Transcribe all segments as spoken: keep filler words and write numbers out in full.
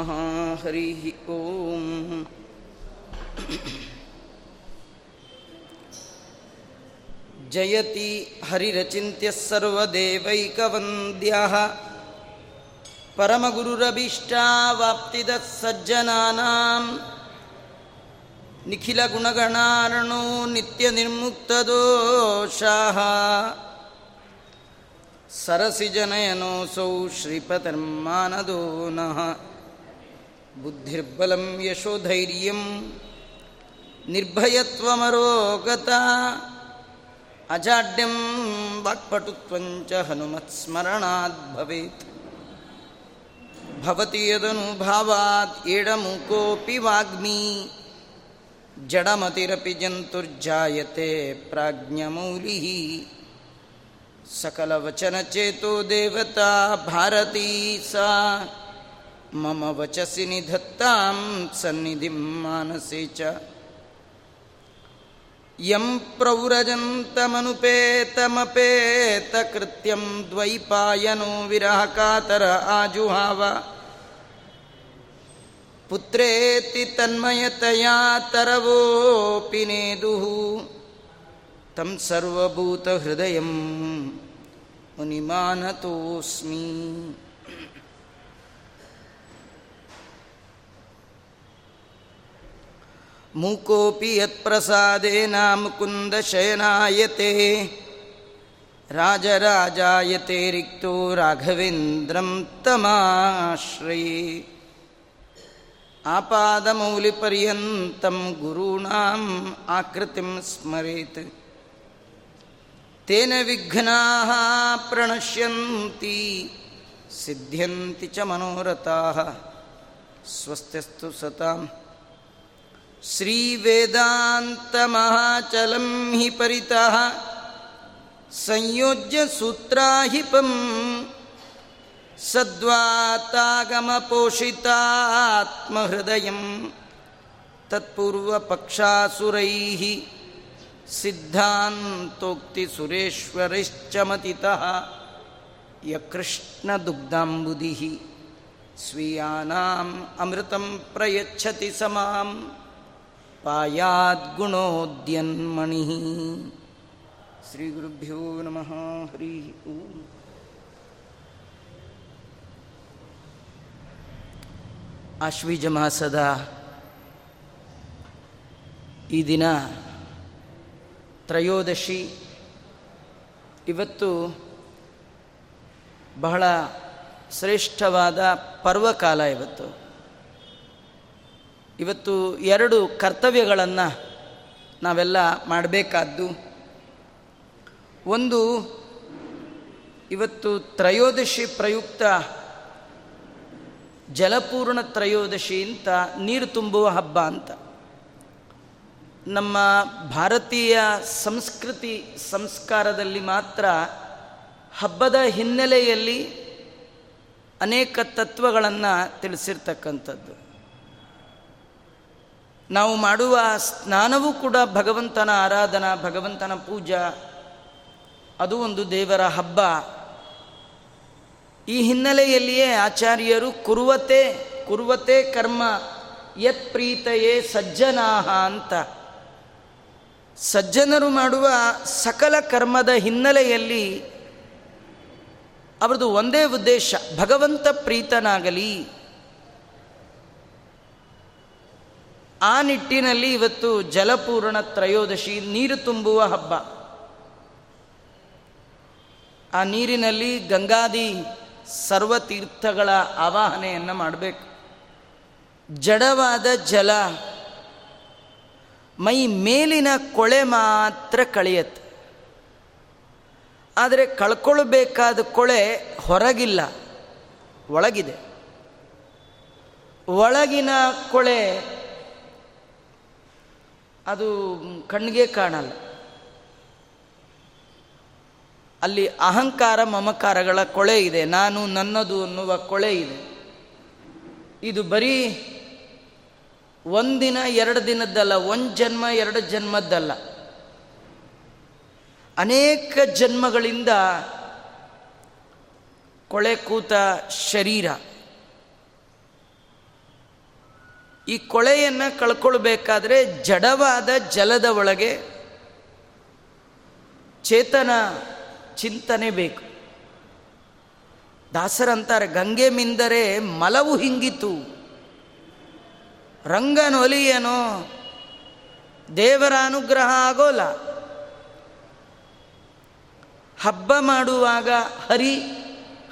नमः हरिः ओम। जयति हरिरचिन्त्य सर्वदेवैकवन्द्यः परमगुरुरभीष्टावाप्तिदः सज्जनानां निखिलगुणगणार्णो नित्यनिर्मुक्तदोषाः सरसिजनयनोऽसौ श्रीपतिर्मानदो नः। बुद्धिर्बलं यशोधैर्यं निर्भयत्वमरोगता अजाड्यं वाक्पटुत्वं च हनुमत्स्मरणाद् भवेत्। भवति यदनुभावात् एडमुकोऽपि वाग्मी जडमतिरपि जन्तुर्जायते प्राज्ञमौलिः। सकलवचनचेतो देवता भारती सा मम वचसि निधत्तां सन्निधिं मानसे च। यं प्रव्रजन्तमनुपेतमपेतकृत्यं द्वैपायनो विरहकातर आजुहाव। पुत्रेति तन्मयतया तरवोऽपि नेदुः तं सर्वभूतहृदयं मुनिमानतोऽस्मि। मूकोऽपि यत्प्रसादेन मुकुन्दशयनायते राजराजायते रिक्तो राघवेन्द्रं तमाश्रये। आपादमौलिपर्यन्तं गुरूणाम् आकृतिं स्मरेत् तेन विघ्नाः प्रणश्यन्ति सिद्ध्यन्ति च मनोरथाः। स्वस्तिस्तु सताम्। श्रीवेदान्तमहाचलं हि परितः संयोज्य सूत्राहिपं सद्वातागमपोषितात्महृदयं तत्पूर्वपक्षासुरैः सिद्धान्तोक्तिसुरेश्वरैश्च मतितः। यकृष्णदुग्धाम्बुधिः स्वीयानाम् अमृतं प्रयच्छति समाम् पायाद्गुणोद्यन्मणिः। श्रीगुरुभ्यो नमः हरिः ओं। ಆಶ್ವೀಜ ಮಾಸದ ಈ ದಿನ ತ್ರಯೋದಶಿ. ಇವತ್ತು ಬಹಳ ಶ್ರೇಷ್ಠವಾದ ಪರ್ವಕಾಲ. ಇವತ್ತು ಇವತ್ತು ಎರಡು ಕರ್ತವ್ಯಗಳನ್ನು ನಾವೆಲ್ಲ ಮಾಡಬೇಕಾದ್ದು. ಒಂದು, ಇವತ್ತು ತ್ರಯೋದಶಿ ಪ್ರಯುಕ್ತ ಜಲಪೂರ್ಣ ತ್ರಯೋದಶಿ ಅಂತ ನೀರು ತುಂಬುವ ಹಬ್ಬ ಅಂತ. ನಮ್ಮ ಭಾರತೀಯ ಸಂಸ್ಕೃತಿ ಸಂಸ್ಕಾರದಲ್ಲಿ ಮಾತ್ರ ಹಬ್ಬದ ಹಿನ್ನೆಲೆಯಲ್ಲಿ ಅನೇಕ ತತ್ವಗಳನ್ನು ತಿಳಿಸಿರ್ತಕ್ಕಂಥದ್ದು. ನಾವು ಮಾಡುವ ಸ್ನಾನವೂ ಕೂಡ ಭಗವಂತನ ಆರಾಧನಾ, ಭಗವಂತನ ಪೂಜಾ, ಅದು ಒಂದು ದೇವರ ಹಬ್ಬ. ಈ ಹಿನ್ನೆಲೆಯಲ್ಲಿಯೇ ಆಚಾರ್ಯರು ಕುರುವತೆ ಕುರುವತೆ ಕರ್ಮ ಯತ್ ಪ್ರೀತಯೇ ಸಜ್ಜನಾಹ ಅಂತ, ಸಜ್ಜನರು ಮಾಡುವ ಸಕಲ ಕರ್ಮದ ಹಿನ್ನೆಲೆಯಲ್ಲಿ ಅವರದು ಒಂದೇ ಉದ್ದೇಶ, ಭಗವಂತ ಪ್ರೀತನಾಗಲಿ. ಆ ನಿಟ್ಟಿನಲ್ಲಿ ಇವತ್ತು ಜಲಪೂರ್ಣ ತ್ರಯೋದಶಿ, ನೀರು ತುಂಬುವ ಹಬ್ಬ. ಆ ನೀರಿನಲ್ಲಿ ಗಂಗಾದಿ ಸರ್ವತೀರ್ಥಗಳ ಆವಾಹನೆಯನ್ನು ಮಾಡಬೇಕು. ಜಡವಾದ ಜಲ ಮೈ ಮೇಲಿನ ಕೊಳೆ ಮಾತ್ರ ಕಳೆಯುತ್ತೆ, ಆದರೆ ಕಳ್ಕೊಳ್ಬೇಕಾದ ಕೊಳೆ ಹೊರಗಿಲ್ಲ, ಒಳಗಿದೆ. ಒಳಗಿನ ಕೊಳೆ ಅದು ಕಣ್ಣಿಗೆ ಕಾಣಲ್ಲ. ಅಲ್ಲಿ ಅಹಂಕಾರ ಮಮಕಾರಗಳ ಕೊಳೆ ಇದೆ, ನಾನು ನನ್ನದು ಅನ್ನುವ ಕೊಳೆ ಇದೆ. ಇದು ಬರೀ ಒಂದಿನ ಎರಡು ದಿನದ್ದಲ್ಲ, ಒಂದು ಜನ್ಮ ಎರಡು ಜನ್ಮದ್ದಲ್ಲ, ಅನೇಕ ಜನ್ಮಗಳಿಂದ ಕೊಳೆ ಕೂತ ಶರೀರ. ಈ ಕೊಳೆಯನ್ನು ಕಳ್ಕೊಳ್ಬೇಕಾದ್ರೆ ಜಡವಾದ ಜಲದ ಒಳಗೆ ಚೇತನ ಚಿಂತನೆ ಬೇಕು. ದಾಸರಂತಾರೆ, ಗಂಗೆ ಮಿಂದರೆ ಮಲವು ಹಿಂಗಿತು, ರಂಗನೊಲಿಯನೋ ದೇವರ ಅನುಗ್ರಹ ಆಗೋಲ್ಲ. ಹಬ್ಬ ಮಾಡುವಾಗ ಹರಿ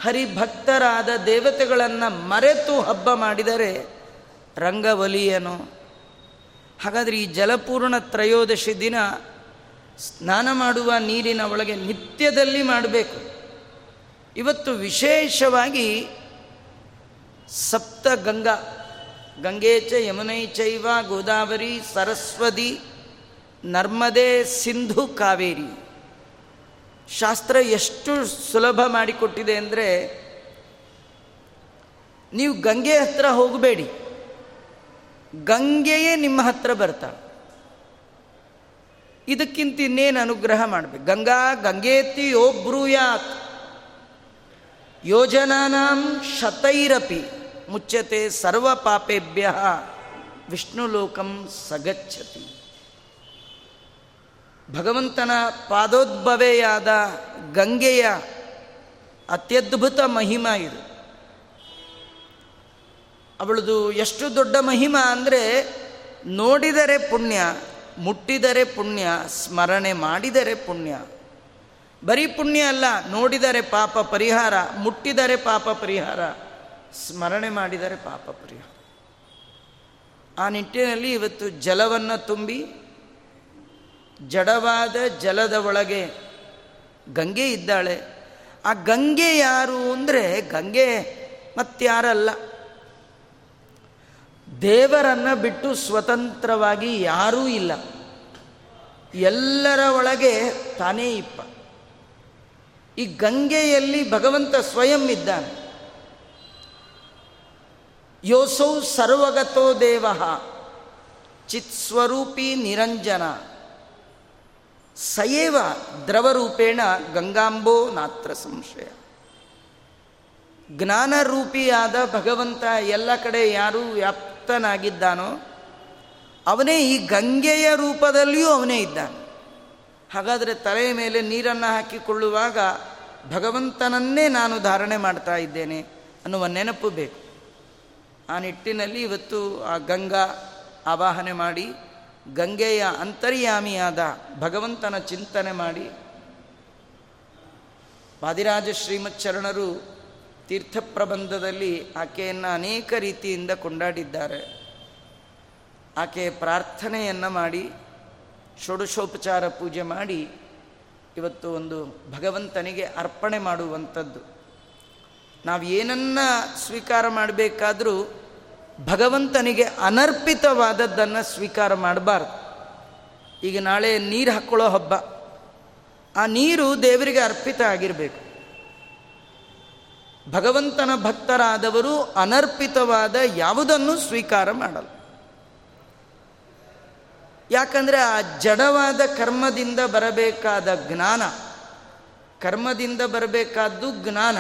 ಹರಿಭಕ್ತರಾದ ದೇವತೆಗಳನ್ನು ಮರೆತು ಹಬ್ಬ ಮಾಡಿದರೆ ರಂಗವಲಿಯನು. ಹಾಗಾದರೆ ಈ ಜಲಪೂರ್ಣ ತ್ರಯೋದಶಿ ದಿನ ಸ್ನಾನ ಮಾಡುವ ನೀರಿನ ಒಳಗೆ ನಿತ್ಯದಲ್ಲಿ ಮಾಡಬೇಕು. ಇವತ್ತು ವಿಶೇಷವಾಗಿ ಸಪ್ತ ಗಂಗಾ, ಗಂಗೇಚ ಯಮುನೈ ಚೈವ ಗೋದಾವರಿ ಸರಸ್ವತಿ ನರ್ಮದೆ ಸಿಂಧು ಕಾವೇರಿ. ಶಾಸ್ತ್ರ ಎಷ್ಟು ಸುಲಭ ಮಾಡಿಕೊಟ್ಟಿದೆ ಅಂದರೆ, ನೀವು ಗಂಗೆ ಹತ್ರ ಹೋಗಬೇಡಿ, ಗಂಗೆಯೇ ನಿಮ್ಮ ಹತ್ರ ಬರ್ತಾಳೆ. ಇದಕ್ಕಿಂತ ಇನ್ನೇನು ಅನುಗ್ರಹ ಮಾಡಬೇಕು. ಗಂಗಾ ಗಂಗೇತಿ ಯೋ ಬ್ರೂಯಾತ್ ಯೋಜನಾನಾಂ ಶತೈರಪಿ ಮುಚ್ಚತೆ ಸರ್ವ ಪಾಪೇಭ್ಯ ವಿಷ್ಣುಲೋಕಂ ಸಗಚ್ಚತಿ. ಭಗವಂತನ ಪಾದೋದ್ಭವೆಯಾದ ಗಂಗೆಯ ಅತ್ಯದ್ಭುತ ಮಹಿಮಾ ಇದು. ಅವಳದು ಎಷ್ಟು ದೊಡ್ಡ ಮಹಿಮಾ ಅಂದರೆ, ನೋಡಿದರೆ ಪುಣ್ಯ, ಮುಟ್ಟಿದರೆ ಪುಣ್ಯ, ಸ್ಮರಣೆ ಮಾಡಿದರೆ ಪುಣ್ಯ. ಬರೀ ಪುಣ್ಯ ಅಲ್ಲ, ನೋಡಿದರೆ ಪಾಪ ಪರಿಹಾರ, ಮುಟ್ಟಿದರೆ ಪಾಪ ಪರಿಹಾರ, ಸ್ಮರಣೆ ಮಾಡಿದರೆ ಪಾಪ ಪರಿಹಾರ. ಆ ನಿಟ್ಟಿನಲ್ಲಿ ಇವತ್ತು ಜಲವನ್ನು ತುಂಬಿ ಜಡವಾದ ಜಲದ ಒಳಗೆ ಗಂಗೆ ಇದ್ದಾಳೆ. ಆ ಗಂಗೆ ಯಾರು ಅಂದರೆ, ಗಂಗೆ ಮತ್ತಾರಲ್ಲ, ದೇವರನ್ನು ಬಿಟ್ಟು ಸ್ವತಂತ್ರವಾಗಿ ಯಾರೂ ಇಲ್ಲ, ಎಲ್ಲರ ಒಳಗೆ ತಾನೇ ಇಪ್ಪ. ಈ ಗಂಗೆಯಲ್ಲಿ ಭಗವಂತ ಸ್ವಯಂ ಇದ್ದಾನೆ. ಯೋಸೌ ಸರ್ವಗತೋ ದೇವ ಚಿತ್ಸ್ವರೂಪಿ ನಿರಂಜನ ಸಯೇವ ದ್ರವರೂಪೇಣ ಗಂಗಾಂಬೋ ನಾತ್ರ ಸಂಶಯ. ಜ್ಞಾನರೂಪಿಯಾದ ಭಗವಂತ ಎಲ್ಲ ಕಡೆ ಯಾರು ವ್ಯಾಪ್ತನಾಗಿದ್ದಾನೋ ಅವನೇ ಈ ಗಂಗೆಯ ರೂಪದಲ್ಲಿಯೂ ಅವನೇ ಇದ್ದಾನೆ. ಹಾಗಾದರೆ ತಲೆಯ ಮೇಲೆ ನೀರನ್ನು ಹಾಕಿಕೊಳ್ಳುವಾಗ ಭಗವಂತನನ್ನೇ ನಾನು ಧಾರಣೆ ಮಾಡ್ತಾ ಇದ್ದೇನೆ ಅನ್ನುವ ನೆನಪು ಬೇಕು. ಆ ನಿಟ್ಟಿನಲ್ಲಿ ಇವತ್ತು ಆ ಗಂಗಾ ಆವಾಹನೆ ಮಾಡಿ ಗಂಗೆಯ ಅಂತರ್ಯಾಮಿಯಾದ ಭಗವಂತನ ಚಿಂತನೆ ಮಾಡಿ, ವಾದಿರಾಜ ಶ್ರೀಮಚ್ಚರಣರು ತೀರ್ಥಪ್ರಬಂಧದಲ್ಲಿ ಆಕೆಯನ್ನು ಅನೇಕ ರೀತಿಯಿಂದ ಕೊಂಡಾಡಿದ್ದಾರೆ. ಆಕೆಯ ಪ್ರಾರ್ಥನೆಯನ್ನು ಮಾಡಿ ಷೋಡಶೋಪಚಾರ ಪೂಜೆ ಮಾಡಿ ಇವತ್ತು ಒಂದು ಭಗವಂತನಿಗೆ ಅರ್ಪಣೆ ಮಾಡುವಂಥದ್ದು. ನಾವು ಏನನ್ನು ಸ್ವೀಕಾರ ಮಾಡಬೇಕಾದರೂ ಭಗವಂತನಿಗೆ ಅನರ್ಪಿತವಾದದ್ದನ್ನು ಸ್ವೀಕಾರ ಮಾಡಬಾರ್ದು. ಈಗ ನಾಳೆ ನೀರು ಹಾಕ್ಕೊಳ್ಳೋ ಹಬ್ಬ, ಆ ನೀರು ದೇವರಿಗೆ ಅರ್ಪಿತ ಆಗಿರಬೇಕು. ಭಗವಂತನ ಭಕ್ತರಾದವರು ಅನರ್ಪಿತವಾದ ಯಾವುದನ್ನು ಸ್ವೀಕಾರ ಮಾಡಲ್ಲ. ಯಾಕಂದರೆ ಆ ಜಡವಾದ ಕರ್ಮದಿಂದ ಬರಬೇಕಾದ ಜ್ಞಾನ, ಕರ್ಮದಿಂದ ಬರಬೇಕಾದ್ದು ಜ್ಞಾನ.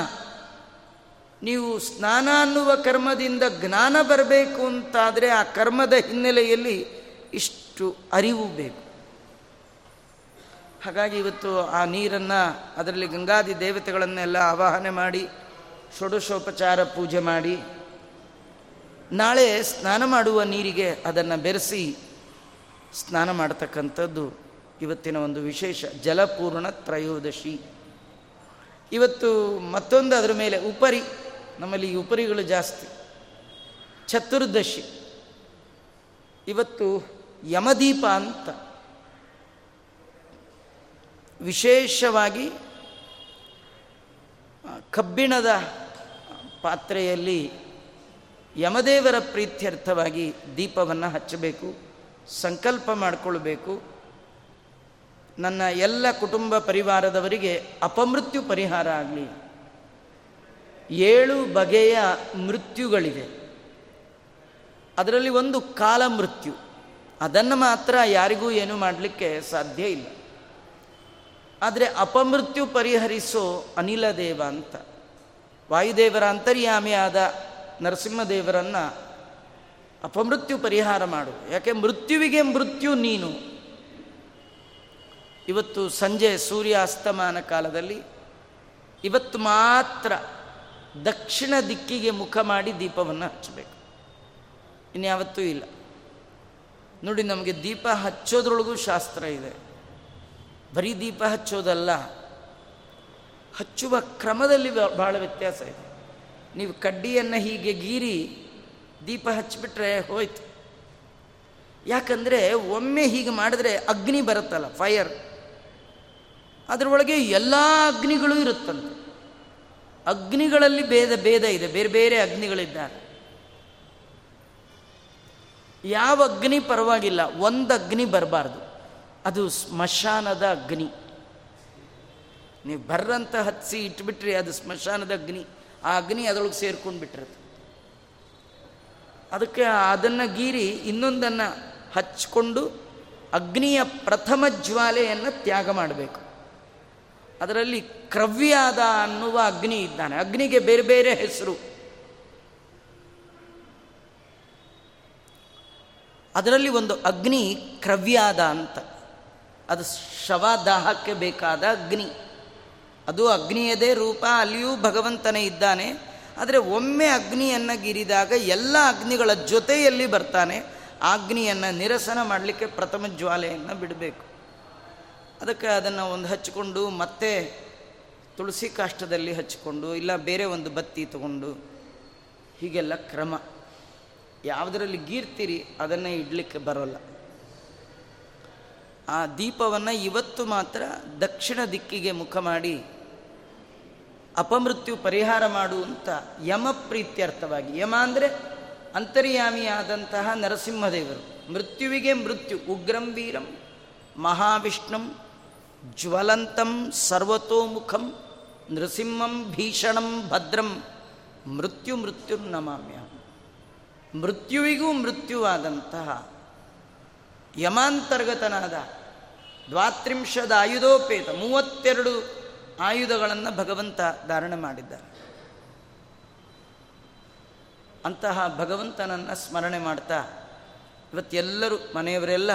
ನೀವು ಸ್ನಾನ ಅನ್ನುವ ಕರ್ಮದಿಂದ ಜ್ಞಾನ ಬರಬೇಕು ಅಂತಾದರೆ ಆ ಕರ್ಮದ ಹಿನ್ನೆಲೆಯಲ್ಲಿ ಇಷ್ಟು ಅರಿವು ಬೇಕು. ಹಾಗಾಗಿ ಇವತ್ತು ಆ ನೀರನ್ನು ಅದರಲ್ಲಿ ಗಂಗಾದಿ ದೇವತೆಗಳನ್ನೆಲ್ಲ ಆವಾಹನೆ ಮಾಡಿ ಷೋಡಶೋಪಚಾರ ಪೂಜೆ ಮಾಡಿ ನಾಳೆ ಸ್ನಾನ ಮಾಡುವ ನೀರಿಗೆ ಅದನ್ನು ಬೆರೆಸಿ ಸ್ನಾನ ಮಾಡತಕ್ಕಂಥದ್ದು ಇವತ್ತಿನ ಒಂದು ವಿಶೇಷ ಜಲಪೂರ್ಣ ತ್ರಯೋದಶಿ. ಇವತ್ತು ಮತ್ತೊಂದು ಅದರ ಮೇಲೆ ಉಪರಿ, ನಮ್ಮಲ್ಲಿ ಉಪರಿಗಳು ಜಾಸ್ತಿ. ಚತುರ್ದಶಿ, ಇವತ್ತು ಯಮದೀಪ ಅಂತ ವಿಶೇಷವಾಗಿ ಕಬ್ಬಿಣದ ಪಾತ್ರೆಯಲ್ಲಿ ಯಮದೇವರ ಪ್ರೀತ್ಯರ್ಥವಾಗಿ ದೀಪವನ್ನು ಹಚ್ಚಬೇಕು, ಸಂಕಲ್ಪ ಮಾಡಿಕೊಳ್ಬೇಕು. ನನ್ನ ಎಲ್ಲ ಕುಟುಂಬ ಪರಿವಾರದವರಿಗೆ ಅಪಮೃತ್ಯು ಪರಿಹಾರ ಆಗಲಿ. ಏಳು ಬಗೆಯ ಮೃತ್ಯುಗಳಿವೆ, ಅದರಲ್ಲಿ ಒಂದು ಕಾಲ ಮೃತ್ಯು. ಅದನ್ನು ಮಾತ್ರ ಯಾರಿಗೂ ಏನೂ ಮಾಡಲಿಕ್ಕೆ ಸಾಧ್ಯ ಇಲ್ಲ. ಆದರೆ ಅಪಮೃತ್ಯು ಪರಿಹರಿಸೋ ಅನಿಲ ದೇವ ಅಂತ ವಾಯುದೇವರ ಅಂತರ್ಯಾಮಿಯಾದ ನರಸಿಂಹದೇವರನ್ನು ಅಪಮೃತ್ಯು ಪರಿಹಾರ ಮಾಡು. ಯಾಕೆ ಮೃತ್ಯುವಿಗೆ ಮೃತ್ಯು ನೀನು. ಇವತ್ತು ಸಂಜೆ ಸೂರ್ಯ ಅಸ್ತಮಾನ ಕಾಲದಲ್ಲಿ ಇವತ್ತು ಮಾತ್ರ ದಕ್ಷಿಣ ದಿಕ್ಕಿಗೆ ಮುಖ ಮಾಡಿ ದೀಪವನ್ನು ಹಚ್ಚಬೇಕು, ಇನ್ಯಾವತ್ತೂ ಇಲ್ಲ. ನೋಡಿ, ನಮಗೆ ದೀಪ ಹಚ್ಚೋದ್ರೊಳಗೂ ಶಾಸ್ತ್ರ ಇದೆ. ಬರೀ ದೀಪ ಹಚ್ಚೋದಲ್ಲ, ಹಚ್ಚುವ ಕ್ರಮದಲ್ಲಿ ಭಾಳ ವ್ಯತ್ಯಾಸ ಇದೆ. ನೀವು ಕಡ್ಡಿಯನ್ನು ಹೀಗೆ ಗೀರಿ ದೀಪ ಹಚ್ಚಿಬಿಟ್ರೆ ಹೋಯ್ತು. ಯಾಕಂದರೆ ಒಮ್ಮೆ ಹೀಗೆ ಮಾಡಿದ್ರೆ ಅಗ್ನಿ ಬರುತ್ತಲ್ಲ, ಫೈರ್, ಅದರೊಳಗೆ ಎಲ್ಲ ಅಗ್ನಿಗಳು ಇರುತ್ತಂತೆ. ಅಗ್ನಿಗಳಲ್ಲಿ ಭೇದ ಭೇದ ಇದೆ, ಬೇರೆ ಬೇರೆ ಅಗ್ನಿಗಳಿದ್ದಾರೆ. ಯಾವ ಅಗ್ನಿ ಪರವಾಗಿಲ್ಲ, ಒಂದು ಅಗ್ನಿ ಬರಬಾರ್ದು, ಅದು ಸ್ಮಶಾನದ ಅಗ್ನಿ. ನೀವು ಬರ್ರಂತ ಹತ್ಸಿ ಇಟ್ಬಿಟ್ರಿ, ಅದು ಸ್ಮಶಾನದ ಅಗ್ನಿ. ಆ ಅಗ್ನಿ ಅದರೊಳಗೆ ಸೇರ್ಕೊಂಡು ಬಿಟ್ಟಿರುತ್ತೆ. ಅದಕ್ಕೆ ಅದನ್ನು ಗೀರಿ ಇನ್ನೊಂದನ್ನು ಹಚ್ಚಿಕೊಂಡು ಅಗ್ನಿಯ ಪ್ರಥಮ ಜ್ವಾಲೆಯನ್ನು ತ್ಯಾಗ ಮಾಡಬೇಕು. ಅದರಲ್ಲಿ ಕ್ರವ್ಯಾದ ಅನ್ನುವ ಅಗ್ನಿ ಇದ್ದಾನೆ. ಅಗ್ನಿಗೆ ಬೇರೆ ಬೇರೆ ಹೆಸರು. ಅದರಲ್ಲಿ ಒಂದು ಅಗ್ನಿ ಕ್ರವ್ಯಾದ ಅಂತ, ಅದು ಶವದಾಹಕ್ಕೆ ಬೇಕಾದ ಅಗ್ನಿ. ಅದು ಅಗ್ನಿಯದೇ ರೂಪ, ಅಲ್ಲಿಯೂ ಭಗವಂತನೇ ಇದ್ದಾನೆ. ಆದರೆ ಒಮ್ಮೆ ಅಗ್ನಿಯನ್ನು ಗೀರಿದಾಗ ಎಲ್ಲ ಅಗ್ನಿಗಳ ಜೊತೆಯಲ್ಲಿ ಬರ್ತಾನೆ. ಆ ಅಗ್ನಿಯನ್ನು ನಿರಸನ ಮಾಡಲಿಕ್ಕೆ ಪ್ರಥಮ ಜ್ವಾಲೆಯನ್ನು ಬಿಡಬೇಕು. ಅದಕ್ಕೆ ಅದನ್ನು ಒಂದು ಹಚ್ಚಿಕೊಂಡು ಮತ್ತೆ ತುಳಸಿ ಕಾಷ್ಟದಲ್ಲಿ ಹಚ್ಚಿಕೊಂಡು, ಇಲ್ಲ ಬೇರೆ ಒಂದು ಬತ್ತಿ ತಗೊಂಡು, ಹೀಗೆಲ್ಲ ಕ್ರಮ. ಯಾವುದರಲ್ಲಿ ಗೀರ್ತೀರಿ ಅದನ್ನೇ ಇಡಲಿಕ್ಕೆ ಬರೋಲ್ಲ. ಆ ದೀಪವನ್ನು ಇವತ್ತು ಮಾತ್ರ ದಕ್ಷಿಣ ದಿಕ್ಕಿಗೆ ಮುಖ ಮಾಡಿ ಅಪಮೃತ್ಯು ಪರಿಹಾರ ಮಾಡುವಂಥ ಯಮ ಪ್ರೀತ್ಯರ್ಥವಾಗಿ. ಯಮ ಅಂದರೆ ಅಂತರ್ಯಾಮಿಯಾದಂತಹ ನರಸಿಂಹದೇವರು. ಮೃತ್ಯುವಿಗೆ ಮೃತ್ಯು, ಉಗ್ರಂ ವೀರಂ ಮಹಾವಿಷ್ಣುಂ ಜ್ವಲಂತಂ ಸರ್ವತೋಮುಖಂ ನೃಸಿಂಹಂ ಭೀಷಣಂ ಭದ್ರಂ ಮೃತ್ಯು ಮೃತ್ಯುರ್ನಮಾಮ್ಯ. ಮೃತ್ಯುವಿಗೂ ಮೃತ್ಯುವಾದಂತಹ ಯಮಾಂತರ್ಗತನಾದ ದ್ವಾತ್ರಿಂಶದ ಆಯುಧೋಪೇತ, ಮೂವತ್ತೆರಡು ಆಯುಧಗಳನ್ನು ಭಗವಂತ ಧಾರಣ ಮಾಡಿದ್ದಾರೆ. ಅಂತಹ ಭಗವಂತನನ್ನು ಸ್ಮರಣೆ ಮಾಡ್ತಾ ಇವತ್ತೆಲ್ಲರೂ ಮನೆಯವರೆಲ್ಲ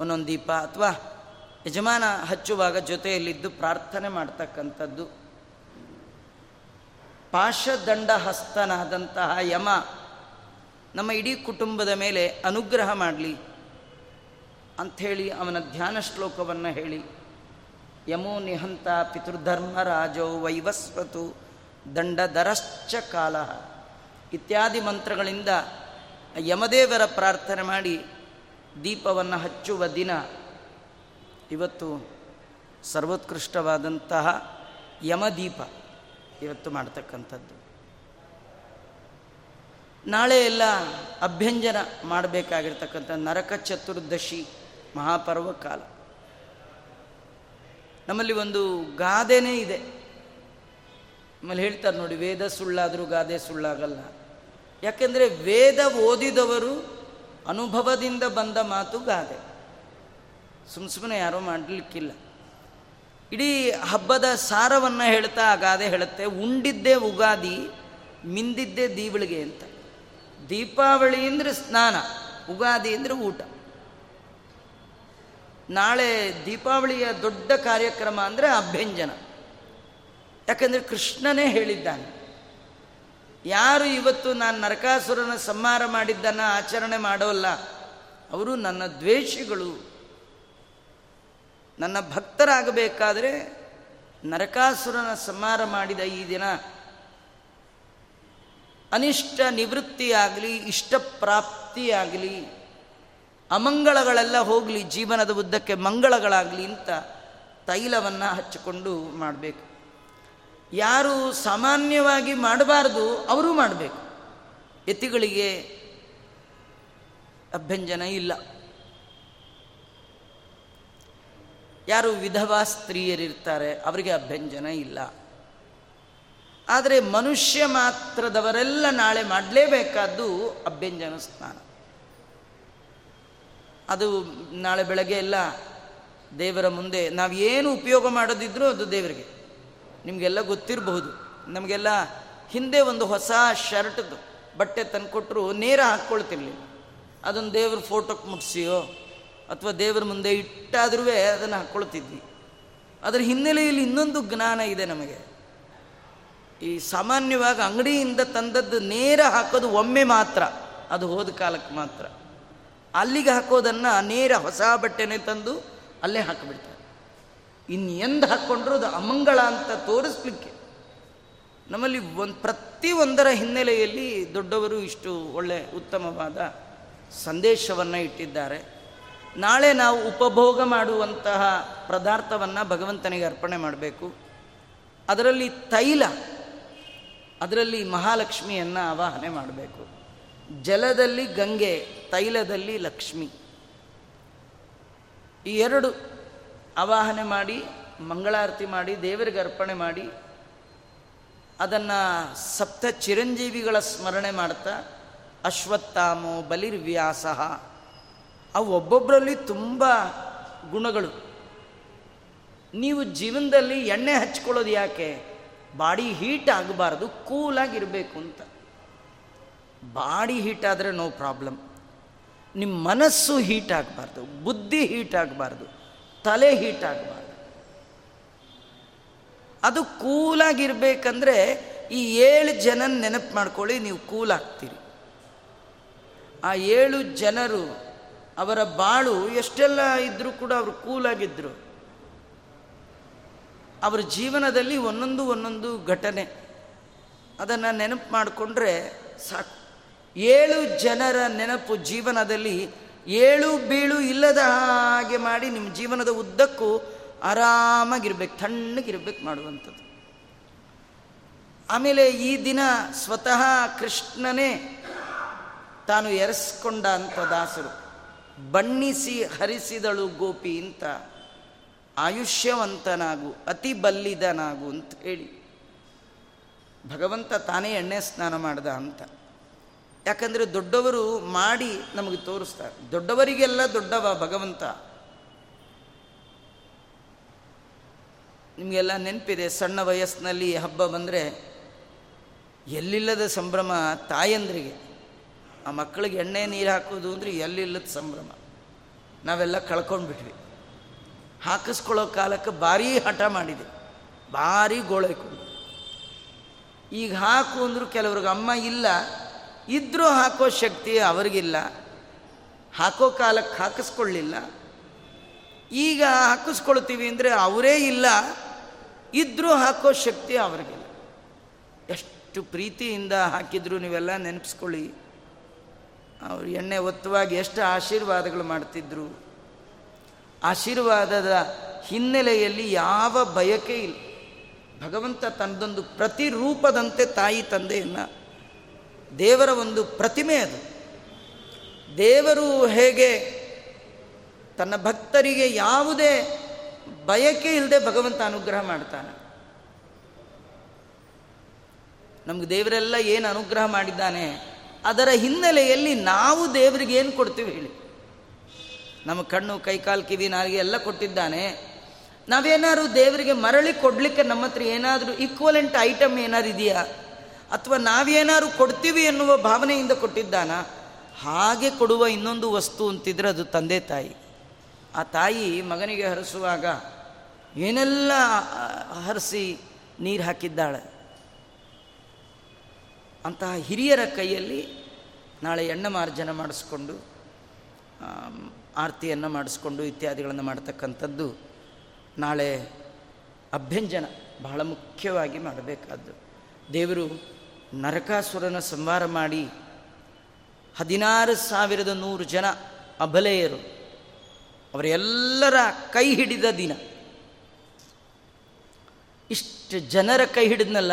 ಒಂದೊಂದು ದೀಪ ಅಥವಾ ಯಜಮಾನ ಹಚ್ಚುವಾಗ ಜೊತೆಯಲ್ಲಿದ್ದು ಪ್ರಾರ್ಥನೆ ಮಾಡ್ತಕ್ಕಂಥದ್ದು. ಪಾಶದಂಡ ಹಸ್ತನಾದಂತಹ ಯಮ ನಮ್ಮ ಇಡೀ ಕುಟುಂಬದ ಮೇಲೆ ಅನುಗ್ರಹ ಮಾಡಲಿ ಅಂಥೇಳಿ ಅವನ ಧ್ಯಾನ ಶ್ಲೋಕವನ್ನು ಹೇಳಿ, ಯಮೋ ನಿಹಂತ ಪಿತೃಧರ್ಮ ರಾಜೋ ವೈವಸ್ವತು ದಂಡಧರಶ್ಚ ಕಾಲಃ ಇತ್ಯಾದಿ ಮಂತ್ರಗಳಿಂದ ಯಮದೇವರ ಪ್ರಾರ್ಥನೆ ಮಾಡಿ ದೀಪವನ್ನು ಹಚ್ಚುವ ದಿನ ಇವತ್ತು. ಸರ್ವೋತ್ಕೃಷ್ಟವಾದಂತಹ ಯಮದೀಪ ಇವತ್ತು ಮಾಡ್ತಕ್ಕಂಥದ್ದು. ನಾಳೆ ಎಲ್ಲ ಅಭ್ಯಂಜನ ಮಾಡಬೇಕಾಗಿರ್ತಕ್ಕಂಥ ನರಕ ಚತುರ್ದಶಿ ಮಹಾಪರ್ವಕಾಲ. ನಮ್ಮಲ್ಲಿ ಒಂದು ಗಾದೆನೇ ಇದೆ. ನಮ್ಮಲ್ಲಿ ಹೇಳ್ತಾರೆ ನೋಡಿ, ವೇದ ಸುಳ್ಳಾದರೂ ಗಾದೆ ಸುಳ್ಳಾಗಲ್ಲ. ಯಾಕೆಂದರೆ ವೇದ ಓದಿದವರು ಅನುಭವದಿಂದ ಬಂದ ಮಾತು ಗಾದೆ. ಸುಮ್ಮ ಸುಮ್ಮನೆ ಯಾರೋ ಮಾಡಲಿಕ್ಕಿಲ್ಲ. ಇಡೀ ಹಬ್ಬದ ಸಾರವನ್ನು ಹೇಳ್ತಾ ಆ ಗಾದೆ ಹೇಳುತ್ತೆ. ಉಂಡಿದ್ದೇ ಉಗಾದಿ, ಮಿಂದಿದ್ದೇ ದೀವಳಿಗೆ ಅಂತ. ದೀಪಾವಳಿ ಅಂದರೆ ಸ್ನಾನ, ಉಗಾದಿ ಅಂದರೆ ಊಟ. ನಾಳೆ ದೀಪಾವಳಿಯ ದೊಡ್ಡ ಕಾರ್ಯಕ್ರಮ ಅಂದರೆ ಅಭ್ಯಂಜನ. ಯಾಕಂದರೆ ಕೃಷ್ಣನೇ ಹೇಳಿದ್ದಾನೆ, ಯಾರು ಇವತ್ತು ನಾನು ನರಕಾಸುರನ ಸಂಹಾರ ಮಾಡಿದ್ದನ್ನು ಆಚರಣೆ ಮಾಡೋಲ್ಲ ಅವರು ನನ್ನ ದ್ವೇಷಿಗಳು. ನನ್ನ ಭಕ್ತರಾಗಬೇಕಾದರೆ ನರಕಾಸುರನ ಸಂಹಾರ ಮಾಡಿದ ಈ ದಿನ ಅನಿಷ್ಟ ನಿವೃತ್ತಿಯಾಗಲಿ, ಇಷ್ಟಪ್ರಾಪ್ತಿಯಾಗಲಿ, ಅಮಂಗಳಗಳೆಲ್ಲ ಹೋಗಲಿ, ಜೀವನದ ಉದ್ದಕ್ಕೆ ಮಂಗಳಗಳಾಗಲಿ ಅಂತ ತೈಲವನ್ನು ಹಚ್ಚಿಕೊಂಡು ಮಾಡಬೇಕು. ಯಾರು ಸಾಮಾನ್ಯವಾಗಿ ಮಾಡಬಾರ್ದು ಅವರೂ ಮಾಡಬೇಕು. ಯತಿಗಳಿಗೆ ಅಭ್ಯಂಜನ ಇಲ್ಲ. ಯಾರು ವಿಧವಾ ಸ್ತ್ರೀಯರಿರ್ತಾರೆ ಅವರಿಗೆ ಅಭ್ಯಂಜನ ಇಲ್ಲ. ಆದರೆ ಮನುಷ್ಯ ಮಾತ್ರದವರೆಲ್ಲ ನಾಳೆ ಮಾಡಲೇಬೇಕಾದ್ದು ಅಭ್ಯಂಜನ ಸ್ನಾನ. ಅದು ನಾಳೆ ಬೆಳಗ್ಗೆ ಎಲ್ಲ ದೇವರ ಮುಂದೆ ನಾವೇನು ಉಪಯೋಗ ಮಾಡೋದಿದ್ರೂ ಅದು ದೇವರಿಗೆ. ನಿಮಗೆಲ್ಲ ಗೊತ್ತಿರಬಹುದು, ನಮಗೆಲ್ಲ ಹಿಂದೆ ಒಂದು ಹೊಸ ಶರ್ಟ್ದು ಬಟ್ಟೆ ತಂದುಕೊಟ್ರು ನೇರ ಹಾಕ್ಕೊಳ್ತಿರ್ಲಿಲ್ಲ. ಅದನ್ನು ದೇವ್ರ ಫೋಟೋಕ್ಕೆ ಮುಟ್ಸಿಯೋ ಅಥವಾ ದೇವ್ರ ಮುಂದೆ ಇಟ್ಟಾದ್ರೂ ಅದನ್ನು ಹಾಕ್ಕೊಳ್ತಿದ್ವಿ. ಅದರ ಹಿನ್ನೆಲೆಯಲ್ಲಿ ಇನ್ನೊಂದು ಜ್ಞಾನ ಇದೆ ನಮಗೆ. ಈ ಸಾಮಾನ್ಯವಾಗಿ ಅಂಗಡಿಯಿಂದ ತಂದದ್ದು ನೇರ ಹಾಕೋದು ಒಮ್ಮೆ ಮಾತ್ರ, ಅದು ಹೋದ ಕಾಲಕ್ಕೆ ಮಾತ್ರ. ಅಲ್ಲಿಗೆ ಹಾಕೋದನ್ನು ನೇರ ಹೊಸ ಬಟ್ಟೆನೇ ತಂದು ಅಲ್ಲೇ ಹಾಕಿಬಿಡ್ತಾರೆ. ಇನ್ನು ಎಂದು ಹಾಕ್ಕೊಂಡ್ರೂ ಅದು ಅಮಂಗಳ ಅಂತ ತೋರಿಸ್ಲಿಕ್ಕೆ. ನಮ್ಮಲ್ಲಿ ಒಂದು ಪ್ರತಿಯೊಂದರ ಹಿನ್ನೆಲೆಯಲ್ಲಿ ದೊಡ್ಡವರು ಇಷ್ಟು ಒಳ್ಳೆ ಉತ್ತಮವಾದ ಸಂದೇಶವನ್ನು ಇಟ್ಟಿದ್ದಾರೆ. ನಾಳೆ ನಾವು ಉಪಭೋಗ ಮಾಡುವಂತಹ ಪದಾರ್ಥವನ್ನು ಭಗವಂತನಿಗೆ ಅರ್ಪಣೆ ಮಾಡಬೇಕು. ಅದರಲ್ಲಿ ತೈಲ, ಅದರಲ್ಲಿ ಮಹಾಲಕ್ಷ್ಮಿಯನ್ನು ಆವಾಹನೆ ಮಾಡಬೇಕು. ಜಲದಲ್ಲಿ ಗಂಗೆ, ತೈಲದಲ್ಲಿ ಲಕ್ಷ್ಮಿ, ಈ ಎರಡು ಆವಾಹನೆ ಮಾಡಿ ಮಂಗಳಾರತಿ ಮಾಡಿ ದೇವರಿಗೆ ಅರ್ಪಣೆ ಮಾಡಿ ಅದನ್ನು ಸಪ್ತ ಚಿರಂಜೀವಿಗಳ ಸ್ಮರಣೆ ಮಾಡ್ತಾ ಅಶ್ವತ್ಥಾಮೋ ಬಲಿರ್ವ್ಯಾಸ, ಅವು ಒಬ್ಬೊಬ್ಬರಲ್ಲಿ ತುಂಬ ಗುಣಗಳು. ನೀವು ಜೀವನದಲ್ಲಿ ಎಣ್ಣೆ ಹಚ್ಕೊಳ್ಳೋದು ಯಾಕೆ? ಬಾಡಿ ಹೀಟ್ ಆಗಬಾರ್ದು, ಕೂಲಾಗಿರಬೇಕು ಅಂತ. ಬಾಡಿ ಹೀಟ್ ಆದರೆ ನೋ ಪ್ರಾಬ್ಲಮ್, ನಿಮ್ಮ ಮನಸ್ಸು ಹೀಟ್ ಆಗಬಾರ್ದು, ಬುದ್ಧಿ ಹೀಟ್ ಆಗಬಾರ್ದು, ತಲೆ ಹೀಟ್ ಆಗಬಾರ್ದು. ಅದು ಕೂಲಾಗಿರ್ಬೇಕಂದ್ರೆ ಈ ಏಳು ಜನ ನೆನಪು ಮಾಡ್ಕೊಳ್ಳಿ, ನೀವು ಕೂಲಾಗ್ತೀರಿ. ಆ ಏಳು ಜನರು ಅವರ ಬಾಳು ಎಷ್ಟೆಲ್ಲ ಇದ್ದರೂ ಕೂಡ ಅವರು ಕೂಲಾಗಿದ್ದರು. ಅವರ ಜೀವನದಲ್ಲಿ ಒಂದೊಂದು ಒಂದೊಂದು ಘಟನೆ ಅದನ್ನು ನೆನಪು ಮಾಡಿಕೊಂಡ್ರೆ ಸಾಕು. ಏಳು ಜನರ ನೆನಪು ಜೀವನದಲ್ಲಿ ಏಳು ಬೀಳು ಇಲ್ಲದ ಹಾಗೆ ಮಾಡಿ ನಿಮ್ಮ ಜೀವನದ ಉದ್ದಕ್ಕೂ ಆರಾಮಾಗಿರ್ಬೇಕು, ತಣ್ಣಗಿರ್ಬೇಕು ಮಾಡುವಂಥದ್ದು. ಆಮೇಲೆ ಈ ದಿನ ಸ್ವತಃ ಕೃಷ್ಣನೇ ತಾನು ಎರಸ್ಕೊಂಡ ಅಂತ ದಾಸರು, ಬಣ್ಣಿಸಿ ಹರಿಸಿದಳು ಗೋಪಿ ಅಂತ, ಆಯುಷ್ಯವಂತನಾಗು ಅತಿ ಬಲ್ಲಿದನಾಗು ಅಂತ ಹೇಳಿ ಭಗವಂತ ತಾನೇ ಎಣ್ಣೆ ಸ್ನಾನ ಮಾಡ್ದ ಅಂತ. ಯಾಕಂದರೆ ದೊಡ್ಡವರು ಮಾಡಿ ನಮಗೆ ತೋರಿಸ್ತಾರೆ. ದೊಡ್ಡವರಿಗೆಲ್ಲ ದೊಡ್ಡವ ಭಗವಂತ. ನಿಮಗೆಲ್ಲ ನೆನಪಿದೆ, ಸಣ್ಣ ವಯಸ್ಸಿನಲ್ಲಿ ಹಬ್ಬ ಬಂದರೆ ಎಲ್ಲಿಲ್ಲದ ಸಂಭ್ರಮ ತಾಯಂದ್ರಿಗೆ. ಆ ಮಕ್ಕಳಿಗೆ ಎಣ್ಣೆ ನೀರು ಹಾಕೋದು ಅಂದರೆ ಎಲ್ಲಿಲ್ಲದ ಸಂಭ್ರಮ. ನಾವೆಲ್ಲ ಕಳ್ಕೊಂಡ್ಬಿಟ್ವಿ. ಹಾಕಿಸ್ಕೊಳ್ಳೋ ಕಾಲಕ್ಕೆ ಭಾರೀ ಹಠ ಮಾಡಿದೆ, ಭಾರೀ ಗೋಳೈಕೊಂಡು. ಈಗ ಹಾಕು ಅಂದರೂ ಕೆಲವ್ರಿಗೆ ಅಮ್ಮ ಇಲ್ಲ, ಇದ್ದರೂ ಹಾಕೋ ಶಕ್ತಿ ಅವ್ರಿಗಿಲ್ಲ, ಹಾಕೋ ಕಾಲಕ್ಕೆ ಹಾಕಿಸ್ಕೊಳ್ಳಿಲ್ಲ. ಈಗ ಹಾಕಿಸ್ಕೊಳ್ತೀವಿ ಅಂದರೆ ಅವರೇ ಇಲ್ಲ, ಇದ್ದರೂ ಹಾಕೋ ಶಕ್ತಿ ಅವ್ರಿಗಿಲ್ಲ. ಎಷ್ಟು ಪ್ರೀತಿಯಿಂದ ಹಾಕಿದ್ರು ನೀವೆಲ್ಲ ನೆನಪಿಸ್ಕೊಳ್ಳಿ. ಅವರು ಎಣ್ಣೆ ಒತ್ತುವಾಗಿ ಎಷ್ಟು ಆಶೀರ್ವಾದಗಳು ಮಾಡ್ತಿದ್ರು. ಆಶೀರ್ವಾದದ ಹಿನ್ನೆಲೆಯಲ್ಲಿ ಯಾವ ಬಯಕೆ ಇಲ್ಲ. ಭಗವಂತ ತನ್ನದೊಂದು ಪ್ರತಿರೂಪದಂತೆ ತಾಯಿ ತಂದೆಯನ್ನು, ದೇವರ ಒಂದು ಪ್ರತಿಮೆ ಅದು. ದೇವರು ಹೇಗೆ ತನ್ನ ಭಕ್ತರಿಗೆ ಯಾವುದೇ ಬಯಕೆ ಇಲ್ಲದೆ ಭಗವಂತ ಅನುಗ್ರಹ ಮಾಡ್ತಾನೆ. ನಮ್ಗೆ ದೇವರೆಲ್ಲ ಏನು ಅನುಗ್ರಹ ಮಾಡಿದ್ದಾನೆ, ಅದರ ಹಿನ್ನೆಲೆಯಲ್ಲಿ ನಾವು ದೇವರಿಗೆ ಏನು ಕೊಡ್ತೀವಿ ಹೇಳಿ? ನಮ್ಮ ಕಣ್ಣು ಕೈ ಕಾಲು ಕಿವಿ ನಾಲಿಗೆ ಎಲ್ಲ ಕೊಟ್ಟಿದ್ದಾನೆ. ನಾವೇನಾದ್ರು ದೇವರಿಗೆ ಮರಳಿ ಕೊಡಲಿಕ್ಕೆ ನಮ್ಮ ಹತ್ರ ಏನಾದರೂ ಈಕ್ವಲೆಂಟ್ ಐಟಮ್ ಏನಾದ್ರು ಇದೆಯಾ? ಅಥವಾ ನಾವೇನಾದ್ರು ಕೊಡ್ತೀವಿ ಎನ್ನುವ ಭಾವನೆಯಿಂದ ಕೊಟ್ಟಿದ್ದಾನ? ಹಾಗೆ ಕೊಡುವ ಇನ್ನೊಂದು ವಸ್ತು ಅಂತಿದ್ರೆ ಅದು ತಂದೆ ತಾಯಿ. ಆ ತಾಯಿ ಮಗನಿಗೆ ಹರಿಸುವಾಗ ಏನೆಲ್ಲ ಹರಿಸಿ ನೀರು ಹಾಕಿದ್ದಾಳೆ. ಅಂತಹ ಹಿರಿಯರ ಕೈಯಲ್ಲಿ ನಾಳೆ ಎಣ್ಣಮಾರ್ಜನ ಮಾಡಿಸ್ಕೊಂಡು ಆರತಿಯನ್ನು ಮಾಡಿಸ್ಕೊಂಡು ಇತ್ಯಾದಿಗಳನ್ನು ಮಾಡ್ತಕ್ಕಂಥದ್ದು ನಾಳೆ ಅಭ್ಯಂಜನ ಬಹಳ ಮುಖ್ಯವಾಗಿ ಮಾಡಬೇಕಾದ್ದು. ದೇವರು ನರಕಾಸುರನ ಸಂಹಾರ ಮಾಡಿ ಹದಿನಾರು ಸಾವಿರದ ನೂರು ಜನ ಅಬಲೆಯರು ಅವರೆಲ್ಲರ ಕೈ ಹಿಡಿದ ದಿನ. ಇಷ್ಟು ಜನರ ಕೈ ಹಿಡಿದ್ನಲ್ಲ,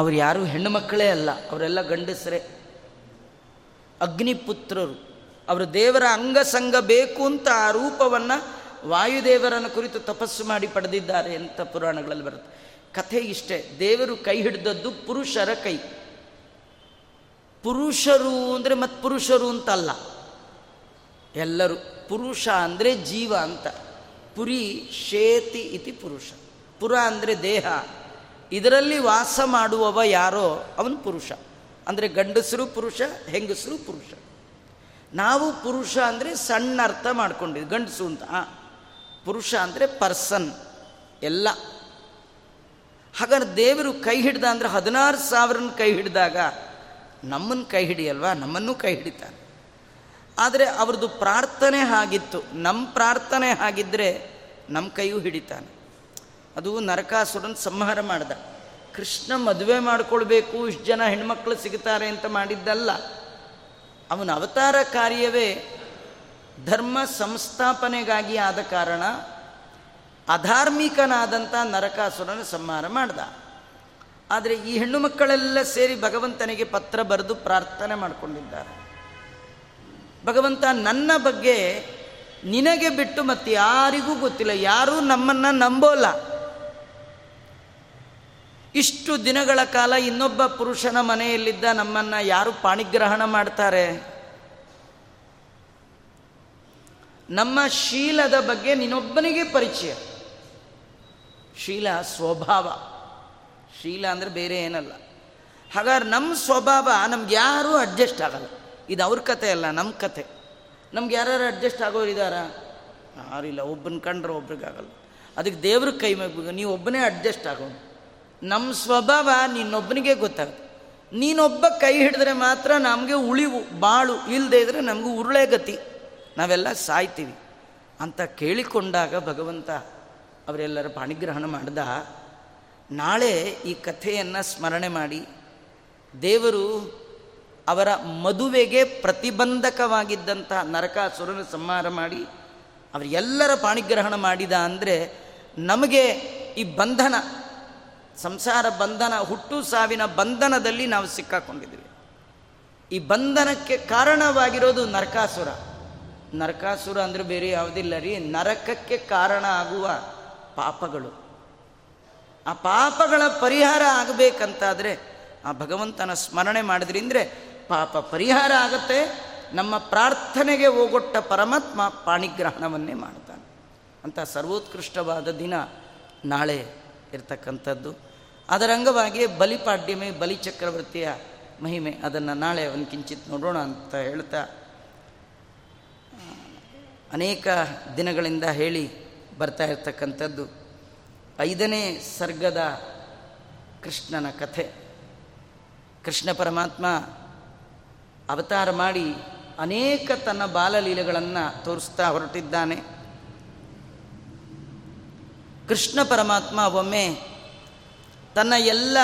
ಅವ್ರು ಯಾರೂ ಹೆಣ್ಣು ಮಕ್ಕಳೇ ಅಲ್ಲ, ಅವರೆಲ್ಲ ಗಂಡಸರೇ, ಅಗ್ನಿಪುತ್ರರು. ಅವರು ದೇವರ ಅಂಗಸಂಗ ಬೇಕು ಅಂತ ಆ ರೂಪವನ್ನು ವಾಯುದೇವರನ್ನು ಕುರಿತು ತಪಸ್ಸು ಮಾಡಿ ಪಡೆದಿದ್ದಾರೆ ಅಂತ ಪುರಾಣಗಳಲ್ಲಿ ಬರುತ್ತೆ. ಕಥೆ ಇಷ್ಟೇ, ದೇವರು ಕೈ ಹಿಡಿದದ್ದು ಪುರುಷರ ಕೈ. ಪುರುಷರು ಅಂದರೆ ಮತ್ತು ಪುರುಷರು ಅಂತಲ್ಲ, ಎಲ್ಲರೂ ಪುರುಷ ಅಂದರೆ ಜೀವ ಅಂತ. ಪುರಿ ಶೇತಿ ಇತಿ ಪುರುಷ, ಪುರ ಅಂದರೆ ದೇಹ, ಇದರಲ್ಲಿ ವಾಸ ಮಾಡುವವ ಯಾರೋ ಅವನು ಪುರುಷ. ಅಂದರೆ ಗಂಡಸರು ಪುರುಷ, ಹೆಂಗಸರು ಪುರುಷ. ನಾವು ಪುರುಷ ಅಂದರೆ ಸಣ್ಣ ಅರ್ಥ ಮಾಡ್ಕೊಂಡಿದ್ವಿ, ಗಂಡಸು ಅಂತ. ಪುರುಷ ಅಂದರೆ ಪರ್ಸನ್ ಎಲ್ಲ. ಹಾಗಾದ್ರೆ ದೇವರು ಕೈ ಹಿಡ್ದ ಅಂದರೆ ಹದಿನಾರು ಸಾವಿರನ ಕೈ ಹಿಡಿದಾಗ ನಮ್ಮನ್ನು ಕೈ ಹಿಡಿಯಲ್ವಾ, ನಮ್ಮನ್ನು ಕೈ ಹಿಡಿತಾನೆ. ಆದರೆ ಅವ್ರದ್ದು ಪ್ರಾರ್ಥನೆ ಆಗಿತ್ತು, ನಮ್ಮ ಪ್ರಾರ್ಥನೆ ಆಗಿದ್ದರೆ ನಮ್ಮ ಕೈಯೂ ಹಿಡಿತಾನೆ. ಅದು ನರಕಾಸುರನ ಸಂಹಾರ ಮಾಡಿದ. ಕೃಷ್ಣ ಮದುವೆ ಮಾಡಿಕೊಳ್ಬೇಕು, ಇಷ್ಟು ಜನ ಹೆಣ್ಮಕ್ಳು ಸಿಗ್ತಾರೆ ಅಂತ ಮಾಡಿದ್ದಲ್ಲ. ಅವನ ಅವತಾರ ಕಾರ್ಯವೇ ಧರ್ಮ ಸಂಸ್ಥಾಪನೆಗಾಗಿ ಆದ ಕಾರಣ ಅಧಾರ್ಮಿಕನಾದಂಥ ನರಕಾಸುರನ ಸಂಹಾರ ಮಾಡ್ದ. ಆದರೆ ಈ ಹೆಣ್ಣು ಮಕ್ಕಳೆಲ್ಲ ಸೇರಿ ಭಗವಂತನಿಗೆ ಪತ್ರ ಬರೆದು ಪ್ರಾರ್ಥನೆ ಮಾಡಿಕೊಂಡಿದ್ದಾರೆ, ಭಗವಂತ ನನ್ನ ಬಗ್ಗೆ ನಿನಗೆ ಬಿಟ್ಟು ಮತ್ತೆ ಯಾರಿಗೂ ಗೊತ್ತಿಲ್ಲ, ಯಾರೂ ನಮ್ಮನ್ನು ನಂಬೋಲ್ಲ. ಇಷ್ಟು ದಿನಗಳ ಕಾಲ ಇನ್ನೊಬ್ಬ ಪುರುಷನ ಮನೆಯಲ್ಲಿದ್ದ ನಮ್ಮನ್ನು ಯಾರು ಪಾಣಿಗ್ರಹಣ ಮಾಡ್ತಾರೆ? ನಮ್ಮ ಶೀಲದ ಬಗ್ಗೆ ನಿನ್ನೊಬ್ಬನಿಗೆ ಪರಿಚಯ. ಶೀಲ ಸ್ವಭಾವ, ಶೀಲ ಅಂದರೆ ಬೇರೆ ಏನಲ್ಲ. ಹಾಗಾದ್ರೆ ನಮ್ಮ ಸ್ವಭಾವ ನಮ್ಗೆ ಯಾರೂ ಅಡ್ಜಸ್ಟ್ ಆಗಲ್ಲ. ಇದು ಅವ್ರ ಕತೆ ಅಲ್ಲ, ನಮ್ಮ ಕತೆ. ನಮ್ಗೆ ಯಾರು ಅಡ್ಜಸ್ಟ್ ಆಗೋರಿದ್ದಾರ? ಯಾರಿಲ್ಲ. ಒಬ್ಬನ ಕಂಡ್ರೆ ಒಬ್ರಿಗಾಗಲ್ಲ. ಅದಕ್ಕೆ ದೇವ್ರ ಕೈ ಮೇಲೆ ನೀವು ಒಬ್ಬನೇ ಅಡ್ಜಸ್ಟ್ ಆಗೋನು. ನಮ್ಮ ಸ್ವಭಾವ ನಿನ್ನೊಬ್ಬನಿಗೆ ಗೊತ್ತಾಗುತ್ತೆ. ನೀನೊಬ್ಬ ಕೈ ಹಿಡಿದ್ರೆ ಮಾತ್ರ ನಮಗೆ ಉಳಿವು ಬಾಳು, ಇಲ್ಲದೆ ಇದ್ದರೆ ನಮಗೂ ಉರುಳೆ ಗತಿ, ನಾವೆಲ್ಲ ಸಾಯ್ತೀವಿ ಅಂತ ಕೇಳಿಕೊಂಡಾಗ ಭಗವಂತ ಅವರೆಲ್ಲರ ಪಾಣಿಗ್ರಹಣ ಮಾಡ್ದ. ನಾಳೆ ಈ ಕಥೆಯನ್ನು ಸ್ಮರಣೆ ಮಾಡಿ ದೇವರು ಅವರ ಮದುವೆಗೆ ಪ್ರತಿಬಂಧಕವಾಗಿದ್ದಂಥ ನರಕಾಸುರನ ಸಂಹಾರ ಮಾಡಿ ಅವರೆಲ್ಲರ ಪಾಣಿಗ್ರಹಣ ಮಾಡಿದ ಅಂದರೆ ನಮಗೆ ಈ ಬಂಧನ, ಸಂಸಾರ ಬಂಧನ, ಹುಟ್ಟು ಸಾವಿನ ಬಂಧನದಲ್ಲಿ ನಾವು ಸಿಕ್ಕಾಕೊಂಡಿದ್ದೀವಿ. ಈ ಬಂಧನಕ್ಕೆ ಕಾರಣವಾಗಿರೋದು ನರಕಾಸುರ. ನರಕಾಸುರ ಅಂದರೆ ಬೇರೆ ಯಾವುದಿಲ್ಲ ರೀ, ನರಕಕ್ಕೆ ಕಾರಣ ಆಗುವ ಪಾಪಗಳು. ಆ ಪಾಪಗಳ ಪರಿಹಾರ ಆಗಬೇಕಂತಾದರೆ ಆ ಭಗವಂತನ ಸ್ಮರಣೆ ಮಾಡಿದ್ರಿಂದ್ರೆ ಪಾಪ ಪರಿಹಾರ ಆಗುತ್ತೆ. ನಮ್ಮ ಪ್ರಾರ್ಥನೆಗೆ ಹೋಗೊಟ್ಟ ಪರಮಾತ್ಮ ಪಾಣಿಗ್ರಹಣವನ್ನೇ ಮಾಡ್ತಾನೆ. ಅಂಥ ಸರ್ವೋತ್ಕೃಷ್ಟವಾದ ದಿನ ನಾಳೆ ಇರ್ತಕ್ಕಂಥದ್ದು. ಅದರ ಅಂಗವಾಗಿ ಬಲಿಪಾಡ್ಯಮೆ, ಬಲಿಚಕ್ರವರ್ತಿಯ ಮಹಿಮೆ, ಅದನ್ನು ನಾಳೆ ಒಂದು ಕಿಂಚಿತ್ ನೋಡೋಣ ಅಂತ ಹೇಳ್ತಾ ಅನೇಕ ದಿನಗಳಿಂದ ಹೇಳಿ ಬರ್ತಾ ಇರ್ತಕ್ಕಂಥದ್ದು ಐದನೇ ಸರ್ಗದ ಕೃಷ್ಣನ ಕಥೆ. ಕೃಷ್ಣ ಪರಮಾತ್ಮ ಅವತಾರ ಮಾಡಿ ಅನೇಕ ತನ್ನ ಬಾಲಲೀಲೆಗಳನ್ನು ತೋರಿಸ್ತಾ ಹೊರಟಿದ್ದಾನೆ. ಕೃಷ್ಣ ಪರಮಾತ್ಮ ಒಮ್ಮೆ ತನ್ನ ಎಲ್ಲ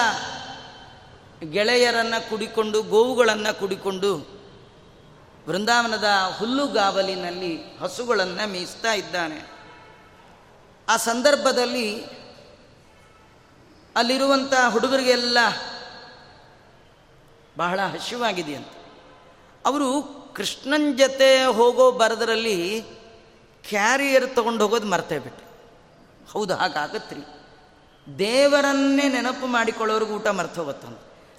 ಗೆಳೆಯರನ್ನು ಕುಡಿಕೊಂಡು, ಗೋವುಗಳನ್ನು ಕುಡಿಕೊಂಡು ವೃಂದಾವನದ ಹುಲ್ಲುಗಾವಲಿನಲ್ಲಿ ಹಸುಗಳನ್ನು ಮೇಯಿಸ್ತಾ ಇದ್ದಾನೆ. ಆ ಸಂದರ್ಭದಲ್ಲಿ ಅಲ್ಲಿರುವಂಥ ಹುಡುಗರಿಗೆಲ್ಲ ಬಹಳ ಹಸಿವಾಗಿದೆಯಂತೆ. ಅವರು ಕೃಷ್ಣನ ಜೊತೆ ಹೋಗೋ ಬರದರಲ್ಲಿ ಕ್ಯಾರಿಯರ್ ತೊಗೊಂಡು ಹೋಗೋದು ಮರ್ತೇ ಬಿಟ್ಟೆ. ಹೌದು, ಹಾಗಾಗತ್ರಿ. ದೇವರನ್ನೇ ನೆನಪು ಮಾಡಿಕೊಳ್ಳೋರಿಗೆ ಊಟ ಮರ್ತು ಹೋಗುತ್ತಂತ.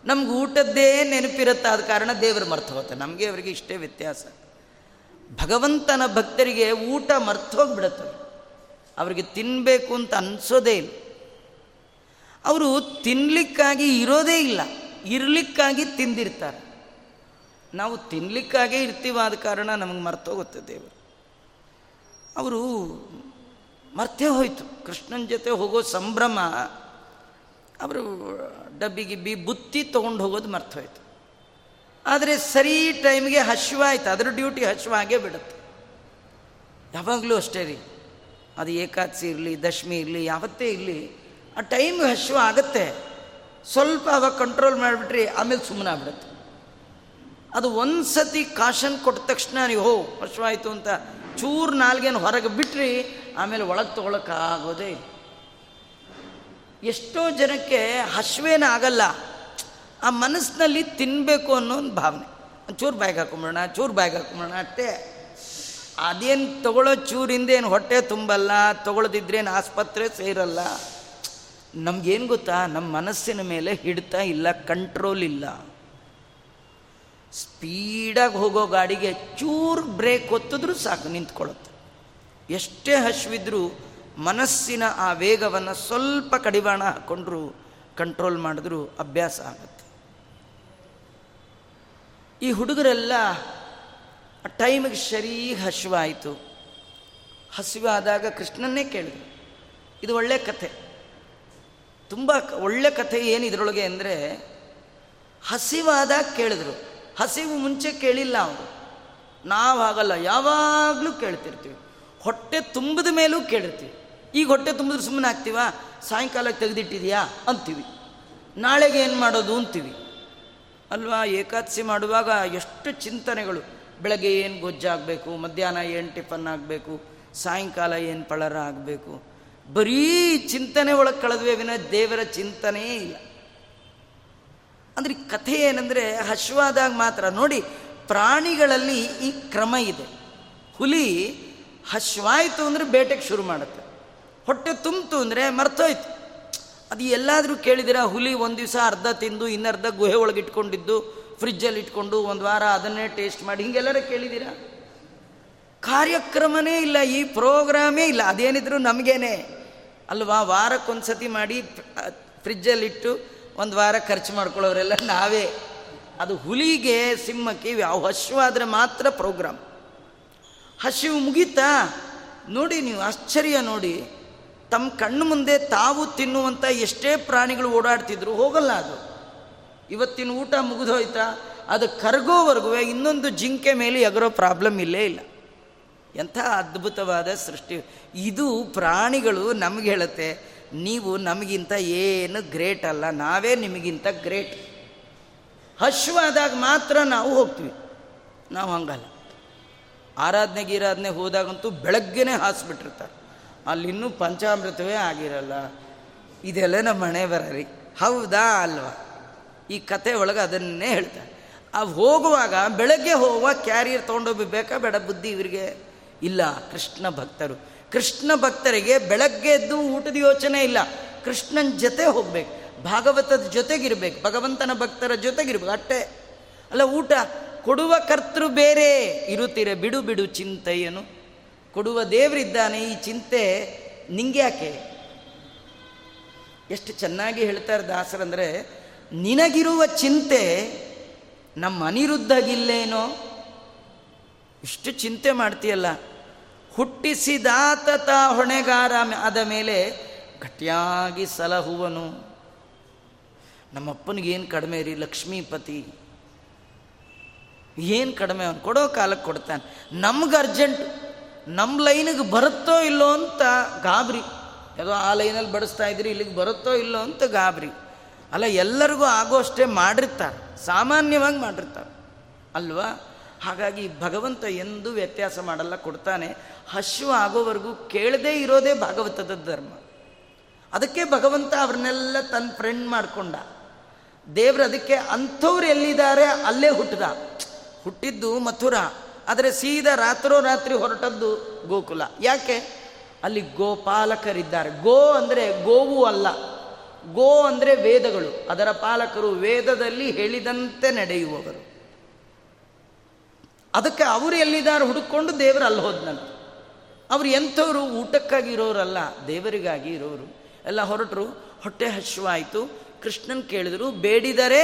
ನಮ್ಗೆ ಊಟದ್ದೇ ನೆನಪಿರುತ್ತೆ, ಆದ ಕಾರಣ ದೇವರು ಮರ್ತು ಹೋಗುತ್ತೆ. ನಮಗೆ ಅವರಿಗೆ ಇಷ್ಟೇ ವ್ಯತ್ಯಾಸ. ಭಗವಂತನ ಭಕ್ತರಿಗೆ ಊಟ ಮರ್ತೋಗ್ಬಿಡುತ್ತೆ, ಅವರಿಗೆ ತಿನ್ನಬೇಕು ಅಂತ ಅನಿಸೋದೇ ಇಲ್ಲ. ಅವರು ತಿನ್ನಲಿಕ್ಕಾಗಿ ಇರೋದೇ ಇಲ್ಲ, ಇರಲಿಕ್ಕಾಗಿ ತಿಂದಿರ್ತಾರೆ. ನಾವು ತಿನ್ನಲಿಕ್ಕಾಗೇ ಇರ್ತೀವಾದ ಕಾರಣ ನಮಗೆ ಮರ್ತೋಗುತ್ತೆ ದೇವರು. ಅವರು ಮರ್ತೇ ಹೋಯಿತು. ಕೃಷ್ಣನ ಜೊತೆ ಹೋಗೋ ಸಂಭ್ರಮ, ಅವರು ಡಬ್ಬಿ ಗಿಬ್ಬಿ ಬುತ್ತಿ ತೊಗೊಂಡು ಹೋಗೋದು ಮರ್ತು ಹೋಯಿತು. ಆದರೆ ಸರಿ ಟೈಮ್ಗೆ ಹಸಿವು ಆಯಿತು, ಅದರ ಡ್ಯೂಟಿ ಹಸಿವು ಆಗೇ ಬಿಡುತ್ತೆ. ಯಾವಾಗಲೂ ಅಷ್ಟೇ ರೀ, ಅದು ಏಕಾದಶಿ ಇರಲಿ, ದಶಮಿ ಇರಲಿ, ಯಾವತ್ತೇ ಇರಲಿ, ಆ ಟೈಮ್ಗೆ ಹಸಿವು ಆಗುತ್ತೆ. ಸ್ವಲ್ಪ ಅವಾಗ ಕಂಟ್ರೋಲ್ ಮಾಡಿಬಿಟ್ರಿ ಆಮೇಲೆ ಸುಮ್ಮನೆ ಆಗ್ಬಿಡುತ್ತೆ. ಅದು ಒಂದು ಸತಿ ಕಾಶನ್ ಕೊಟ್ಟ ತಕ್ಷಣ ನೀವು ಹೋ ಹಸಿವಾಯಿತು ಅಂತ ಚೂರು ನಾಲ್ಗೇನು ಹೊರಗೆ ಬಿಟ್ರಿ ಆಮೇಲೆ ಒಳಗೆ ತೊಗೊಳಕ್ಕಾಗೋದೇ. ಎಷ್ಟೋ ಜನಕ್ಕೆ ಹಸಿವೇನ ಆಗಲ್ಲ, ಆ ಮನಸ್ಸಿನಲ್ಲಿ ತಿನ್ನಬೇಕು ಅನ್ನೋ ಒಂದು ಭಾವನೆ. ಚೂರು ಬಾಯಿಗೆ ಹಾಕೊಂಬಿಡೋಣ, ಚೂರು ಬಾಯಿಗೆ ಹಾಕೊಂಬಿಡೋಣ ಅಷ್ಟೇ. ಅದೇನು ತೊಗೊಳ್ಳೋ ಚೂರಿಂದ ಏನು ಹೊಟ್ಟೆ ತುಂಬಲ್ಲ, ತೊಗೊಳದಿದ್ರೇನು ಆಸ್ಪತ್ರೆ ಸೇರಲ್ಲ. ನಮಗೇನು ಗೊತ್ತಾ, ನಮ್ಮ ಮನಸ್ಸಿನ ಮೇಲೆ ಹಿಡ್ತಾ ಇಲ್ಲ, ಕಂಟ್ರೋಲ್ ಇಲ್ಲ. ಸ್ಪೀಡಾಗಿ ಹೋಗೋ ಗಾಡಿಗೆ ಚೂರು ಬ್ರೇಕ್ ಒತ್ತಿದ್ರೂ ಸಾಕು ನಿಂತ್ಕೊಳ್ಳುತ್ತೆ. ಎಷ್ಟೇ ಹಸಿವಿದ್ರೂ ಮನಸ್ಸಿನ ಆ ವೇಗವನ್ನು ಸ್ವಲ್ಪ ಕಡಿವಾಣ ಹಾಕ್ಕೊಂಡ್ರೂ, ಕಂಟ್ರೋಲ್ ಮಾಡಿದ್ರೂ ಅಭ್ಯಾಸ ಆಗುತ್ತೆ. ಈ ಹುಡುಗರೆಲ್ಲ ಟೈಮಿಗೆ ಸರಿ ಹಸಿವಾಯಿತು. ಹಸಿವಾದಾಗ ಕೃಷ್ಣನ್ನೇ ಕೇಳಿದ್ರು. ಇದು ಒಳ್ಳೆ ಕಥೆ, ತುಂಬ ಒಳ್ಳೆ ಕಥೆ. ಏನು ಇದರೊಳಗೆ ಅಂದರೆ, ಹಸಿವಾದಾಗ ಕೇಳಿದ್ರು. ಹಸಿವು ಮುಂಚೆ ಕೇಳಿಲ್ಲ ಅವರು. ನಾವಾಗಲ್ಲ, ಯಾವಾಗಲೂ ಕೇಳ್ತಿರ್ತೀವಿ. ಹೊಟ್ಟೆ ತುಂಬಿದ ಮೇಲೂ ಕೇಳಿರ್ತೀವಿ. ಈಗ ಹೊಟ್ಟೆ ತುಂಬಿದ್ರೆ ಸುಮ್ಮನೆ ಆಗ್ತೀವ? ಸಾಯಂಕಾಲಕ್ಕೆ ತೆಗೆದಿಟ್ಟಿದೆಯಾ ಅಂತೀವಿ, ನಾಳೆಗೆ ಏನು ಮಾಡೋದು ಅಂತೀವಿ ಅಲ್ವಾ. ಏಕಾದಶಿ ಮಾಡುವಾಗ ಎಷ್ಟು ಚಿಂತನೆಗಳು. ಬೆಳಗ್ಗೆ ಏನು ಗೊಜ್ಜಾಗಬೇಕು, ಮಧ್ಯಾಹ್ನ ಏನು ಟಿಫನ್ ಆಗಬೇಕು, ಸಾಯಂಕಾಲ ಏನು ಪಳರ ಆಗಬೇಕು, ಬರೀ ಚಿಂತನೆ ಒಳಗೆ ಕಳೆದ್ವೆ ವಿನ ದೇವರ ಚಿಂತನೆಯೇ ಇಲ್ಲ. ಅಂದರೆ ಕಥೆ ಏನಂದರೆ, ಹಶ್ವಾದಾಗ ಮಾತ್ರ ನೋಡಿ. ಪ್ರಾಣಿಗಳಲ್ಲಿ ಈ ಕ್ರಮ ಇದೆ. ಹುಲಿ ಹಶ್ವಾಯಿತು ಅಂದರೆ ಬೇಟೆಗೆ ಶುರು ಮಾಡುತ್ತೆ, ಹೊಟ್ಟೆ ತುಂಬಿತು ಅಂದರೆ ಮರ್ತೋಯ್ತು. ಅದು ಎಲ್ಲಾದರೂ ಕೇಳಿದಿರಾ? ಹುಲಿ ಒಂದು ದಿವಸ ಅರ್ಧ ತಿಂದು ಇನ್ನರ್ಧ ಗುಹೆ ಒಳಗೆ ಇಟ್ಕೊಂಡಿದ್ದು, ಫ್ರಿಜ್ಜಲ್ಲಿ ಇಟ್ಕೊಂಡು ಒಂದು ವಾರ ಅದನ್ನೇ ಟೇಸ್ಟ್ ಮಾಡಿ, ಹಿಂಗೆಲ್ಲರೂ ಕೇಳಿದ್ದೀರಾ? ಕಾರ್ಯಕ್ರಮನೇ ಇಲ್ಲ, ಈ ಪ್ರೋಗ್ರಾಮೇ ಇಲ್ಲ. ಅದೇನಿದ್ರು ನಮಗೇನೆ ಅಲ್ವಾ. ವಾರಕ್ಕೊಂದ್ಸತಿ ಮಾಡಿ ಫ್ರಿಜ್ಜಲ್ಲಿಟ್ಟು ಒಂದು ವಾರ ಖರ್ಚು ಮಾಡ್ಕೊಳ್ಳೋರೆಲ್ಲ ನಾವೇ. ಅದು ಹುಲಿಗೆ, ಸಿಂಹಕ್ಕೆ ಯಾವ ಹಸಿವಾದರೆ ಮಾತ್ರ ಪ್ರೋಗ್ರಾಮ್. ಹಸಿವು ಮುಗೀತಾ ನೋಡಿ, ನೀವು ಆಶ್ಚರ್ಯ ನೋಡಿ. ತಮ್ಮ ಕಣ್ಣು ಮುಂದೆ ತಾವು ತಿನ್ನುವಂಥ ಎಷ್ಟೇ ಪ್ರಾಣಿಗಳು ಓಡಾಡ್ತಿದ್ರು ಹೋಗಲ್ಲ ಅದು. ಇವತ್ತಿನ ಊಟ ಮುಗಿದೋಯ್ತಾ, ಅದು ಕರಗೋವರೆಗೂ ಇನ್ನೊಂದು ಜಿಂಕೆ ಮೇಲೆ ಎಗರೋ ಪ್ರಾಬ್ಲಮ್ ಇಲ್ಲೇ ಇಲ್ಲ. ಎಂಥ ಅದ್ಭುತವಾದ ಸೃಷ್ಟಿ ಇದು. ಪ್ರಾಣಿಗಳು ನಮಗೆ ಹೇಳುತ್ತೆ, ನೀವು ನಮಗಿಂತ ಏನು ಗ್ರೇಟ್ ಅಲ್ಲ, ನಾವೇ ನಿಮಗಿಂತ ಗ್ರೇಟ್. ಹಶ್ವಾದಾಗ ಮಾತ್ರ ನಾವು ಹೋಗ್ತೀವಿ, ನಾವು ಹಂಗಲ್ಲ. ಆರಾಧನೆ ಗೀರಾಧನೆ ಹೋದಾಗಂತೂ ಬೆಳಗ್ಗೆನೇ ಹಾಸ್ಬಿಟ್ಟಿರ್ತಾರೆ, ಅಲ್ಲಿನ್ನೂ ಪಂಚಾಮೃತವೇ ಆಗಿರಲ್ಲ. ಇದೆಲ್ಲ ನಮ್ಮ ಮನೆ ಬರೀ ಹೌದಾ ಅಲ್ವಾ. ಈ ಕತೆ ಒಳಗೆ ಅದನ್ನೇ ಹೇಳ್ತಾರೆ. ಅವು ಹೋಗುವಾಗ ಬೆಳಗ್ಗೆ ಹೋಗುವಾಗ ಕ್ಯಾರಿಯರ್ ತೊಗೊಂಡೋಗಿ ಬೇಕಾ ಬೇಡ ಬುದ್ಧಿ ಇವರಿಗೆ ಇಲ್ಲ. ಕೃಷ್ಣ ಭಕ್ತರು, ಕೃಷ್ಣ ಭಕ್ತರಿಗೆ ಬೆಳಗ್ಗೆ ಎದ್ದು ಊಟದ ಯೋಚನೆ ಇಲ್ಲ. ಕೃಷ್ಣನ ಜೊತೆ ಹೋಗ್ಬೇಕು, ಭಾಗವತದ ಜೊತೆಗಿರ್ಬೇಕು, ಭಗವಂತನ ಭಕ್ತರ ಜೊತೆಗಿರ್ಬೇಕು ಅಷ್ಟೇ. ಅಲ್ಲ, ಊಟ ಕೊಡುವ ಕರ್ತೃ ಬೇರೆ ಇರುತ್ತೀರ, ಬಿಡು ಬಿಡು ಚಿಂತೆಯನು, ಕೊಡುವ ದೇವರಿದ್ದಾನೆ, ಈ ಚಿಂತೆ ನಿಂಗ್ಯಾಕೆ. ಎಷ್ಟು ಚೆನ್ನಾಗಿ ಹೇಳ್ತಾರೆ ದಾಸರಂದರೆ, ನಿನಗಿರುವ ಚಿಂತೆ ನಮ್ಮ ಅನಿರುದ್ಧಗಿಲ್ಲೇನೋ, ಇಷ್ಟು ಚಿಂತೆ ಮಾಡ್ತೀಯಲ್ಲ. ಹುಟ್ಟಿಸಿದಾತ ತಾ ಹೊಣೆಗಾರ ಆದ ಮೇಲೆ ಗಟ್ಟಿಯಾಗಿ ಸಲಹುವನು. ನಮ್ಮಪ್ಪನಿಗೇನು ಕಡಿಮೆ ರೀ, ಲಕ್ಷ್ಮೀಪತಿ, ಏನು ಕಡಿಮೆ, ಅವನು ಕೊಡೋ ಕಾಲಕ್ಕೆ ಕೊಡ್ತಾನೆ. ನಮ್ಗೆ ಅರ್ಜೆಂಟ್, ನಮ್ಮ ಲೈನಿಗೆ ಬರುತ್ತೋ ಇಲ್ಲೋ ಅಂತ ಗಾಬರಿ. ಯಾವುದೋ ಆ ಲೈನಲ್ಲಿ ಬಡಿಸ್ತಾ ಇದ್ರಿ, ಇಲ್ಲಿಗೆ ಬರುತ್ತೋ ಇಲ್ಲೋ ಅಂತ ಗಾಬರಿ. ಅಲ್ಲ, ಎಲ್ಲರಿಗೂ ಆಗೋ ಅಷ್ಟೇ ಮಾಡಿರ್ತಾರೆ, ಸಾಮಾನ್ಯವಾಗಿ ಮಾಡಿರ್ತಾರೆ ಅಲ್ವಾ. ಹಾಗಾಗಿ ಭಗವಂತ ಎಂದೂ ವ್ಯತ್ಯಾಸ ಮಾಡಲ್ಲ, ಕೊಡ್ತಾನೆ. ಹಸಿವು ಆಗೋವರೆಗೂ ಕೇಳದೇ ಇರೋದೇ ಭಾಗವತದ ಧರ್ಮ. ಅದಕ್ಕೆ ಭಗವಂತ ಅವ್ರನ್ನೆಲ್ಲ ತನ್ನ ಫ್ರೆಂಡ್ ಮಾಡಿಕೊಂಡ ದೇವ್ರ. ಅದಕ್ಕೆ ಅಂಥವ್ರು ಎಲ್ಲಿದ್ದಾರೆ ಅಲ್ಲೇ ಹುಟ್ಟಿದ. ಹುಟ್ಟಿದ್ದು ಮಥುರಾ, ಆದರೆ ಸೀದಾ ರಾತ್ರೋ ರಾತ್ರಿ ಹೊರಟದ್ದು ಗೋಕುಲ. ಯಾಕೆ? ಅಲ್ಲಿ ಗೋಪಾಲಕರಿದ್ದಾರೆ. ಗೋ ಅಂದರೆ ಗೋವು ಅಲ್ಲ, ಗೋ ಅಂದರೆ ವೇದಗಳು, ಅದರ ಪಾಲಕರು, ವೇದದಲ್ಲಿ ಹೇಳಿದಂತೆ ನಡೆಯುವವರು. ಅದಕ್ಕೆ ಅವರು ಎಲ್ಲಿದ್ದಾರೆ ಹುಡುಕೊಂಡು ದೇವರು ಅಲ್ಲಿ ಹೋದ್ನಂತ. ಅವರು ಎಂಥವ್ರು? ಊಟಕ್ಕಾಗಿ ಇರೋರಲ್ಲ, ದೇವರಿಗಾಗಿ ಇರೋರು. ಎಲ್ಲ ಹೊರಟರು, ಹೊಟ್ಟೆ ಹಸಿವಾಯಿತು. ಕೃಷ್ಣನ್ ಕೇಳಿದರು, ಬೇಡಿದರೆ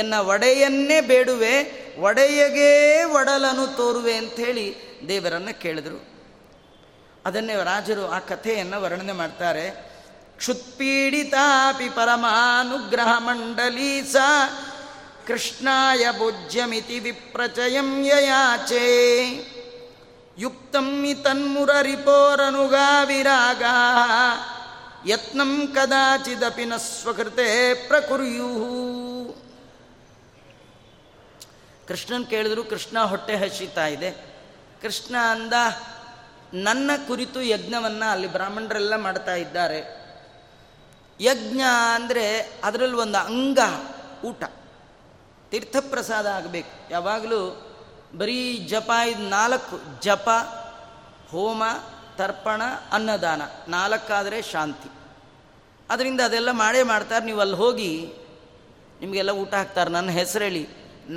ಎನ್ನ ಒಡೆಯನ್ನೇ ಬೇಡುವೆ, ಒಡೆಯಗೇ ಒಡಲನು ತೋರುವೆ ಅಂಥೇಳಿ ದೇವರನ್ನು ಕೇಳಿದರು. ಅದನ್ನೇ ರಾಜರು ಆ ಕಥೆಯನ್ನು ವರ್ಣನೆ ಮಾಡ್ತಾರೆ. ಕ್ಷುತ್ಪೀಡಿತಾಪಿ ಪರಮಾನುಗ್ರಹ ಮಂಡಲೀ ಸಾ ಕೃಷ್ಣಾಯ ಭೋಜ್ಯಮಿತಿ ವಿಪ್ರಚಯಂ ಯಯಾಚೆ ಯುಕ್ತಂ ತನ್ಮುರ ರಿಪೋರನುಗಾ ವಿರಾಗ ಯತ್ನಂ ಕದಾಚಿದಪಿ ನ ಸ್ವಕೃತೆ ಪ್ರಕುರ್ಯುಃ. ಕೃಷ್ಣನ್ ಕೇಳಿದ್ರು, ಕೃಷ್ಣ ಹೊಟ್ಟೆ ಹಸಿತಾ ಇದೆ. ಕೃಷ್ಣ ಅಂದ, ನನ್ನ ಕುರಿತು ಯಜ್ಞವನ್ನು ಅಲ್ಲಿ ಬ್ರಾಹ್ಮಣರೆಲ್ಲ ಮಾಡ್ತಾ ಇದ್ದಾರೆ. ಯಜ್ಞ ಅಂದರೆ ಅದರಲ್ಲಿ ಒಂದು ಅಂಗ ಊಟ, ತೀರ್ಥಪ್ರಸಾದ ಆಗಬೇಕು. ಯಾವಾಗಲೂ ಬರೀ ಜಪ, ಇದು ನಾಲ್ಕು ಜಪ, ಹೋಮ, ತರ್ಪಣ, ಅನ್ನದಾನ, ನಾಲ್ಕಾದರೆ ಶಾಂತಿ. ಅದರಿಂದ ಅದೆಲ್ಲ ಮಾಡೇ ಮಾಡ್ತಾರೆ. ನೀವು ಅಲ್ಲಿ ಹೋಗಿ ನಿಮಗೆಲ್ಲ ಊಟ ಹಾಕ್ತಾರೆ. ನನ್ನ ಹೆಸರೇಳಿ,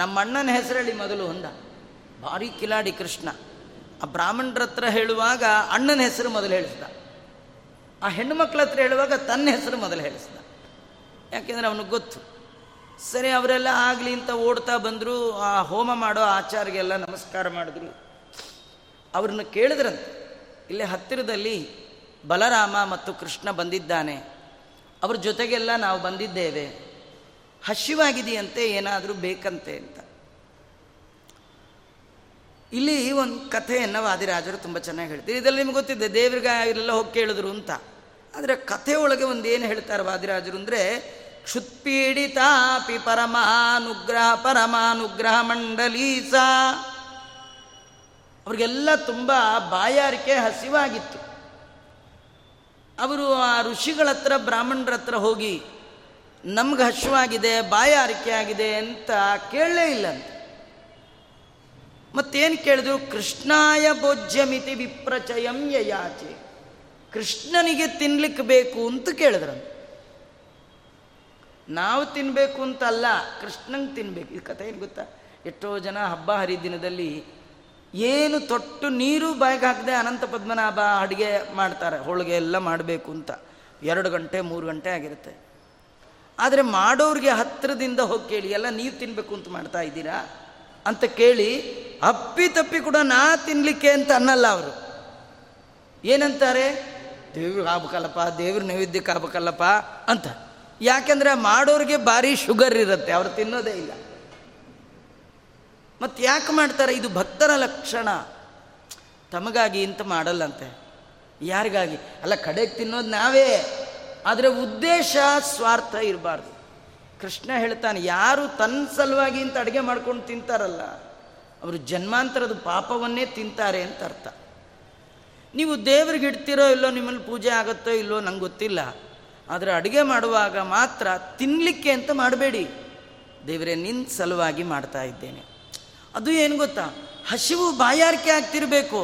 ನಮ್ಮ ಅಣ್ಣನ ಹೆಸರೇಳಿ ಮೊದಲು ಅಂದ. ಭಾರಿ ಕಿಲಾಡಿ ಕೃಷ್ಣ. ಆ ಬ್ರಾಹ್ಮಣರ ಹತ್ರ ಹೇಳುವಾಗ ಅಣ್ಣನ ಹೆಸರು ಮೊದಲು ಹೇಳಿಸ್ದ, ಆ ಹೆಣ್ಣು ಮಕ್ಕಳ ಹತ್ರ ಹೇಳುವಾಗ ತನ್ನ ಹೆಸರು ಮೊದಲು ಹೇಳಿಸ್ದ. ಯಾಕೆಂದರೆ ಅವನಿಗೆ ಗೊತ್ತು ಸರಿ, ಅವರೆಲ್ಲ ಆಗಲಿ ಅಂತ ಓಡ್ತಾ ಬಂದರು. ಆ ಹೋಮ ಮಾಡೋ ಆಚಾರ್ಯಗೆಲ್ಲ ನಮಸ್ಕಾರ ಮಾಡಿದ್ರು. ಅವ್ರನ್ನ ಕೇಳಿದ್ರಂತೆ, ಇಲ್ಲೇ ಹತ್ತಿರದಲ್ಲಿ ಬಲರಾಮ ಮತ್ತು ಕೃಷ್ಣ ಬಂದಿದ್ದಾನೆ, ಅವ್ರ ಜೊತೆಗೆಲ್ಲ ನಾವು ಬಂದಿದ್ದೇವೆ, ಹಸಿವಾಗಿದೆಯಂತೆ, ಏನಾದರೂ ಬೇಕಂತೆ ಅಂತ. ಇಲ್ಲಿ ಒಂದು ಕಥೆಯನ್ನು ವಾದಿರಾಜರು ತುಂಬ ಚೆನ್ನಾಗಿ ಹೇಳ್ತೀವಿ. ಇದರಲ್ಲಿ ನಿಮ್ಗೆ ಗೊತ್ತಿದೆ, ದೇವರಿಗೆ ಅವರೆಲ್ಲ ಹೋಗಿ ಕೇಳಿದ್ರು ಅಂತ. ಆದರೆ ಕಥೆಯೊಳಗೆ ಒಂದು ಏನು ಹೇಳ್ತಾರೆ ವಾದಿರಾಜರು ಅಂದರೆ, ಕ್ಷುತ್ಪೀಡಿತ ಪಿ ಪರಮಾನುಗ್ರಹ ಪರಮಾನುಗ್ರಹ ಮಂಡಲೀಸ. ಅವ್ರಿಗೆಲ್ಲ ತುಂಬ ಬಾಯಾರಿಕೆ, ಹಸಿವಾಗಿತ್ತು. ಅವರು ಆ ಋಷಿಗಳ ಹತ್ರ ಬ್ರಾಹ್ಮಣರ ಹತ್ರ ಹೋಗಿ ನಮ್ಗೆ ಹಸಿವಾಗಿದೆ, ಬಾಯಾರಿಕೆ ಆಗಿದೆ ಅಂತ ಕೇಳಲೇ ಇಲ್ಲ. ಮತ್ತೇನು ಕೇಳಿದ್ರು, ಕೃಷ್ಣಾಯ ಭೋಜ್ಯಮಿತಿ ವಿಪ್ರಚಯಂ ಯಯಾಚೆ, ಕೃಷ್ಣನಿಗೆ ತಿನ್ಲಿಕ್ಕೆ ಬೇಕು ಅಂತ ಕೇಳಿದ್ರು. ನಾವು ತಿನ್ನಬೇಕು ಅಂತಲ್ಲ, ಕೃಷ್ಣಂಗೆ ತಿನ್ನಬೇಕು. ಈ ಕಥೆ ಏನು ಗೊತ್ತಾ, ಎಷ್ಟೋ ಜನ ಹಬ್ಬ ಹರಿದಿನದಲ್ಲಿ ಏನು ತೊಟ್ಟು ನೀರು ಬಾಯಿಗೆ ಹಾಕದೆ ಅನಂತ ಪದ್ಮನಾಭ ಅಡುಗೆ ಮಾಡ್ತಾರೆ, ಹೋಳಿಗೆ ಎಲ್ಲ ಮಾಡಬೇಕು ಅಂತ. ಎರಡು ಗಂಟೆ ಮೂರು ಗಂಟೆ ಆಗಿರುತ್ತೆ. ಆದರೆ ಮಾಡೋರಿಗೆ ಹತ್ತಿರದಿಂದ ಹೋಗಿ ಕೇಳಿ, ಎಲ್ಲ ನೀರು ತಿನ್ನಬೇಕು ಅಂತ ಮಾಡ್ತಾ ಇದ್ದೀರಾ ಅಂತ ಕೇಳಿ, ಅಪ್ಪಿ ತಪ್ಪಿ ಕೂಡ ನಾ ತಿನ್ನಲಿಕ್ಕೆ ಅಂತ ಅನ್ನಲ್ಲ. ಅವರು ಏನಂತಾರೆ, ದೇವ್ರಿಗೆ ಆಗ್ಬೇಕಲ್ಲಪ್ಪ, ದೇವ್ರ ನೈವೇದ್ಯಕ್ಕೆ ಆಗ್ಬೇಕಲ್ಲಪ್ಪ ಅಂತ. ಯಾಕೆಂದರೆ ಮಾಡೋರಿಗೆ ಭಾರಿ ಶುಗರ್ ಇರುತ್ತೆ, ಅವ್ರು ತಿನ್ನೋದೇ ಇಲ್ಲ. ಮತ್ತು ಯಾಕೆ ಮಾಡ್ತಾರೆ, ಇದು ಭಕ್ತರ ಲಕ್ಷಣ. ತಮಗಾಗಿ ಇಂತ ಮಾಡಲ್ಲಂತೆ, ಯಾರಿಗಾಗಿ ಅಲ್ಲ, ಕಡೆಗೆ ತಿನ್ನೋದು ನಾವೇ, ಆದರೆ ಉದ್ದೇಶ ಸ್ವಾರ್ಥ ಇರಬಾರ್ದು. ಕೃಷ್ಣ ಹೇಳ್ತಾನೆ, ಯಾರು ತನ್ನ ಸಲುವಾಗಿ ಇಂತ ಅಡುಗೆ ಮಾಡ್ಕೊಂಡು ತಿಂತಾರಲ್ಲ, ಅವರು ಜನ್ಮಾಂತರದ ಪಾಪವನ್ನೇ ತಿಂತಾರೆ ಅಂತ ಅರ್ಥ. ನೀವು ದೇವ್ರಿಗೆ ಇಡ್ತಿರೋ ಇಲ್ಲೋ, ನಿಮ್ಮಲ್ಲಿ ಪೂಜೆ ಆಗುತ್ತೋ ಇಲ್ಲೋ ನಂಗೆ ಗೊತ್ತಿಲ್ಲ, ಆದರೆ ಅಡುಗೆ ಮಾಡುವಾಗ ಮಾತ್ರ ತಿನ್ನಲಿಕ್ಕೆ ಅಂತ ಮಾಡಬೇಡಿ, ದೇವರೇ ನಿನ್ನ ಸಲುವಾಗಿ ಮಾಡ್ತಾ ಇದ್ದೇನೆ. ಅದು ಏನು ಗೊತ್ತಾ, ಹಸಿವು ಬಾಯಾರಿಕೆ ಆಗ್ತಿರಬೇಕು,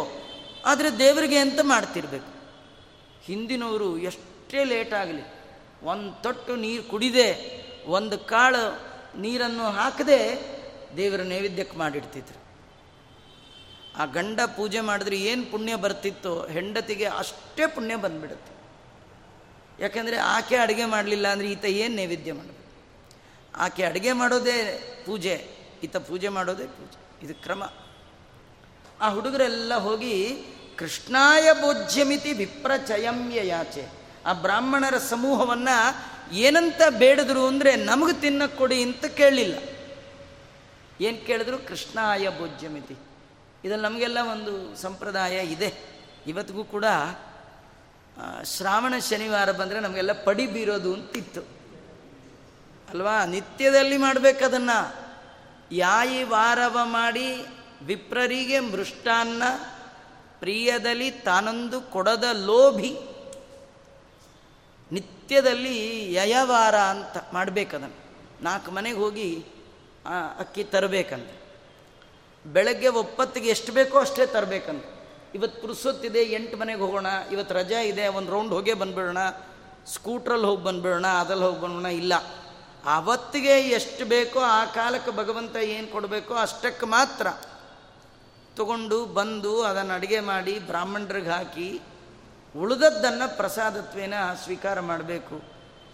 ಆದರೆ ದೇವರಿಗೆ ಅಂತ ಮಾಡ್ತಿರ್ಬೇಕು. ಹಿಂದಿನವರು ಎಷ್ಟೇ ಲೇಟಾಗಲಿ, ಒಂದು ತೊಟ್ಟು ನೀರು ಕುಡಿದೆ, ಒಂದು ಕಾಳು ನೀರನ್ನು ಹಾಕದೆ ದೇವರ ನೈವೇದ್ಯಕ್ಕೆ ಮಾಡಿಡ್ತಿದ್ರು. ಆ ಗಂಡ ಪೂಜೆ ಮಾಡಿದ್ರೆ ಏನು ಪುಣ್ಯ ಬರ್ತಿತ್ತೋ, ಹೆಂಡತಿಗೆ ಅಷ್ಟೇ ಪುಣ್ಯ ಬಂದ್ಬಿಡುತ್ತೆ. ಯಾಕೆಂದರೆ ಆಕೆ ಅಡುಗೆ ಮಾಡಲಿಲ್ಲ ಅಂದರೆ ಈತ ಏನು ನೈವೇದ್ಯ ಮಾಡಬೇಕು. ಆಕೆ ಅಡುಗೆ ಮಾಡೋದೇ ಪೂಜೆ, ಈತ ಪೂಜೆ ಮಾಡೋದೇ ಪೂಜೆ, ಇದು ಕ್ರಮ. ಆ ಹುಡುಗರೆಲ್ಲ ಹೋಗಿ ಕೃಷ್ಣಾಯ ಭೋಜ್ಯಮಿತಿ ವಿಪ್ರಚಯಮ್ಯ ಯಾಚೆ, ಆ ಬ್ರಾಹ್ಮಣರ ಸಮೂಹವನ್ನು ಏನಂತ ಬೇಡಿದ್ರು ಅಂದರೆ, ನಮಗೆ ತಿನ್ನಕ್ಕೆ ಕೊಡಿ ಅಂತ ಕೇಳಲಿಲ್ಲ. ಏನು ಕೇಳಿದ್ರು, ಕೃಷ್ಣಾಯ ಭೋಜ್ಯಮಿತಿ. ಇದರಲ್ಲಿ ನಮಗೆಲ್ಲ ಒಂದು ಸಂಪ್ರದಾಯ ಇದೆ, ಇವತ್ತಿಗೂ ಕೂಡ. ಶ್ರಾವಣ ಶನಿವಾರ ಬಂದರೆ ನಮಗೆಲ್ಲ ಪಡಿ ಬೀರೋದು ಅಂತಿತ್ತು ಅಲ್ವಾ, ನಿತ್ಯದಲ್ಲಿ ಮಾಡಬೇಕದನ್ನು. ಯಾಯಿ ವಾರವ ಮಾಡಿ ವಿಪ್ರರಿಗೆ ಮೃಷ್ಟಾನ್ನ ಪ್ರಿಯದಲ್ಲಿ ತಾನೊಂದು ಕೊಡದ ಲೋಭಿ. ನಿತ್ಯದಲ್ಲಿ ಯಯವಾರ ಅಂತ ಮಾಡಬೇಕದನ್ನು. ನಾಲ್ಕು ಮನೆಗೆ ಹೋಗಿ ಅಕ್ಕಿ ತರಬೇಕಂದ್ರೆ, ಬೆಳಗ್ಗೆ ಒಪ್ಪತ್ತಿಗೆ ಎಷ್ಟು ಬೇಕೋ ಅಷ್ಟೇ ತರಬೇಕಂದ್ರೆ. ಇವತ್ತು ಪುರುಸೊತ್ತಿದೆ, ಎಂಟು ಮನೆಗೆ ಹೋಗೋಣ, ಇವತ್ತು ರಜಾ ಇದೆ, ಒಂದು ರೌಂಡ್ ಹೋಗೇ ಬಂದುಬಿಡೋಣ, ಸ್ಕೂಟ್ರಲ್ಲಿ ಹೋಗಿ ಬಂದುಬಿಡೋಣ, ಅದಲ್ಲಿ ಹೋಗಿ ಬಂದ್ಬಿಡೋಣ, ಇಲ್ಲ ಆವತ್ತಿಗೆ ಎಷ್ಟು ಬೇಕೋ ಆ ಕಾಲಕ್ಕೆ ಭಗವಂತ ಏನು ಕೊಡಬೇಕೋ ಅಷ್ಟಕ್ಕೆ ಮಾತ್ರ ತಗೊಂಡು ಬಂದು ಅದನ್ನು ಅಡುಗೆ ಮಾಡಿ ಬ್ರಾಹ್ಮಣರಿಗೆ ಹಾಕಿ ಉಳಿದದ್ದನ್ನು ಪ್ರಸಾದತ್ವೇನ ಸ್ವೀಕಾರ ಮಾಡಬೇಕು.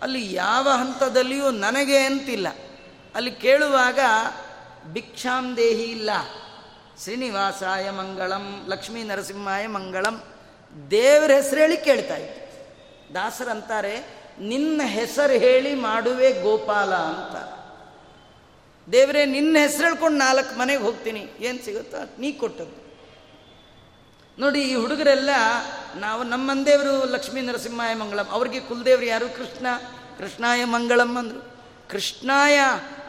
ಅಲ್ಲಿ ಯಾವ ಹಂತದಲ್ಲಿಯೂ ನನಗೆ ಅಂತಿಲ್ಲ. ಅಲ್ಲಿ ಕೇಳುವಾಗ ಭಿಕ್ಷಾಂ ದೇಹಿ ಇಲ್ಲ, ಶ್ರೀನಿವಾಸಾಯ ಮಂಗಳಂ, ಲಕ್ಷ್ಮೀ ನರಸಿಂಹಾಯ ಮಂಗಳಂ, ದೇವರ ಹೆಸರು ಹೇಳಿ ಕೇಳ್ತಾ ಇತ್ತು. ದಾಸರಂತಾರೆ, ನಿನ್ನ ಹೆಸರು ಹೇಳಿ ಮಾಡುವೆ ಗೋಪಾಲ ಅಂತ. ದೇವರೇ ನಿನ್ನ ಹೆಸರು ಹೇಳ್ಕೊಂಡು ನಾಲ್ಕು ಮನೆಗೆ ಹೋಗ್ತೀನಿ, ಏನು ಸಿಗುತ್ತೋ ನೀ ಕೊಟ್ಟದ್ದು. ನೋಡಿ ಈ ಹುಡುಗರೆಲ್ಲ, ನಾವು ನಮ್ಮ ಮಂದೇವರು ಲಕ್ಷ್ಮೀ ನರಸಿಂಹಾಯ ಮಂಗಳಂ, ಅವ್ರಿಗೆ ಕುಲದೇವರು ಯಾರು, ಕೃಷ್ಣ. ಕೃಷ್ಣಾಯ ಮಂಗಳಂ ಅಂದರು. ಕೃಷ್ಣಾಯ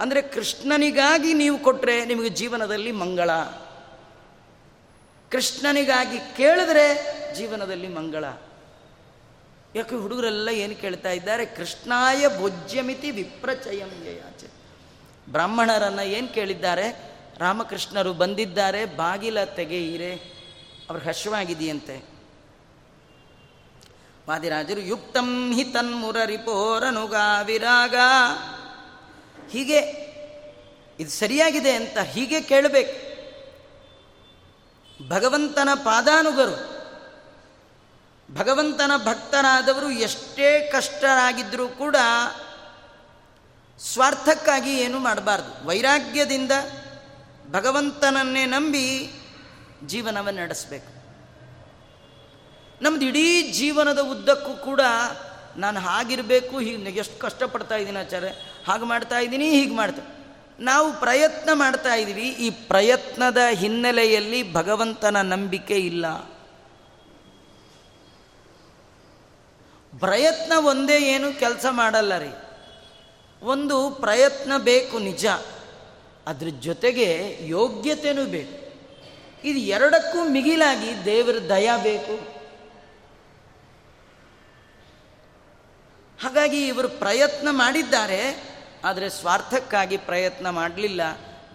ಅಂದರೆ ಕೃಷ್ಣನಿಗಾಗಿ ನೀವು ಕೊಟ್ಟರೆ ನಿಮಗೆ ಜೀವನದಲ್ಲಿ ಮಂಗಳ, ಕೃಷ್ಣನಿಗಾಗಿ ಕೇಳಿದ್ರೆ ಜೀವನದಲ್ಲಿ ಮಂಗಳ. ಯಾಕೆ ಹುಡುಗರೆಲ್ಲ ಏನು ಕೇಳ್ತಾ ಇದ್ದಾರೆ, ಕೃಷ್ಣಾಯ ಭೋಜ್ಯಮಿತಿ ವಿಪ್ರಚಯಂ ಯಯಾಚೆ. ಬ್ರಾಹ್ಮಣರನ್ನು ಏನು ಕೇಳಿದ್ದಾರೆ, ರಾಮಕೃಷ್ಣರು ಬಂದಿದ್ದಾರೆ, ಬಾಗಿಲ ತೆಗೆಯಿರೆ, ಅವ್ರ ಹಸಿವಾಗಿದೆಯಂತೆ. ವಾದಿರಾಜರು ಯುಕ್ತಂ ಹಿ ತನ್ಮುರ ರಿಪೋರನುಗ ವಿರಾಗ, ಹೀಗೆ ಇದು ಸರಿಯಾಗಿದೆ ಅಂತ ಹೀಗೆ ಕೇಳಬೇಕು. ಭಗವಂತನ ಪಾದಾನುಗರು, ಭಗವಂತನ ಭಕ್ತರಾದವರು ಎಷ್ಟೇ ಕಷ್ಟರಾಗಿದ್ದರೂ ಕೂಡ ಸ್ವಾರ್ಥಕ್ಕಾಗಿ ಏನು ಮಾಡಬಾರ್ದು. ವೈರಾಗ್ಯದಿಂದ ಭಗವಂತನನ್ನೇ ನಂಬಿ ಜೀವನವನ್ನು ನಡೆಸಬೇಕು. ನಮ್ಮದು ಇಡೀ ಜೀವನದ ಉದ್ದಕ್ಕೂ ಕೂಡ ನಾನು ಹಾಗಿರಬೇಕು, ಹೀಗೆ ಎಷ್ಟು ಕಷ್ಟಪಡ್ತಾ ಇದ್ದೀನಿ ಆಚಾರ್ಯ, ಹಾಗೆ ಮಾಡ್ತಾ ಇದ್ದೀನಿ, ಹೀಗೆ ಮಾಡ್ತಾ ನಾವು ಪ್ರಯತ್ನ ಮಾಡ್ತಾ ಇದ್ದೀವಿ. ಈ ಪ್ರಯತ್ನದ ಹಿನ್ನೆಲೆಯಲ್ಲಿ ಭಗವಂತನ ನಂಬಿಕೆ ಇಲ್ಲ. ಪ್ರಯತ್ನ ಒಂದೇ ಏನು ಕೆಲಸ ಮಾಡಲ್ಲ ರೀ. ಒಂದು ಪ್ರಯತ್ನ ಬೇಕು ನಿಜ, ಅದ್ರ ಜೊತೆಗೆ ಯೋಗ್ಯತೆಯೂ ಬೇಕು. ಇದು ಎರಡಕ್ಕೂ ಮಿಗಿಲಾಗಿ ದೇವರ ದಯ ಬೇಕು. ಹಾಗಾಗಿ ಇವರು ಪ್ರಯತ್ನ ಮಾಡಿದ್ದಾರೆ, ಆದರೆ ಸ್ವಾರ್ಥಕ್ಕಾಗಿ ಪ್ರಯತ್ನ ಮಾಡಲಿಲ್ಲ,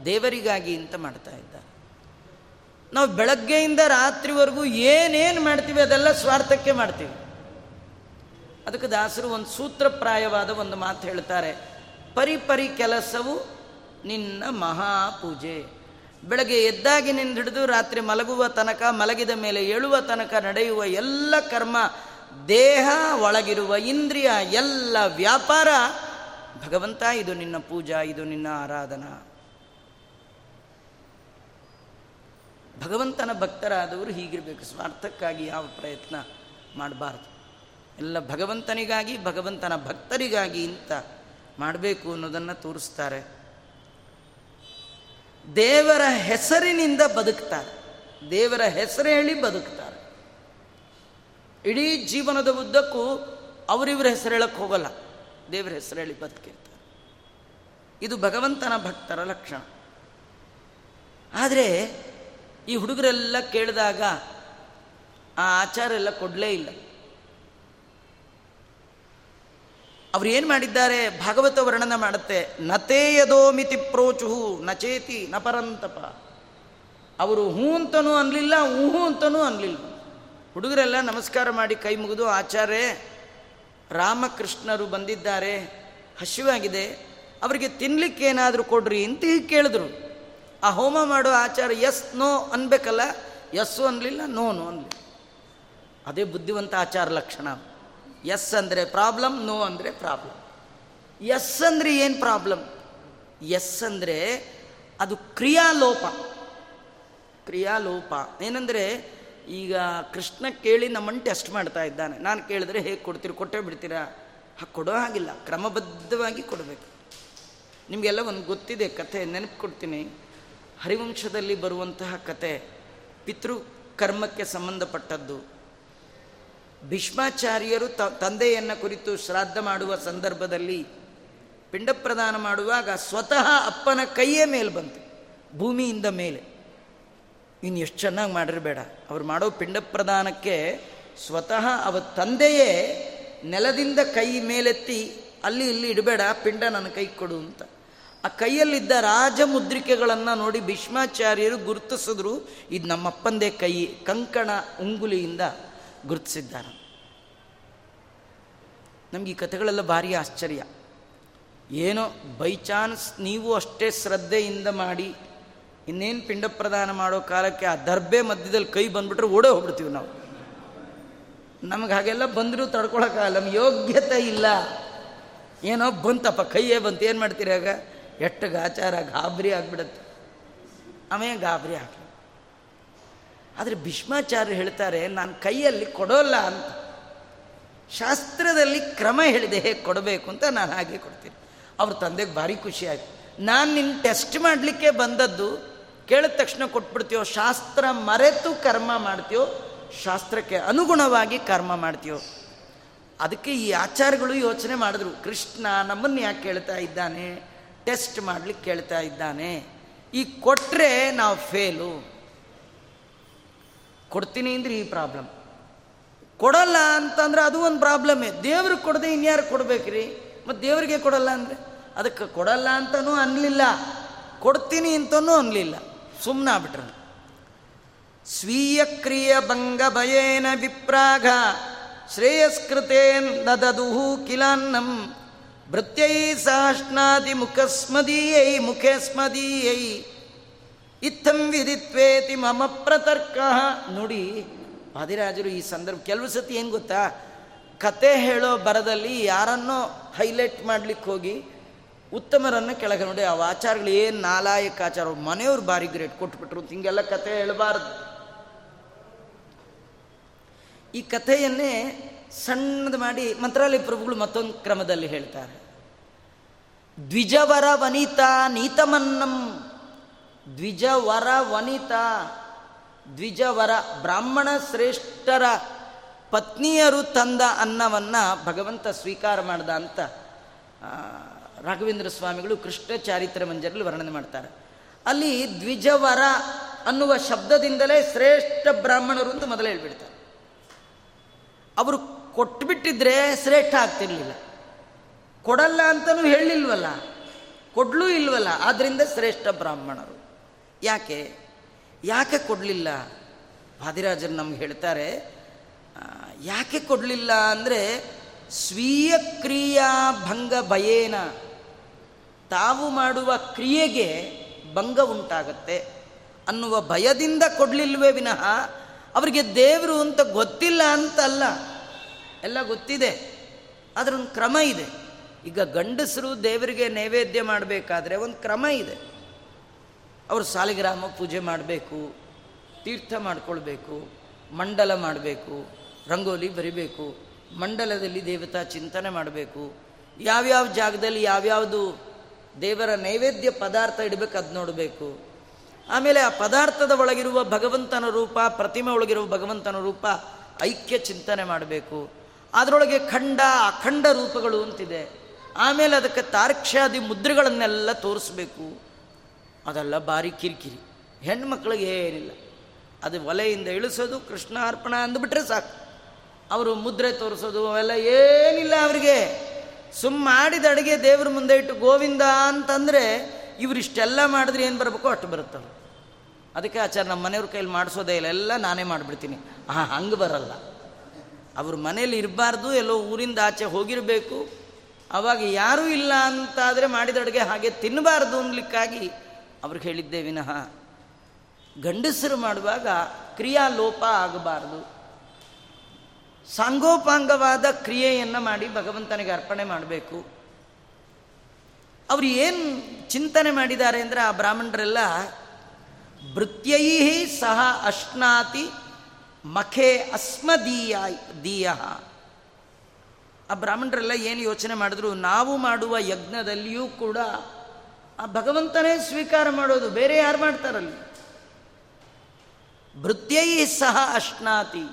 ದೇವರಿಗಾಗಿ ಅಂತ ಮಾಡ್ತಾ ಇದ್ದಾರೆ. ನಾವು ಬೆಳಗ್ಗೆಯಿಂದ ರಾತ್ರಿವರೆಗೂ ಏನೇನು ಮಾಡ್ತೀವಿ ಅದೆಲ್ಲ ಸ್ವಾರ್ಥಕ್ಕೆ ಮಾಡ್ತೀವಿ. ಅದಕ್ಕೆ ದಾಸರು ಒಂದು ಸೂತ್ರಪ್ರಾಯವಾದ ಒಂದು ಮಾತು ಹೇಳ್ತಾರೆ, ಪರಿಪರಿ ಕೆಲಸವು ನಿನ್ನ ಮಹಾಪೂಜೆ. ಬೆಳಗ್ಗೆ ಎದ್ದಾಗಿನಿಂದ ಹಿಡಿದು ರಾತ್ರಿ ಮಲಗುವ ತನಕ, ಮಲಗಿದ ಮೇಲೆ ಏಳುವ ತನಕ ನಡೆಯುವ ಎಲ್ಲ ಕರ್ಮ, ದೇಹ ಒಳಗಿರುವ ಇಂದ್ರಿಯ, ಎಲ್ಲ ವ್ಯಾಪಾರ ಭಗವಂತ, ಇದು ನಿನ್ನ ಪೂಜಾ, ಇದು ನಿನ್ನ ಆರಾಧನಾ. ಭಗವಂತನ ಭಕ್ತರಾದವರು ಹೀಗಿರಬೇಕು, ಸ್ವಾರ್ಥಕ್ಕಾಗಿ ಯಾವ ಪ್ರಯತ್ನ ಮಾಡಬಾರ್ದು, ಎಲ್ಲ ಭಗವಂತನಿಗಾಗಿ, ಭಗವಂತನ ಭಕ್ತರಿಗಾಗಿ ಇಂತ ಮಾಡಬೇಕು ಅನ್ನೋದನ್ನು ತೋರಿಸ್ತಾರೆ. ದೇವರ ಹೆಸರಿನಿಂದ ಬದುಕ್ತಾರೆ, ದೇವರ ಹೆಸರು ಹೇಳಿ ಬದುಕ್ತಾರೆ. ಇಡೀ ಜೀವನದ ಉದ್ದಕ್ಕೂ ಅವರಿವ್ರ ಹೆಸರು ಹೇಳಕ್ಕೆ ಹೋಗಲ್ಲ, ದೇವರ ಹೆಸರು ಹೇಳಿ ಬದುಕಿರ್ತಾರೆ. ಇದು ಭಗವಂತನ ಭಕ್ತರ ಲಕ್ಷಣ. ಆದರೆ ಈ ಹುಡುಗರೆಲ್ಲ ಕೇಳಿದಾಗ ಆ ಆಚಾರ ಎಲ್ಲ ಕೊಡಲೇ ಇಲ್ಲ. ಅವ್ರು ಏನು ಮಾಡಿದ್ದಾರೆ, ಭಾಗವತ ವರ್ಣನ ಮಾಡುತ್ತೆ, ನತೇಯದೋ ಮಿತಿ ಪ್ರೋಚುಹು ನಚೇತಿ ನ ಪರಂತಪ. ಅವರು ಹೂ ಅಂತನೂ ಅನ್ಲಿಲ್ಲ, ಊಹು ಅಂತನೂ ಅನ್ಲಿಲ್ಲ. ಹುಡುಗರೆಲ್ಲ ನಮಸ್ಕಾರ ಮಾಡಿ ಕೈ ಮುಗಿದು, ಆಚಾರ್ಯ ರಾಮಕೃಷ್ಣರು ಬಂದಿದ್ದಾರೆ, ಹಸಿವಾಗಿದೆ, ಅವರಿಗೆ ತಿನ್ಲಿಕ್ಕೆ ಏನಾದರೂ ಕೊಡ್ರಿ ಅಂತ ಹೀಗೆ ಕೇಳಿದ್ರು. ಆ ಹೋಮ ಮಾಡೋ ಆಚಾರ ಎಸ್ ನೋ ಅನ್ಬೇಕಲ್ಲ, ಎಸ್ಸು ಅನ್ಲಿಲ್ಲ, ನೋ ನೋ ಅನ್ಲಿಲ್ಲ. ಅದೇ ಬುದ್ಧಿವಂತ ಆಚಾರ ಲಕ್ಷಣ. ಎಸ್ ಅಂದರೆ ಪ್ರಾಬ್ಲಮ್, ನೋ ಅಂದರೆ ಪ್ರಾಬ್ಲಮ್. ಎಸ್ ಅಂದರೆ ಏನು ಪ್ರಾಬ್ಲಮ್? ಎಸ್ ಅಂದರೆ ಅದು ಕ್ರಿಯಾಲೋಪ. ಕ್ರಿಯಾಲೋಪ ಏನಂದರೆ, ಈಗ ಕೃಷ್ಣ ಕೇಳಿ ನಮ್ಮನ್ನು ಟೆಸ್ಟ್ ಮಾಡ್ತಾ ಇದ್ದಾನೆ. ನಾನು ಕೇಳಿದ್ರೆ ಹೇಗೆ ಕೊಡ್ತೀರಿ, ಕೊಟ್ಟೇ ಬಿಡ್ತೀರಾ? ಹಾಗೆ ಕೊಡೋ ಹಾಗಿಲ್ಲ, ಕ್ರಮಬದ್ಧವಾಗಿ ಕೊಡಬೇಕು. ನಿಮಗೆಲ್ಲ ಒಂದು ಗೊತ್ತಿದೆ ಕಥೆ, ನೆನಪು ಕೊಡ್ತೀನಿ. ಹರಿವಂಶದಲ್ಲಿ ಬರುವಂತಹ ಕಥೆ, ಪಿತೃಕರ್ಮಕ್ಕೆ ಸಂಬಂಧಪಟ್ಟದ್ದು. ಭೀಷ್ಮಾಚಾರ್ಯರು ತ ತಂದೆಯನ್ನು ಕುರಿತು ಶ್ರಾದ್ದ ಮಾಡುವ ಸಂದರ್ಭದಲ್ಲಿ ಪಿಂಡ ಪ್ರದಾನ ಮಾಡುವಾಗ ಸ್ವತಃ ಅಪ್ಪನ ಕೈಯೇ ಮೇಲೆ ಬಂತು, ಭೂಮಿಯಿಂದ ಮೇಲೆ. ಇನ್ನು ಎಷ್ಟು ಚೆನ್ನಾಗಿ ಮಾಡಿರಬೇಡ, ಅವ್ರು ಮಾಡೋ ಪಿಂಡ ಪ್ರದಾನಕ್ಕೆ ಸ್ವತಃ ಅವ ತಂದೆಯೇ ನೆಲದಿಂದ ಕೈ ಮೇಲೆತ್ತಿ ಅಲ್ಲಿ ಇಲ್ಲಿ ಇಡಬೇಡ, ಪಿಂಡ ನನ್ನ ಕೈ ಕೊಡು ಅಂತ. ಆ ಕೈಯಲ್ಲಿದ್ದ ರಾಜಮುದ್ರಿಕೆಗಳನ್ನು ನೋಡಿ ಭೀಷ್ಮಾಚಾರ್ಯರು ಗುರುತಿಸಿದ್ರು, ಇದು ನಮ್ಮಪ್ಪಂದೇ ಕೈ, ಕಂಕಣ ಉಂಗುಲಿಯಿಂದ ಗುರುತಿಸಿದ್ದಾರೆ. ನಮ್ಗೆ ಈ ಕಥೆಗಳೆಲ್ಲ ಭಾರಿ ಆಶ್ಚರ್ಯ. ಏನೋ ಬೈ ಚಾನ್ಸ್ ನೀವು ಅಷ್ಟೇ ಶ್ರದ್ಧೆಯಿಂದ ಮಾಡಿ, ಇನ್ನೇನು ಪಿಂಡ ಪ್ರದಾನ ಮಾಡೋ ಕಾಲಕ್ಕೆ ಆ ದರ್ಬೆ ಮಧ್ಯದಲ್ಲಿ ಕೈ ಬಂದುಬಿಟ್ರೆ ಓಡೇ ಹೋಗ್ಬಿಡ್ತೀವಿ ನಾವು. ನಮ್ಗೆ ಹಾಗೆಲ್ಲ ಬಂದರೂ ತಡ್ಕೊಳಕ್ಕಾಗಲ್ಲ, ನಮ್ಗೆ ಯೋಗ್ಯತೆ ಇಲ್ಲ. ಏನೋ ಬಂತಪ್ಪ, ಕೈಯೇ ಬಂತು, ಏನು ಮಾಡ್ತೀರಿ? ಆಗ ಎಷ್ಟು ಗಾಚಾರ, ಗಾಬರಿ ಆಗಿಬಿಡತ್ತೆ, ಆಮೇಲೆ ಗಾಬರಿ ಆಗ್ಲಿ. ಆದರೆ ಭೀಷ್ಮಾಚಾರ್ಯರು ಹೇಳ್ತಾರೆ, ನಾನು ಕೈಯಲ್ಲಿ ಕೊಡೋಲ್ಲ ಅಂತ, ಶಾಸ್ತ್ರದಲ್ಲಿ ಕ್ರಮ ಹೇಳಿದೆ ಹೇಗೆ ಕೊಡಬೇಕು ಅಂತ, ನಾನು ಹಾಗೆ ಕೊಡ್ತೀನಿ. ಅವ್ರ ತಂದೆಗೆ ಭಾರಿ ಖುಷಿ ಆಯಿತು. ನಾನು ನಿನ್ನ ಟೆಸ್ಟ್ ಮಾಡಲಿಕ್ಕೆ ಬಂದದ್ದು, ಕೇಳಿದ ತಕ್ಷಣ ಕೊಟ್ಬಿಡ್ತೀಯೋ, ಶಾಸ್ತ್ರ ಮರೆತು ಕರ್ಮ ಮಾಡ್ತೀಯೋ, ಶಾಸ್ತ್ರಕ್ಕೆ ಅನುಗುಣವಾಗಿ ಕರ್ಮ ಮಾಡ್ತೀಯೋ. ಅದಕ್ಕೆ ಈ ಆಚಾರಗಳು ಯೋಚನೆ ಮಾಡಿದ್ರು, ಕೃಷ್ಣ ನಮ್ಮನ್ನು ಯಾಕೆ ಕೇಳ್ತಾ ಇದ್ದಾನೆ, ಟೆಸ್ಟ್ ಮಾಡಲಿಕ್ಕೆ ಕೇಳ್ತಾ ಇದ್ದಾನೆ, ಈ ಕೊಟ್ಟರೆ ನಾವು ಫೇಲು, ಕೊಡ್ತೀನಿ ಅಂದರೆ ಈ ಪ್ರಾಬ್ಲಮ್, ಕೊಡೋಲ್ಲ ಅಂತಂದರೆ ಅದು ಒಂದು ಪ್ರಾಬ್ಲಮ್ಮೇ. ದೇವ್ರಿಗೆ ಕೊಡದೆ ಇನ್ಯಾರು ಕೊಡ್ಬೇಕ್ರಿ? ಮತ್ತು ದೇವರಿಗೆ ಕೊಡೋಲ್ಲ ಅಂದರೆ, ಅದಕ್ಕೆ ಕೊಡಲ್ಲ ಅಂತನೂ ಅನ್ನಲಿಲ್ಲ, ಕೊಡ್ತೀನಿ ಅಂತನೂ ಅನ್ನಲಿಲ್ಲ, ಸುಮ್ಮನೆ ಆಗ್ಬಿಟ್ರೆ. ಸ್ವೀಯ ಕ್ರಿಯ ಭಂಗ ಭಯೇನ ವಿಪ್ರಾಗ ಶ್ರೇಯಸ್ಕೃತೇನ್ ದದದುಹು ಕಿಲಾನ್ನಂ ಭೃತ್ಯೈ ಸಾಷ್ಣಾದಿ ಮುಖಸ್ಮದೀಯೈ ಮುಖಸ್ಮದೀಯೈ ಇತ್ತಂ ವಿದಿತ್ವೇತಿ ಮಮ ಪ್ರತರ್ಕ. ನೋಡಿ ವಾದಿರಾಜರು ಈ ಸಂದರ್ಭ ಕೆಲವು ಸತಿ ಏನು ಗೊತ್ತಾ, ಕತೆ ಹೇಳೋ ಬರದಲ್ಲಿ ಯಾರನ್ನೋ ಹೈಲೈಟ್ ಮಾಡಲಿಕ್ಕೆ ಹೋಗಿ ಉತ್ತಮರನ್ನು ಕೆಳಗೆ ನೋಡಿ. ಆ ಆಚಾರಗಳು ಏನು ನಾಲಾಯಕ ಆಚಾರ, ಮನೆಯವ್ರು ಭಾರಿ ಗ್ರೇಟ್ ಕೊಟ್ಬಿಟ್ರು, ಹಿಂಗೆಲ್ಲ ಕಥೆ ಹೇಳಬಾರ್ದು. ಈ ಕಥೆಯನ್ನೇ ಸಣ್ಣದು ಮಾಡಿ ಮಂತ್ರಾಲಯ ಪ್ರಭುಗಳು ಮತ್ತೊಂದು ಕ್ರಮದಲ್ಲಿ ಹೇಳ್ತಾರೆ. ದ್ವಿಜವರ ವನಿತಾ ನೀತಮನ್ನಂ, ದ್ವಿಜವರ ವನಿತಾ, ದ್ವಿಜವರ ಬ್ರಾಹ್ಮಣ ಶ್ರೇಷ್ಠರ ಪತ್ನಿಯರು ತಂದ ಅನ್ನವನ್ನು ಭಗವಂತ ಸ್ವೀಕಾರ ಮಾಡ್ದ ಅಂತ ರಾಘವೇಂದ್ರ ಸ್ವಾಮಿಗಳು ಕೃಷ್ಣ ಚಾರಿತ್ರ ಮಂಜರಲ್ಲಿ ವರ್ಣನೆ ಮಾಡ್ತಾರೆ. ಅಲ್ಲಿ ದ್ವಿಜವರ ಅನ್ನುವ ಶಬ್ದದಿಂದಲೇ ಶ್ರೇಷ್ಠ ಬ್ರಾಹ್ಮಣರು ಅಂತ ಮೊದಲೇ ಹೇಳ್ಬಿಡ್ತಾರೆ. ಅವರು ಕೊಟ್ಬಿಟ್ಟಿದ್ರೆ ಶ್ರೇಷ್ಠ ಆಗ್ತಿರ್ಲಿಲ್ಲ, ಕೊಡಲ್ಲ ಅಂತಲೂ ಹೇಳಿಲ್ವಲ್ಲ, ಕೊಡ್ಲೂ ಇಲ್ವಲ್ಲ, ಆದ್ದರಿಂದ ಶ್ರೇಷ್ಠ ಬ್ರಾಹ್ಮಣರು. ಯಾಕೆ ಯಾಕೆ ಕೊಡಲಿಲ್ಲ? ವಾದಿರಾಜರು ನಮ್ಗೆ ಹೇಳ್ತಾರೆ, ಯಾಕೆ ಕೊಡಲಿಲ್ಲ ಅಂದರೆ ಸ್ವೀಯ ಕ್ರಿಯಾ ಭಂಗ ಭಯೇನ, ತಾವು ಮಾಡುವ ಕ್ರಿಯೆಗೆ ಭಂಗ ಉಂಟಾಗತ್ತೆ ಅನ್ನುವ ಭಯದಿಂದ ಕೊಡಲಿಲ್ವೇ ವಿನಃ ಅವರಿಗೆ ದೇವರು ಅಂತ ಗೊತ್ತಿಲ್ಲ ಅಂತಲ್ಲ, ಎಲ್ಲ ಗೊತ್ತಿದೆ, ಅದರೊಂದು ಕ್ರಮ ಇದೆ. ಈಗ ಗಂಡಸರು ದೇವರಿಗೆ ನೈವೇದ್ಯ ಮಾಡಬೇಕಾದ್ರೆ ಒಂದು ಕ್ರಮ ಇದೆ, ಅವರು ಸಾಲಿಗ್ರಾಮ ಪೂಜೆ ಮಾಡಬೇಕು, ತೀರ್ಥ ಮಾಡಿಕೊಳ್ಬೇಕು, ಮಂಡಲ ಮಾಡಬೇಕು, ರಂಗೋಲಿ ಬರಿಬೇಕು, ಮಂಡಲದಲ್ಲಿ ದೇವತಾ ಚಿಂತನೆ ಮಾಡಬೇಕು, ಯಾವ್ಯಾವ ಜಾಗದಲ್ಲಿ ಯಾವ್ಯಾವುದು ದೇವರ ನೈವೇದ್ಯ ಪದಾರ್ಥ ಇಡಬೇಕು ಅದು ನೋಡಬೇಕು, ಆಮೇಲೆ ಆ ಪದಾರ್ಥದ ಒಳಗಿರುವ ಭಗವಂತನ ರೂಪ, ಪ್ರತಿಮೆ ಒಳಗಿರುವ ಭಗವಂತನ ರೂಪ ಐಕ್ಯ ಚಿಂತನೆ ಮಾಡಬೇಕು, ಅದರೊಳಗೆ ಖಂಡ ಅಖಂಡ ರೂಪಗಳು ಅಂತಿದೆ, ಆಮೇಲೆ ಅದಕ್ಕೆ ತಾರ್ಕ್ಷ್ಯಾದಿ ಮುದ್ರೆಗಳನ್ನೆಲ್ಲ ತೋರಿಸ್ಬೇಕು, ಅದೆಲ್ಲ ಭಾರಿ ಕಿರಿಕಿರಿ. ಹೆಣ್ಮಕ್ಳಿಗೆ ಏನಿಲ್ಲ, ಅದು ಒಲೆಯಿಂದ ಇಳಿಸೋದು, ಕೃಷ್ಣ ಅರ್ಪಣ ಅಂದುಬಿಟ್ರೆ ಸಾಕು, ಅವರು ಮುದ್ರೆ ತೋರಿಸೋದು ಅವೆಲ್ಲ ಏನಿಲ್ಲ ಅವರಿಗೆ. ಸುಮ್ಮ ಮಾಡಿದ ಅಡುಗೆ ದೇವ್ರ ಮುಂದೆ ಇಟ್ಟು ಗೋವಿಂದ ಅಂತಂದರೆ ಇವರಿಷ್ಟೆಲ್ಲ ಮಾಡಿದ್ರೆ ಏನು ಬರಬೇಕೋ ಅಷ್ಟು ಬರುತ್ತವ್ರು. ಅದಕ್ಕೆ ಆಚಾರ ನಮ್ಮ ಮನೆಯವ್ರ ಕೈಲಿ ಮಾಡಿಸೋದೇ ಇಲ್ಲ, ಎಲ್ಲ ನಾನೇ ಮಾಡಿಬಿಡ್ತೀನಿ. ಹಾಂ, ಹಂಗೆ ಬರಲ್ಲ, ಅವ್ರ ಮನೇಲಿ ಇರಬಾರ್ದು, ಎಲ್ಲೋ ಊರಿಂದ ಆಚೆ ಹೋಗಿರಬೇಕು, ಆವಾಗ ಯಾರೂ ಇಲ್ಲ ಅಂತಾದರೆ ಮಾಡಿದ ಅಡುಗೆ ಹಾಗೆ ತಿನ್ನಬಾರ್ದು ಅನ್ಲಿಕ್ಕಾಗಿ ಅವ್ರಿಗೆ ಹೇಳಿದ್ದೇ ವಿನಃ ಗಂಡಸರು ಮಾಡುವಾಗ ಕ್ರಿಯಾಲೋಪ ಆಗಬಾರ್ದು, ಸಾಂಗೋಪಾಂಗವಾದ ಕ್ರಿಯೆಯನ್ನು ಮಾಡಿ ಭಗವಂತನಿಗೆ ಅರ್ಪಣೆ ಮಾಡಬೇಕು. ಅವರು ಏನು ಚಿಂತನೆ ಮಾಡಿದ್ದಾರೆ ಅಂದರೆ ಆ ಬ್ರಾಹ್ಮಣರೆಲ್ಲ ಭೃತ್ಯೈ ಸಹ ಅಶ್ನಾತಿ ಮಖೆ ಅಸ್ಮದೀಯ ದೀಯ. ಆ ಬ್ರಾಹ್ಮಣರೆಲ್ಲ ಏನು ಯೋಚನೆ ಮಾಡಿದ್ರು, ನಾವು ಮಾಡುವ ಯಜ್ಞದಲ್ಲಿಯೂ ಕೂಡ ಆ ಭಗವಂತನೇ ಸ್ವೀಕಾರ ಮಾಡೋದು, ಬೇರೆ ಯಾರು ಮಾಡ್ತಾರಲ್ಲಿ. ಭೃತ್ಯೈ ಸಹ ಅಶ್ನಾತಿ,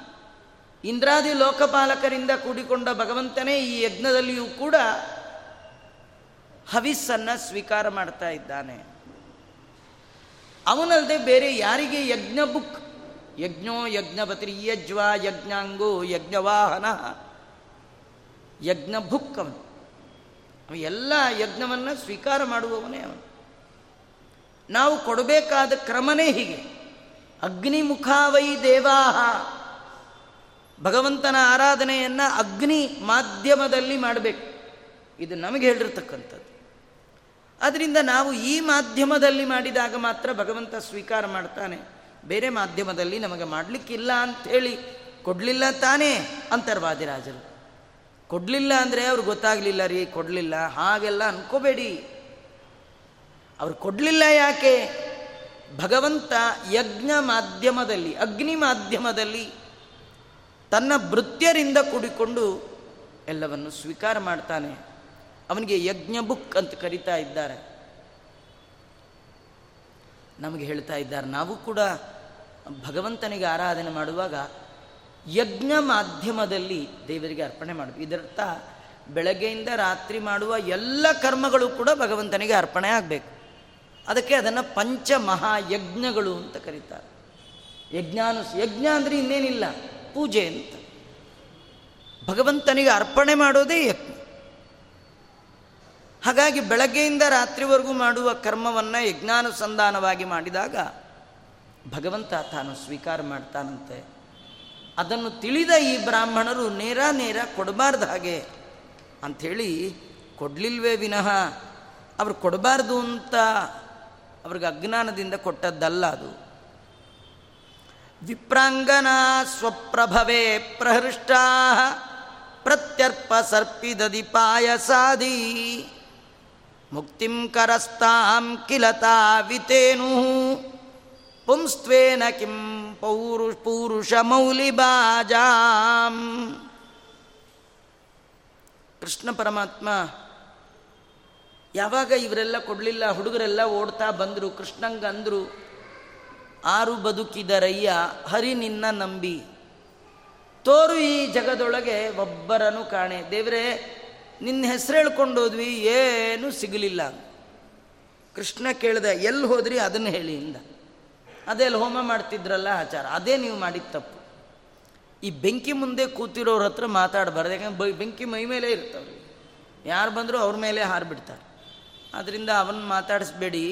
ಇಂದ್ರಾದಿ ಲೋಕಪಾಲಕರಿಂದ ಕೂಡಿಕೊಂಡ ಭಗವಂತನೇ ಈ ಯಜ್ಞದಲ್ಲಿಯೂ ಕೂಡ ಹವಿಸ್ಸನ್ನು ಸ್ವೀಕಾರ ಮಾಡ್ತಾ ಇದ್ದಾನೆ. ಅವನಲ್ಲದೆ ಬೇರೆ ಯಾರಿಗೆ ಯಜ್ಞ ಬುಕ್, ಯಜ್ಞೋ ಯಜ್ಞಪತಿ ಯಜ್ವಾ ಯಜ್ಞಾಂಗೋ ಯಜ್ಞವಾಹನ ಯಜ್ಞ ಬುಕ್, ಅವನು ಎಲ್ಲ ಯಜ್ಞವನ್ನು ಸ್ವೀಕಾರ ಮಾಡುವವನೇ ಅವನು. ನಾವು ಕೊಡಬೇಕಾದ ಕ್ರಮನೇ ಹೀಗೆ. ಅಗ್ನಿಮುಖಾವೈ ದೇವಾಹ, ಭಗವಂತನ ಆರಾಧನೆಯನ್ನು ಅಗ್ನಿ ಮಾಧ್ಯಮದಲ್ಲಿ ಮಾಡಬೇಕು, ಇದು ನಮಗೆ ಹೇಳಿರ್ತಕ್ಕಂಥದ್ದು. ಆದ್ದರಿಂದ ನಾವು ಈ ಮಾಧ್ಯಮದಲ್ಲಿ ಮಾಡಿದಾಗ ಮಾತ್ರ ಭಗವಂತ ಸ್ವೀಕಾರ ಮಾಡ್ತಾನೆ, ಬೇರೆ ಮಾಧ್ಯಮದಲ್ಲಿ ನಮಗೆ ಮಾಡಲಿಕ್ಕಿಲ್ಲ ಅಂಥೇಳಿ ಕೊಡಲಿಲ್ಲ ತಾನೇ ಅಂತರ್ವಾದಿರಾಜರು. ಕೊಡಲಿಲ್ಲ ಅಂದರೆ ಅವ್ರು ಗೊತ್ತಾಗಲಿಲ್ಲ ರೀ, ಕೊಡಲಿಲ್ಲ ಹಾಗೆಲ್ಲ ಅನ್ಕೋಬೇಡಿ. ಅವ್ರು ಕೊಡಲಿಲ್ಲ ಯಾಕೆ? ಭಗವಂತ ಯಜ್ಞ ಮಾಧ್ಯಮದಲ್ಲಿ, ಅಗ್ನಿ ಮಾಧ್ಯಮದಲ್ಲಿ ತನ್ನ ಭೃತ್ಯರಿಂದ ಕೂಡಿಕೊಂಡು ಎಲ್ಲವನ್ನು ಸ್ವೀಕಾರ ಮಾಡ್ತಾನೆ, ಅವನಿಗೆ ಯಜ್ಞ ಬುಕ್ ಅಂತ ಕರೀತಾ ಇದ್ದಾರೆ. ನಮಗೆ ಹೇಳ್ತಾ ಇದ್ದಾರೆ, ನಾವು ಕೂಡ ಭಗವಂತನಿಗೆ ಆರಾಧನೆ ಮಾಡುವಾಗ ಯಜ್ಞ ಮಾಧ್ಯಮದಲ್ಲಿ ದೇವರಿಗೆ ಅರ್ಪಣೆ ಮಾಡಬೇಕು. ಇದರರ್ಥ ಬೆಳಗ್ಗೆಯಿಂದ ರಾತ್ರಿ ಮಾಡುವ ಎಲ್ಲ ಕರ್ಮಗಳು ಕೂಡ ಭಗವಂತನಿಗೆ ಅರ್ಪಣೆ ಆಗಬೇಕು. ಅದಕ್ಕೆ ಅದನ್ನು ಪಂಚ ಮಹಾಯಜ್ಞಗಳು ಅಂತ ಕರೀತಾರೆ. ಯಜ್ಞಾನು ಯಜ್ಞ ಅಂದರೆ ಇನ್ನೇನಿಲ್ಲ, ಪೂಜೆ ಅಂತ. ಭಗವಂತನಿಗೆ ಅರ್ಪಣೆ ಮಾಡೋದೇ ಯಜ್ಞ. ಹಾಗಾಗಿ ಬೆಳಗ್ಗೆಯಿಂದ ರಾತ್ರಿವರೆಗೂ ಮಾಡುವ ಕರ್ಮವನ್ನು ಯಜ್ಞಾನುಸಂಧಾನವಾಗಿ ಮಾಡಿದಾಗ ಭಗವಂತ ತಾನು ಸ್ವೀಕಾರ ಮಾಡ್ತಾನಂತೆ. ಅದನ್ನು ತಿಳಿದ ಈ ಬ್ರಾಹ್ಮಣರು ನೇರ ನೇರ ಕೊಡಬಾರ್ದು ಹಾಗೆ ಅಂಥೇಳಿ ಕೊಡಲಿಲ್ವೇ ವಿನಃ ಅವ್ರು ಕೊಡಬಾರ್ದು ಅಂತ ಅವ್ರಿಗೆ ಅಜ್ಞಾನದಿಂದ ಕೊಟ್ಟದ್ದಲ್ಲ ಅದು. ವಿಪ್ರಾಂಗನ ಸ್ವಪ್ರಭವೇ ಪ್ರಹೃಷ್ಟಾ ಪ್ರತ್ಯರ್ಪ ಸರ್ಪಿದದಿ ಪಾಯಸಾದಿ. ಮುಕ್ತಿಂ ಕರಸ್ತಾಂ ಕಿಲತಾ ವಿತೇನು ಪುಂಸ್ತ್ವೇನ ಕಿಂ ಪೌರು ಪೌರುಷ ಮೌಲಿಬಾಜಾಂ. ಕೃಷ್ಣ ಪರಮಾತ್ಮ ಯಾವಾಗ ಇವರೆಲ್ಲ ಕೊಡಲಿಲ್ಲ, ಹುಡುಗರೆಲ್ಲ ಓಡ್ತಾ ಬಂದರು, ಕೃಷ್ಣಂಗೆ ಅಂದರು, ಆರು ಬದುಕಿದರಯ್ಯ ಹರಿ ನಿನ್ನ ನಂಬಿ, ತೋರು ಈ ಜಗದೊಳಗೆ ಒಬ್ಬರನು ಕಾಣೆ. ದೇವರೇ, ನಿನ್ನ ಹೆಸರು ಹೇಳ್ಕೊಂಡೋದ್ವಿ, ಏನೂ ಸಿಗಲಿಲ್ಲ. ಕೃಷ್ಣ ಕೇಳಿದೆ, ಎಲ್ಲಿ ಹೋದ್ರಿ ಅದನ್ನು ಹೇಳಿ ಇಂದ. ಅದೇ ಅಲ್ಲಿ ಹೋಮ ಮಾಡ್ತಿದ್ರಲ್ಲ ಆಚಾರ, ಅದೇ ನೀವು ಮಾಡಿದ ತಪ್ಪು. ಈ ಬೆಂಕಿ ಮುಂದೆ ಕೂತಿರೋರ ಹತ್ರ ಮಾತಾಡಬಾರ್ದು, ಯಾಕಂದ್ರೆ ಬೆಂಕಿ ಮೈ ಮೇಲೆ ಇರ್ತವ್ರಿ, ಯಾರು ಬಂದರೂ ಅವ್ರ ಮೇಲೆ ಹಾರಿಬಿಡ್ತಾರೆ. ಆದ್ದರಿಂದ ಅವನ್ನ ಮಾತಾಡಿಸ್ಬೇಡಿ.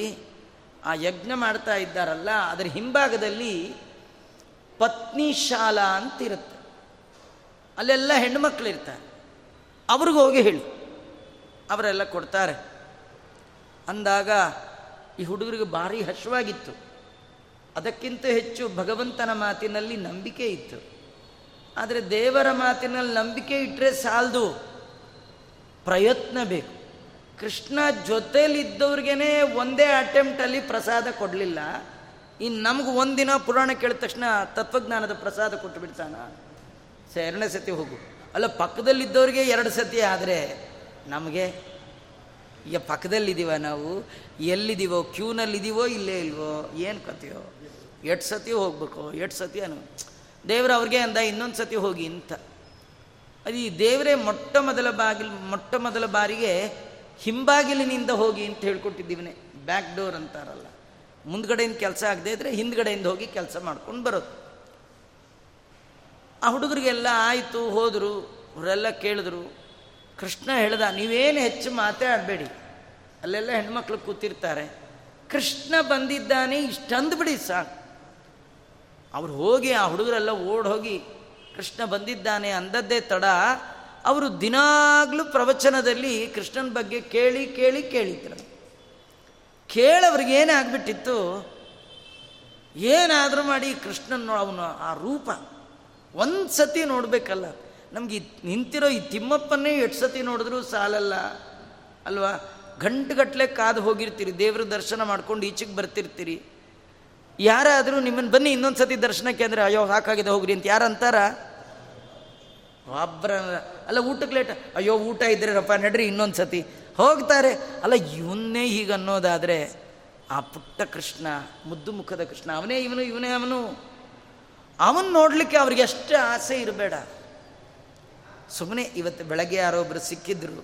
ಆ ಯಜ್ಞ ಮಾಡ್ತಾ ಇದ್ದಾರಲ್ಲ, ಅದರ ಹಿಂಭಾಗದಲ್ಲಿ ಪತ್ನಿ ಶಾಲಾ ಅಂತಿರುತ್ತೆ, ಅಲ್ಲೆಲ್ಲ ಹೆಣ್ಮಕ್ಳಿರ್ತಾರೆ, ಅವ್ರಿಗೂ ಹೋಗಿ ಹೇಳಿ, ಅವರೆಲ್ಲ ಕೊಡ್ತಾರೆ ಅಂದಾಗ ಈ ಹುಡುಗರಿಗೆ ಭಾರಿ ಹರ್ಷವಾಗಿತ್ತು. ಅದಕ್ಕಿಂತ ಹೆಚ್ಚು ಭಗವಂತನ ಮಾತಿನಲ್ಲಿ ನಂಬಿಕೆ ಇತ್ತು. ಆದರೆ ದೇವರ ಮಾತಿನಲ್ಲಿ ನಂಬಿಕೆ ಇಟ್ಟರೆ ಸಾಲದು, ಪ್ರಯತ್ನ ಬೇಕು. ಕೃಷ್ಣ ಜೊತೆಯಲ್ಲಿದ್ದವ್ರಿಗೇ ಒಂದೇ ಅಟೆಂಪ್ಟಲ್ಲಿ ಪ್ರಸಾದ ಕೊಡಲಿಲ್ಲ, ಇನ್ನು ನಮ್ಗೆ ಒಂದಿನ ಪುರಾಣ ಕೇಳಿದ ತಕ್ಷಣ ತತ್ವಜ್ಞಾನದ ಪ್ರಸಾದ ಕೊಟ್ಟು ಬಿಡ್ತಾನ? ಎರಡನೇ ಸತಿ ಹೋಗು ಅಲ್ಲ, ಪಕ್ಕದಲ್ಲಿದ್ದವ್ರಿಗೆ ಎರಡು ಸತಿ, ಆದರೆ ನಮಗೆ ಈಗ ಪಕ್ಕದಲ್ಲಿದ್ದೀವ, ನಾವು ಎಲ್ಲಿದ್ದೀವೋ, ಕ್ಯೂನಲ್ಲಿದ್ದೀವೋ, ಇಲ್ಲೇ ಇಲ್ವೋ, ಏನು ಕತೆಯೋ, ಎಷ್ಟು ಸತಿ ಹೋಗ್ಬೇಕು, ಎಷ್ಟು ಸತಿ ಅನು ದೇವ್ರ ಅವ್ರಿಗೆ ಅಂದ ಇನ್ನೊಂದು ಸತಿ ಹೋಗಿ ಅಂತ. ಅದು ಈ ದೇವರೇ ಮೊಟ್ಟ ಮೊದಲ ಬಾಗಿಲು ಮೊಟ್ಟ ಮೊದಲ ಬಾರಿಗೆ ಹಿಂಬಾಗಿಲಿನಿಂದ ಹೋಗಿ ಅಂತ ಹೇಳ್ಕೊಟ್ಟಿದ್ದೀವನೇ, ಬ್ಯಾಕ್ ಡೋರ್ ಅಂತಾರಲ್ಲ. ಮುಂದ್ಗಡೆಯಿಂದ ಕೆಲಸ ಆಗದೆ ಇದ್ರೆ ಹಿಂದ್ಗಡೆಯಿಂದ ಹೋಗಿ ಕೆಲಸ ಮಾಡ್ಕೊಂಡು ಬರೋದು. ಆ ಹುಡುಗರಿಗೆಲ್ಲ ಆಯಿತು, ಹೋದರು, ಅವರೆಲ್ಲ ಕೇಳಿದ್ರು. ಕೃಷ್ಣ ಹೇಳ್ದ, ನೀವೇನು ಹೆಚ್ಚು ಮಾತಾಡಬೇಡಿ, ಅಲ್ಲೆಲ್ಲ ಹೆಣ್ಮಕ್ಳು ಕೂತಿರ್ತಾರೆ, ಕೃಷ್ಣ ಬಂದಿದ್ದಾನೆ ಇಷ್ಟಂದ್ಬಿಡಿ ಸಾಕು. ಅವ್ರು ಹೋಗಿ ಆ ಹುಡುಗರೆಲ್ಲ ಓಡ್ ಹೋಗಿ ಕೃಷ್ಣ ಬಂದಿದ್ದಾನೆ ಅಂದದ್ದೇ ತಡ. ಅವರು ದಿನಾಗಲೂ ಪ್ರವಚನದಲ್ಲಿ ಕೃಷ್ಣನ ಬಗ್ಗೆ ಕೇಳಿ ಕೇಳಿ ಕೇಳಿದ್ರು. ಕೇಳವ್ರಿಗೇನೇ ಆಗ್ಬಿಟ್ಟಿತ್ತು, ಏನಾದರೂ ಮಾಡಿ ಕೃಷ್ಣನ ಅವನು ಆ ರೂಪ ಒಂದು ಸತಿ ನೋಡಬೇಕಲ್ಲ. ನಮ್ಗೆ ನಿಂತಿರೋ ಈ ತಿಮ್ಮಪ್ಪನ್ನೇ ಎಷ್ಟು ಸತಿ ನೋಡಿದ್ರೂ ಸಾಲಲ್ಲ ಅಲ್ವಾ? ಗಂಟುಗಟ್ಟಲೆ ಕಾದು ಹೋಗಿರ್ತೀರಿ, ದೇವ್ರ ದರ್ಶನ ಮಾಡ್ಕೊಂಡು ಈಚೆಗೆ ಬರ್ತಿರ್ತೀರಿ. ಯಾರಾದರೂ ನಿಮ್ಮನ್ನು ಬನ್ನಿ ಇನ್ನೊಂದು ಸತಿ ದರ್ಶನಕ್ಕೆ ಅಂದರೆ ಅಯ್ಯೋ ಸಾಕಾಗಿದೆ ಹೋಗ್ರಿ ಅಂತ ಯಾರು ಅಂತಾರ? ಒಬ್ಬರ ಅಲ್ಲ. ಊಟಕ್ಕೆ ಲೇಟ್, ಅಯ್ಯೋ ಊಟ ಇದ್ರೆ ರಪ್ಪ ನಡ್ರಿ ಇನ್ನೊಂದು ಸತಿ ಹೋಗ್ತಾರೆ. ಅಲ್ಲ, ಇವನ್ನೇ ಹೀಗೆ ಅನ್ನೋದಾದರೆ ಆ ಪುಟ್ಟ ಕೃಷ್ಣ, ಮುದ್ದು ಮುಖದ ಕೃಷ್ಣ, ಅವನೇ ಇವನು, ಇವನೇ ಅವನು. ಅವನು ನೋಡಲಿಕ್ಕೆ ಅವ್ರಿಗೆ ಎಷ್ಟು ಆಸೆ ಇರಬೇಡ. ಸುಮ್ಮನೆ ಇವತ್ತು ಬೆಳಗ್ಗೆ ಯಾರೊಬ್ಬರು ಸಿಕ್ಕಿದ್ರು,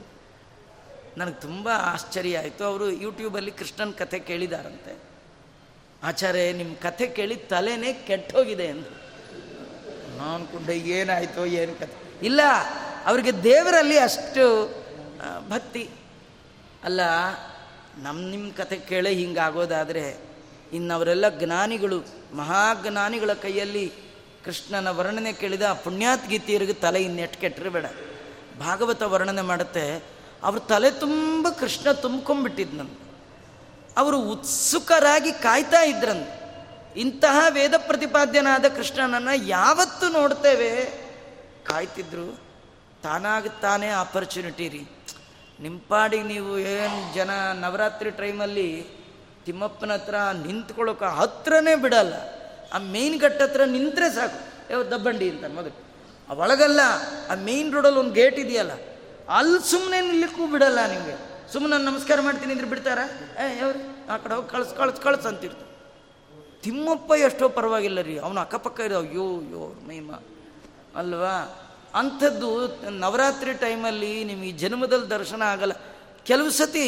ನನಗೆ ತುಂಬ ಆಶ್ಚರ್ಯ ಆಯಿತು. ಅವರು ಯೂಟ್ಯೂಬಲ್ಲಿ ಕೃಷ್ಣನ ಕಥೆ ಕೇಳಿದಾರಂತೆ. ಆಚಾರ್ಯ, ನಿಮ್ಮ ಕಥೆ ಕೇಳಿ ತಲೆನೇ ಕೆಟ್ಟೋಗಿದೆ ಅಂದರು. ನಾನು ಕೂಡ ಏನಾಯಿತು ಏನು ಕಥೆ ಇಲ್ಲ, ಅವರಿಗೆ ದೇವರಲ್ಲಿ ಅಷ್ಟು ಭಕ್ತಿ. ಅಲ್ಲ, ನಮ್ಮ ನಿಮ್ಮ ಕಥೆ ಕೇಳೇ ಹಿಂಗಾಗೋದಾದರೆ ಇನ್ನವರೆಲ್ಲ ಜ್ಞಾನಿಗಳು, ಮಹಾಜ್ಞಾನಿಗಳ ಕೈಯಲ್ಲಿ ಕೃಷ್ಣನ ವರ್ಣನೆ ಕೇಳಿದ ಆ ಪುಣ್ಯಾತ್ ಗೀತೆಯರಿಗೆ ತಲೆ ಇನ್ನೆಟ್ಟು ಕೆಟ್ಟಿರಬೇಡ. ಭಾಗವತ ವರ್ಣನೆ ಮಾಡುತ್ತೆ, ಅವ್ರ ತಲೆ ತುಂಬ ಕೃಷ್ಣ ತುಂಬ್ಕೊಂಡ್ಬಿಟ್ಟಿದ್ನಂತ. ಅವರು ಉತ್ಸುಕರಾಗಿ ಕಾಯ್ತಾ ಇದ್ರಂತ, ಇಂತಹ ವೇದ ಪ್ರತಿಪಾದ್ಯನಾದ ಕೃಷ್ಣನನ್ನು ಯಾವತ್ತೂ ನೋಡ್ತೇವೆ ಕಾಯ್ತಿದ್ರು. ತಾನಾಗುತ್ತಾನೆ ಆಪರ್ಚುನಿಟಿ ರೀ. ನಿಂಪಾಡಿಗೆ ನೀವು ಏನು ಜನ ನವರಾತ್ರಿ ಟೈಮಲ್ಲಿ ತಿಮ್ಮಪ್ಪನ ಹತ್ರ ನಿಂತ್ಕೊಳ್ಳೋಕೆ ಹತ್ರನೇ ಬಿಡಲ್ಲ. ಆ ಮೇಯ್ನ್ ಘಟ್ಟ ಹತ್ರ ನಿಂತರೆ ಸಾಕು, ಯಾವ ದಬ್ಬಂಡಿ ಅಂತ ಮೊದಲು ಆ ಒಳಗಲ್ಲ. ಆ ಮೇಯ್ನ್ ರೋಡಲ್ಲಿ ಒಂದು ಗೇಟ್ ಇದೆಯಲ್ಲ, ಅಲ್ಲಿ ಸುಮ್ಮನೆ ನಿಲ್ಲಕ್ಕೂ ಬಿಡಲ್ಲ. ನಿಮಗೆ ಸುಮ್ಮನೆ ನಾನು ನಮಸ್ಕಾರ ಮಾಡ್ತೀನಿ ಅಂದ್ರೆ ಬಿಡ್ತಾರ? ಏ ಯಾವ್ರಿ ಆ ಕಡೆ ಹೋಗಿ ಕಳ್ಸಿ ಕಳ್ಸಿ ಕಳ್ಸಿ ಅಂತಿರ್ತ. ತಿಮ್ಮಪ್ಪ ಎಷ್ಟೋ ಪರವಾಗಿಲ್ಲ ರೀ, ಅವನ ಅಕ್ಕಪಕ್ಕ ಇರೋ ಯೋ ಯೋ ಮೈಮ ಅಲ್ವಾ ಅಂಥದ್ದು. ನವರಾತ್ರಿ ಟೈಮಲ್ಲಿ ನಿಮಗೆ ಜನ್ಮದಲ್ಲಿ ದರ್ಶನ ಆಗಲ್ಲ. ಕೆಲವು ಸತಿ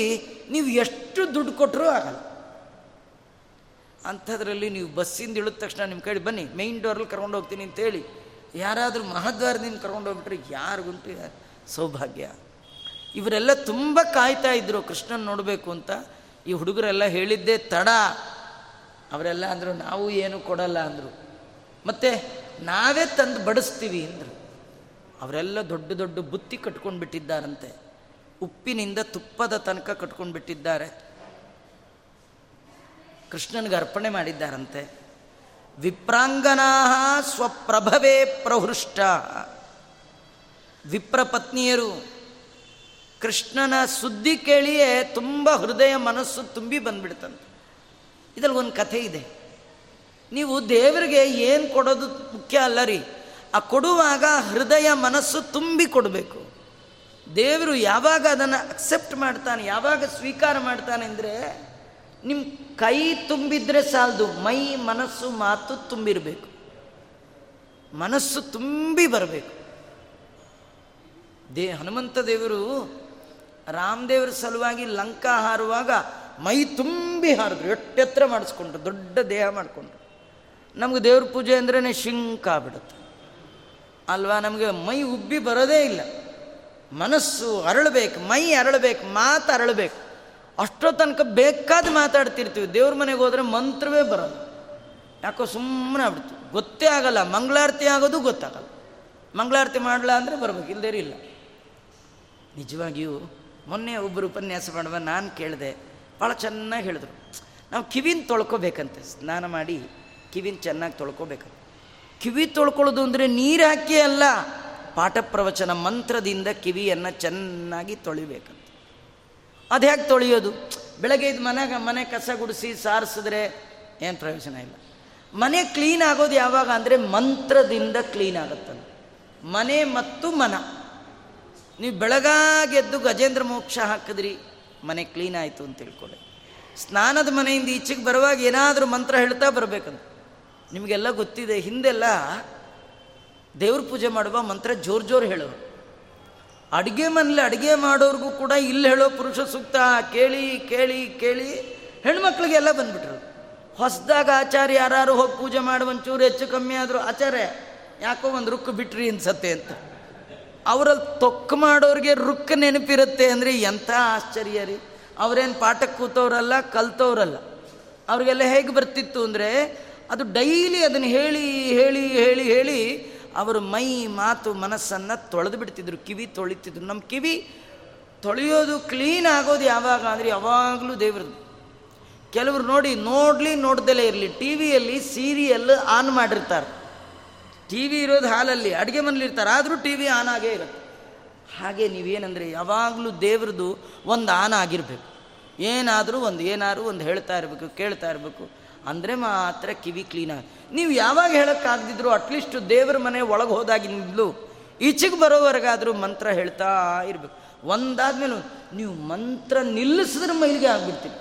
ನೀವು ಎಷ್ಟು ದುಡ್ಡು ಕೊಟ್ಟರೂ ಆಗಲ್ಲ. ಅಂಥದ್ರಲ್ಲಿ ನೀವು ಬಸ್ಸಿಂದ ಇಳಿದ ತಕ್ಷಣ ನಿಮ್ಮ ಕಡೆ ಬನ್ನಿ ಮೇಯ್ನ್ ಡೋರಲ್ಲಿ ಕರ್ಕೊಂಡು ಹೋಗ್ತೀನಿ ಅಂತೇಳಿ ಯಾರಾದರೂ ಮಹಾದ್ವಾರದಿಂದ ಕರ್ಕೊಂಡು ಹೋಗ್ಬಿಟ್ರೆ ಯಾರಿಗುಂಟು ಸೌಭಾಗ್ಯ. ಇವರೆಲ್ಲ ತುಂಬ ಕಾಯ್ತಾ ಇದ್ದರು ಕೃಷ್ಣನ್ ನೋಡಬೇಕು ಅಂತ. ಈ ಹುಡುಗರೆಲ್ಲ ಹೇಳಿದ್ದೇ ತಡ. ಅವರೆಲ್ಲ ಅಂದರು, ನಾವು ಏನು ಕೊಡಲ್ಲ ಅಂದರು, ಮತ್ತು ನಾವೇ ತಂದು ಬಡಿಸ್ತೀವಿ ಅಂದರು. ಅವರೆಲ್ಲ ದೊಡ್ಡ ದೊಡ್ಡ ಬುತ್ತಿ ಕಟ್ಕೊಂಡು ಬಿಟ್ಟಿದ್ದಾರಂತೆ, ಉಪ್ಪಿನಿಂದ ತುಪ್ಪದ ತನಕ ಕಟ್ಕೊಂಡು ಬಿಟ್ಟಿದ್ದಾರೆ. ಕೃಷ್ಣನಿಗೆ ಅರ್ಪಣೆ ಮಾಡಿದ್ದಾರಂತೆ. ವಿಪ್ರಾಂಗನಾ ಸ್ವಪ್ರಭವೇ ಪ್ರಹೃಷ್ಟ, ವಿಪ್ರ ಪತ್ನಿಯರು ಕೃಷ್ಣನ ಸುದ್ದಿ ಕೇಳಿಯೇ ತುಂಬ ಹೃದಯ ಮನಸ್ಸು ತುಂಬಿ ಬಂದ್ಬಿಡ್ತಂತೆ. ಇದರಲ್ಲಿ ಒಂದು ಕಥೆ ಇದೆ. ನೀವು ದೇವರಿಗೆ ಏನು ಕೊಡೋದು ಮುಖ್ಯ ಅಲ್ಲ ರೀ, ಆ ಕೊಡುವಾಗ ಹೃದಯ ಮನಸ್ಸು ತುಂಬಿ ಕೊಡಬೇಕು. ದೇವರು ಯಾವಾಗ ಅದನ್ನು ಅಕ್ಸೆಪ್ಟ್ ಮಾಡ್ತಾನೆ, ಯಾವಾಗ ಸ್ವೀಕಾರ ಮಾಡ್ತಾನೆ ಅಂದರೆ, ನಿಮ್ಮ ಕೈ ತುಂಬಿದರೆ ಸಾಲದು, ಮೈ ಮನಸ್ಸು ಮಾತು ತುಂಬಿರಬೇಕು, ಮನಸ್ಸು ತುಂಬಿ ಬರಬೇಕು. ದೇ ಹನುಮಂತ ದೇವರು ರಾಮದೇವರ ಸಲುವಾಗಿ ಲಂಕಾ ಹಾರುವಾಗ ಮೈ ತುಂಬಿ ಹಾರಿದ್ರು, ಎಟ್ಟೆತ್ರ ಮಾಡಿಸ್ಕೊಂಡ್ರು, ದೊಡ್ಡ ದೇಹ ಮಾಡಿಕೊಂಡ್ರು. ನಮಗೆ ದೇವ್ರ ಪೂಜೆ ಅಂದ್ರೇ ಶಿಂಕ ಆಗ್ಬಿಡುತ್ತೆ ಅಲ್ವಾ, ನಮಗೆ ಮೈ ಉಬ್ಬಿ ಬರೋದೇ ಇಲ್ಲ. ಮನಸ್ಸು ಅರಳಬೇಕು, ಮೈ ಅರಳಬೇಕು, ಮಾತು ಅರಳಬೇಕು. ಅಷ್ಟೋ ತನಕ ಬೇಕಾದ ಮಾತಾಡ್ತಿರ್ತೀವಿ, ದೇವ್ರ ಮನೆಗೆ ಹೋದರೆ ಮಂತ್ರವೇ ಬರೋಲ್ಲ, ಯಾಕೋ ಸುಮ್ಮನೆ ಆಗ್ಬಿಡ್ತು, ಗೊತ್ತೇ ಆಗಲ್ಲ, ಮಂಗಳಾರತಿ ಆಗೋದು ಗೊತ್ತಾಗಲ್ಲ. ಮಂಗಳಾರತಿ ಮಾಡಲ್ಲ ಅಂದರೆ ಬರ್ಬೇಕು, ಇಲ್ಲದೇ ಇಲ್ಲ. ನಿಜವಾಗಿಯೂ ಮೊನ್ನೆ ಒಬ್ಬರು ಉಪನ್ಯಾಸ ಮಾಡುವ ನಾನು ಕೇಳಿದೆ, ಭಾಳ ಚೆನ್ನಾಗಿ ಹೇಳಿದ್ರು. ನಾವು ಕಿವಿನ ತೊಳ್ಕೊಬೇಕಂತೆ, ಸ್ನಾನ ಮಾಡಿ ಕಿವಿನ ಚೆನ್ನಾಗಿ ತೊಳ್ಕೊಬೇಕಂತೆ. ಕಿವಿ ತೊಳ್ಕೊಳ್ಳೋದು ಅಂದರೆ ನೀರು ಹಾಕಿ ಅಲ್ಲ, ಪಾಠ ಪ್ರವಚನ ಮಂತ್ರದಿಂದ ಕಿವಿಯನ್ನು ಚೆನ್ನಾಗಿ ತೊಳಿಬೇಕಂತೆ. ಅದು ಹೇಗೆ ತೊಳೆಯೋದು? ಬೆಳಗ್ಗೆ ಇದು ಮನೆಗೆ ಮನೆ ಕಸ ಗುಡಿಸಿ ಸಾರಿಸಿದ್ರೆ ಏನು ಪ್ರಯೋಜನ ಇಲ್ಲ. ಮನೆ ಕ್ಲೀನ್ ಆಗೋದು ಯಾವಾಗ ಅಂದರೆ ಮಂತ್ರದಿಂದ ಕ್ಲೀನ್ ಆಗುತ್ತಂತೆ, ಮನೆ ಮತ್ತು ಮನ. ನೀವು ಬೆಳಗಾಗೆದ್ದು ಗಜೇಂದ್ರ ಮೋಕ್ಷ ಹಾಕಿದ್ರಿ, ಮನೆ ಕ್ಲೀನ್ ಆಯಿತು ಅಂತ ತಿಳ್ಕೊಳ್ಳಿ. ಸ್ನಾನದ ಮನೆಯಿಂದ ಈಚೆಗೆ ಬರುವಾಗ ಏನಾದರೂ ಮಂತ್ರ ಹೇಳ್ತಾ ಬರಬೇಕಂತ. ನಿಮಗೆಲ್ಲ ಗೊತ್ತಿದೆ, ಹಿಂದೆಲ್ಲ ದೇವ್ರ ಪೂಜೆ ಮಾಡುವ ಮಂತ್ರ ಜೋರು ಜೋರು ಹೇಳೋರು. ಅಡುಗೆ ಮನೇಲಿ ಅಡುಗೆ ಮಾಡೋರಿಗೂ ಕೂಡ ಇಲ್ಲಿ ಹೇಳೋ ಪುರುಷ ಸೂಕ್ತ ಕೇಳಿ ಕೇಳಿ ಕೇಳಿ ಹೆಣ್ಮಕ್ಳಿಗೆಲ್ಲ ಬಂದುಬಿಟ್ರು. ಹೊಸದಾಗ ಆಚಾರ್ಯ ಯಾರು ಹೋಗಿ ಪೂಜೆ ಮಾಡಿ ಒಂಚೂರು ಹೆಚ್ಚು ಕಮ್ಮಿ ಆದರೂ, ಆಚಾರ್ಯ ಯಾಕೋ ಒಂದು ರುಕ್ಕು ಬಿಟ್ರಿ ಅನ್ಸತ್ತೆ ಅಂತ. ಅವರಲ್ಲಿ ತೊಕ್ಕು ಮಾಡೋರಿಗೆ ರುಕ್ಕು ನೆನಪಿರುತ್ತೆ ಅಂದರೆ ಎಂಥ ಆಶ್ಚರ್ಯ ರೀ. ಅವರೇನು ಪಾಠಕ್ಕೆ ಕೂತವ್ರಲ್ಲ, ಕಲ್ತವ್ರಲ್ಲ. ಅವ್ರಿಗೆಲ್ಲ ಹೇಗೆ ಬರ್ತಿತ್ತು ಅಂದರೆ, ಅದು ಡೈಲಿ ಅದನ್ನು ಹೇಳಿ ಹೇಳಿ ಹೇಳಿ ಹೇಳಿ ಅವರು ಮೈ ಮಾತು ಮನಸ್ಸನ್ನು ತೊಳೆದು ಬಿಡ್ತಿದ್ರು, ಕಿವಿ ತೊಳಿತಿದ್ರು. ನಮ್ಮ ಕಿವಿ ತೊಳೆಯೋದು, ಕ್ಲೀನ್ ಆಗೋದು ಯಾವಾಗ ಅಂದರೆ ಯಾವಾಗಲೂ ದೇವ್ರದ್ದು. ಕೆಲವರು ನೋಡಿ ನೋಡಲಿ ನೋಡ್ದಲೇ ಇರಲಿ, ಟಿ ವಿಯಲ್ಲಿ ಸೀರಿಯಲ್ ಆನ್ ಮಾಡಿರ್ತಾರೆ, ಟಿ ವಿ ಇರೋದು ಹಾಲಲ್ಲಿ, ಅಡುಗೆ ಮನೇಲಿರ್ತಾರೆ, ಆದರೂ ಟಿ ವಿ ಆನ್ ಆಗೇ ಇರುತ್ತೆ. ಹಾಗೆ ನೀವೇನೆಂದರೆ ಯಾವಾಗಲೂ ದೇವ್ರದ್ದು ಒಂದು ಆನ್ ಆಗಿರಬೇಕು, ಏನಾದರೂ ಒಂದು ಏನಾದ್ರು ಒಂದು ಹೇಳ್ತಾ ಇರಬೇಕು, ಕೇಳ್ತಾ ಇರಬೇಕು, ಅಂದರೆ ಮಾತ್ರ ಕಿವಿ ಕ್ಲೀನ್ ಆಗ. ನೀವು ಯಾವಾಗ ಹೇಳೋಕ್ಕಾಗದಿದ್ರು ಅಟ್ಲೀಸ್ಟ್ ದೇವ್ರ ಮನೆ ಒಳಗೆ ಹೋದಾಗಿಂದಲೂ ಈಚೆಗೆ ಬರೋವರೆಗಾದರೂ ಮಂತ್ರ ಹೇಳ್ತಾ ಇರಬೇಕು. ಒಂದಾದ್ಮೇಲೆ ನೀವು ಮಂತ್ರ ನಿಲ್ಲಿಸಿದ್ರೆ ಮೈಲಿಗೆ ಆಗ್ಬಿಡ್ತೀವಿ.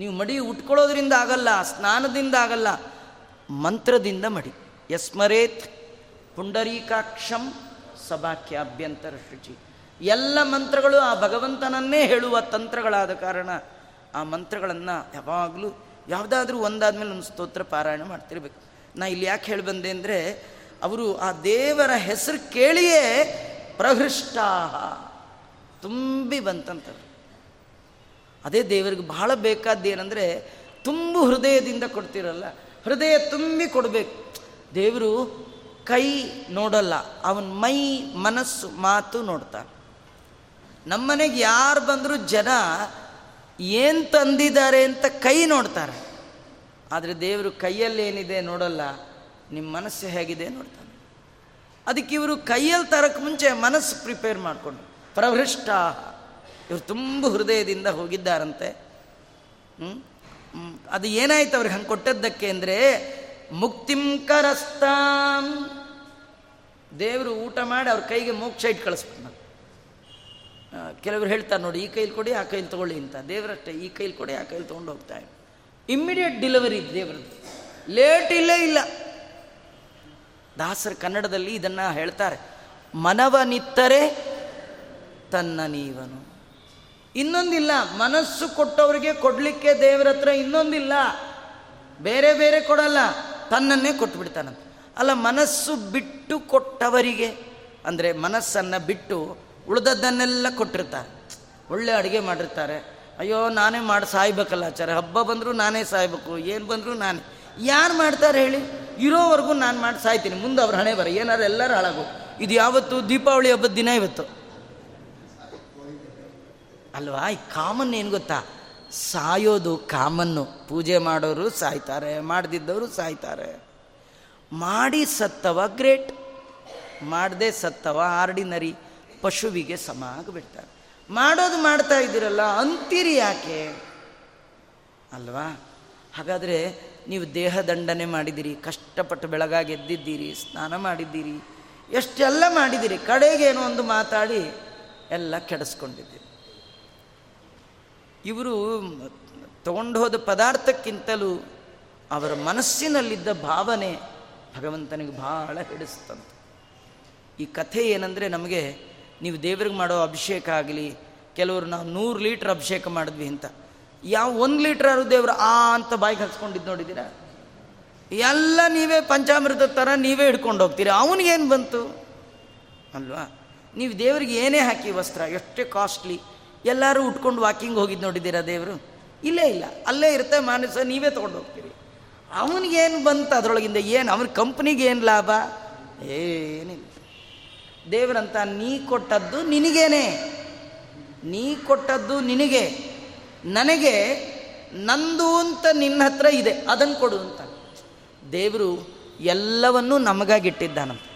ನೀವು ಮಡಿ ಉಟ್ಕೊಳ್ಳೋದ್ರಿಂದ ಆಗಲ್ಲ, ಸ್ನಾನದಿಂದ ಆಗಲ್ಲ, ಮಂತ್ರದಿಂದ ಮಡಿ. ಯಸ್ಮರೇತ್ ಪುಂಡರೀಕಾಕ್ಷಂ ಸಭಾಖ್ಯ ಅಭ್ಯಂತರ ಶುಚಿ. ಎಲ್ಲ ಮಂತ್ರಗಳು ಆ ಭಗವಂತನನ್ನೇ ಹೇಳುವ ತಂತ್ರಗಳಾದ ಕಾರಣ ಆ ಮಂತ್ರಗಳನ್ನು ಯಾವಾಗಲೂ ಯಾವುದಾದ್ರೂ ಒಂದಾದ್ಮೇಲೆ ನಮ್ಮ ಸ್ತೋತ್ರ ಪಾರಾಯಣ ಮಾಡ್ತಿರ್ಬೇಕು. ನಾ ಇಲ್ಲಿ ಯಾಕೆ ಹೇಳಿ ಬಂದೆ ಅಂದರೆ, ಅವರು ಆ ದೇವರ ಹೆಸರು ಕೇಳಿಯೇ ಪ್ರಹೃಷ್ಟಾ ತುಂಬಿ ಬಂತಂತವ್ರು. ಅದೇ ದೇವರಿಗೆ ಬಹಳ ಬೇಕಾದ್ದೇನೆಂದರೆ ತುಂಬು ಹೃದಯದಿಂದ ಕೊಡ್ತಿರಲ್ಲ, ಹೃದಯ ತುಂಬಿ ಕೊಡಬೇಕು. ದೇವರು ಕೈ ನೋಡಲ್ಲ, ಅವನ ಮೈ ಮನಸ್ಸು ಮಾತು ನೋಡ್ತಾನೆ. ನಮ್ಮನೆಗೆ ಯಾರು ಬಂದರೂ ಜನ ಏನು ತಂದಿದ್ದಾರೆ ಅಂತ ಕೈ ನೋಡ್ತಾರೆ, ಆದರೆ ದೇವರು ಕೈಯಲ್ಲಿ ಏನಿದೆ ನೋಡಲ್ಲ, ನಿಮ್ಮ ಮನಸ್ಸು ಹೇಗಿದೆ ನೋಡ್ತಾನೆ. ಅದಕ್ಕೆ ಇವರು ಕೈಯಲ್ಲಿ ತರಕ್ಕೆ ಮುಂಚೆ ಮನಸ್ಸು ಪ್ರಿಪೇರ್ ಮಾಡಿಕೊಂಡು ಪ್ರವೃಷ್ಟ ಇವರು ತುಂಬ ಹೃದಯದಿಂದ ಹೋಗಿದ್ದಾರಂತೆ. ಅದು ಏನಾಯ್ತು ಅವ್ರಿಗೆ ಹಂಗೆ ಕೊಟ್ಟದ್ದಕ್ಕೆ ಅಂದರೆ, ಮುಕ್ತಿಂ ಕರಸ್ತಾಂ, ದೇವರು ಊಟ ಮಾಡಿ ಅವ್ರ ಕೈಗೆ ಮೋಕ್ಷ ಇಟ್ಟು ಕಳಿಸ್ಬಿಟ್ಟು. ಕೆಲವರು ಹೇಳ್ತಾರೆ ನೋಡಿ, ಈ ಕೈಲಿ ಕೊಡಿ ಆ ಕೈಲಿ ತೊಗೊಳ್ಳಿ ಅಂತ. ದೇವರಷ್ಟೇ, ಈ ಕೈಲಿ ಕೊಡಿ ಆ ಕೈಲಿ ತೊಗೊಂಡು ಹೋಗ್ತಾರೆ. ಇಮ್ಮಿಡಿಯೇಟ್ ಡೆಲಿವರಿ ದೇವರದ್ದು, ಲೇಟ್ ಇಲ್ಲೇ ಇಲ್ಲ. ದಾಸರ ಕನ್ನಡದಲ್ಲಿ ಇದನ್ನು ಹೇಳ್ತಾರೆ, ಮನವನಿತ್ತರೆ ತನ್ನ ನೀವನು. ಇನ್ನೊಂದಿಲ್ಲ, ಮನಸ್ಸು ಕೊಟ್ಟವರಿಗೆ ಕೊಡಲಿಕ್ಕೆ ದೇವರ ಹತ್ರ ಇನ್ನೊಂದಿಲ್ಲ, ಬೇರೆ ಬೇರೆ ಕೊಡಲ್ಲ, ತನ್ನನ್ನೇ ಕೊಟ್ಬಿಡ್ತಾನಂತ. ಅಲ್ಲ, ಮನಸ್ಸು ಬಿಟ್ಟು ಕೊಟ್ಟವರಿಗೆ ಅಂದರೆ ಮನಸ್ಸನ್ನು ಬಿಟ್ಟು ಉಳಿದದ್ದನ್ನೆಲ್ಲ ಕೊಟ್ಟಿರ್ತಾರೆ. ಒಳ್ಳೆ ಅಡುಗೆ ಮಾಡಿರ್ತಾರೆ, ಅಯ್ಯೋ ನಾನೇ ಮಾಡಿ ಸಾಯ್ಬೇಕಲ್ಲ ಆಚಾರ್ಯ, ಹಬ್ಬ ಬಂದರೂ ನಾನೇ ಸಾಯ್ಬೇಕು, ಏನು ಬಂದರೂ ನಾನೇ. ಯಾರು ಮಾಡ್ತಾರೆ ಹೇಳಿ? ಇರೋವರೆಗೂ ನಾನು ಮಾಡಿ ಸಾಯ್ತೀನಿ, ಮುಂದೆ ಅವ್ರ ಹಣೆ ಬರ ಏನಾರು ಎಲ್ಲರೂ ಹಾಳಾಗು. ಇದು ಯಾವತ್ತು? ದೀಪಾವಳಿ ಹಬ್ಬದ ದಿನ ಇವತ್ತು ಅಲ್ವಾ. ಈ ಕಾಮನ್ ಏನು ಗೊತ್ತಾ, ಸಾಯೋದು ಕಾಮನ್ನು. ಪೂಜೆ ಮಾಡೋರು ಸಾಯ್ತಾರೆ, ಮಾಡದಿದ್ದವರು ಸಾಯ್ತಾರೆ. ಮಾಡಿ ಸತ್ತವ ಗ್ರೇಟ್, ಮಾಡದೆ ಸತ್ತವ ಆರ್ಡಿನರಿ. ಪಶುವಿಗೆ ಸಮ ಆಗಿಬಿಡ್ತಾರೆ. ಮಾಡೋದು ಮಾಡ್ತಾ ಇದ್ದೀರಲ್ಲ ಅಂತೀರಿ ಯಾಕೆ ಅಲ್ವಾ? ಹಾಗಾದರೆ ನೀವು ದೇಹ ದಂಡನೆ ಮಾಡಿದ್ದೀರಿ, ಕಷ್ಟಪಟ್ಟು ಬೆಳಗಾಗಿ ಎದ್ದಿದ್ದೀರಿ, ಸ್ನಾನ ಮಾಡಿದ್ದೀರಿ, ಎಷ್ಟೆಲ್ಲ ಮಾಡಿದ್ದೀರಿ, ಕಡೆಗೇನೋ ಒಂದು ಮಾತಾಡಿ ಎಲ್ಲ ಕೆಡಿಸ್ಕೊಂಡಿದ್ದೀರಿ. ಇವರು ತಗೊಂಡು ಹೋದ ಪದಾರ್ಥಕ್ಕಿಂತಲೂ ಅವರ ಮನಸ್ಸಿನಲ್ಲಿದ್ದ ಭಾವನೆ ಭಗವಂತನಿಗೆ ಭಾಳ ಹಿಡಿಸ್ತಂತ. ಈ ಕಥೆ ಏನಂದರೆ ನಮಗೆ ನೀವು ದೇವ್ರಿಗೆ ಮಾಡೋ ಅಭಿಷೇಕ ಆಗಲಿ, ಕೆಲವರು ನಾವು ನೂರು ಲೀಟ್ರ್ ಅಭಿಷೇಕ ಮಾಡಿದ್ವಿ ಅಂತ ಯಾವ ಒಂದು ಲೀಟ್ರ್ ಆರು ದೇವರು ಆ ಅಂತ ಬಾಯಿಗೆ ಹಚ್ಕೊಂಡಿದ್ದು ನೋಡಿದ್ದೀರಾ? ಎಲ್ಲ ನೀವೇ ಪಂಚಾಮೃತ ಥರ ನೀವೇ ಹಿಡ್ಕೊಂಡು ಹೋಗ್ತೀರಿ, ಅವನಿಗೇನು ಬಂತು ಅಲ್ವಾ? ನೀವು ದೇವರಿಗೆ ಏನೇ ಹಾಕಿ ವಸ್ತ್ರ ಎಷ್ಟೇ ಕಾಸ್ಟ್ಲಿ, ಎಲ್ಲರೂ ಉಟ್ಕೊಂಡು ವಾಕಿಂಗ್ ಹೋಗಿದ್ದು ನೋಡಿದ್ದೀರಾ? ದೇವರು ಇಲ್ಲೇ ಇಲ್ಲ, ಅಲ್ಲೇ ಇರುತ್ತೆ ಮಾನಸ, ನೀವೇ ತೊಗೊಂಡು ಹೋಗ್ತೀರಿ. ಅವನಿಗೇನು ಬಂತು ಅದರೊಳಗಿಂದ? ಏನು ಅವನ ಕಂಪ್ನಿಗೆ ಏನು ಲಾಭ? ಏನಿಲ್ಲ. ದೇವರಂತ ನೀ ಕೊಟ್ಟದ್ದು ನಿನಗೇನೆ, ನೀ ಕೊಟ್ಟದ್ದು ನಿನಗೆ, ನನಗೆ ನಂದು ಅಂತ ನಿನ್ನ ಹತ್ರ ಇದೆ, ಅದನ್ನು ಕೊಡು ಅಂತ. ದೇವರು ಎಲ್ಲವನ್ನೂ ನಮಗಾಗಿಟ್ಟಿದ್ದಾನಂತೆ.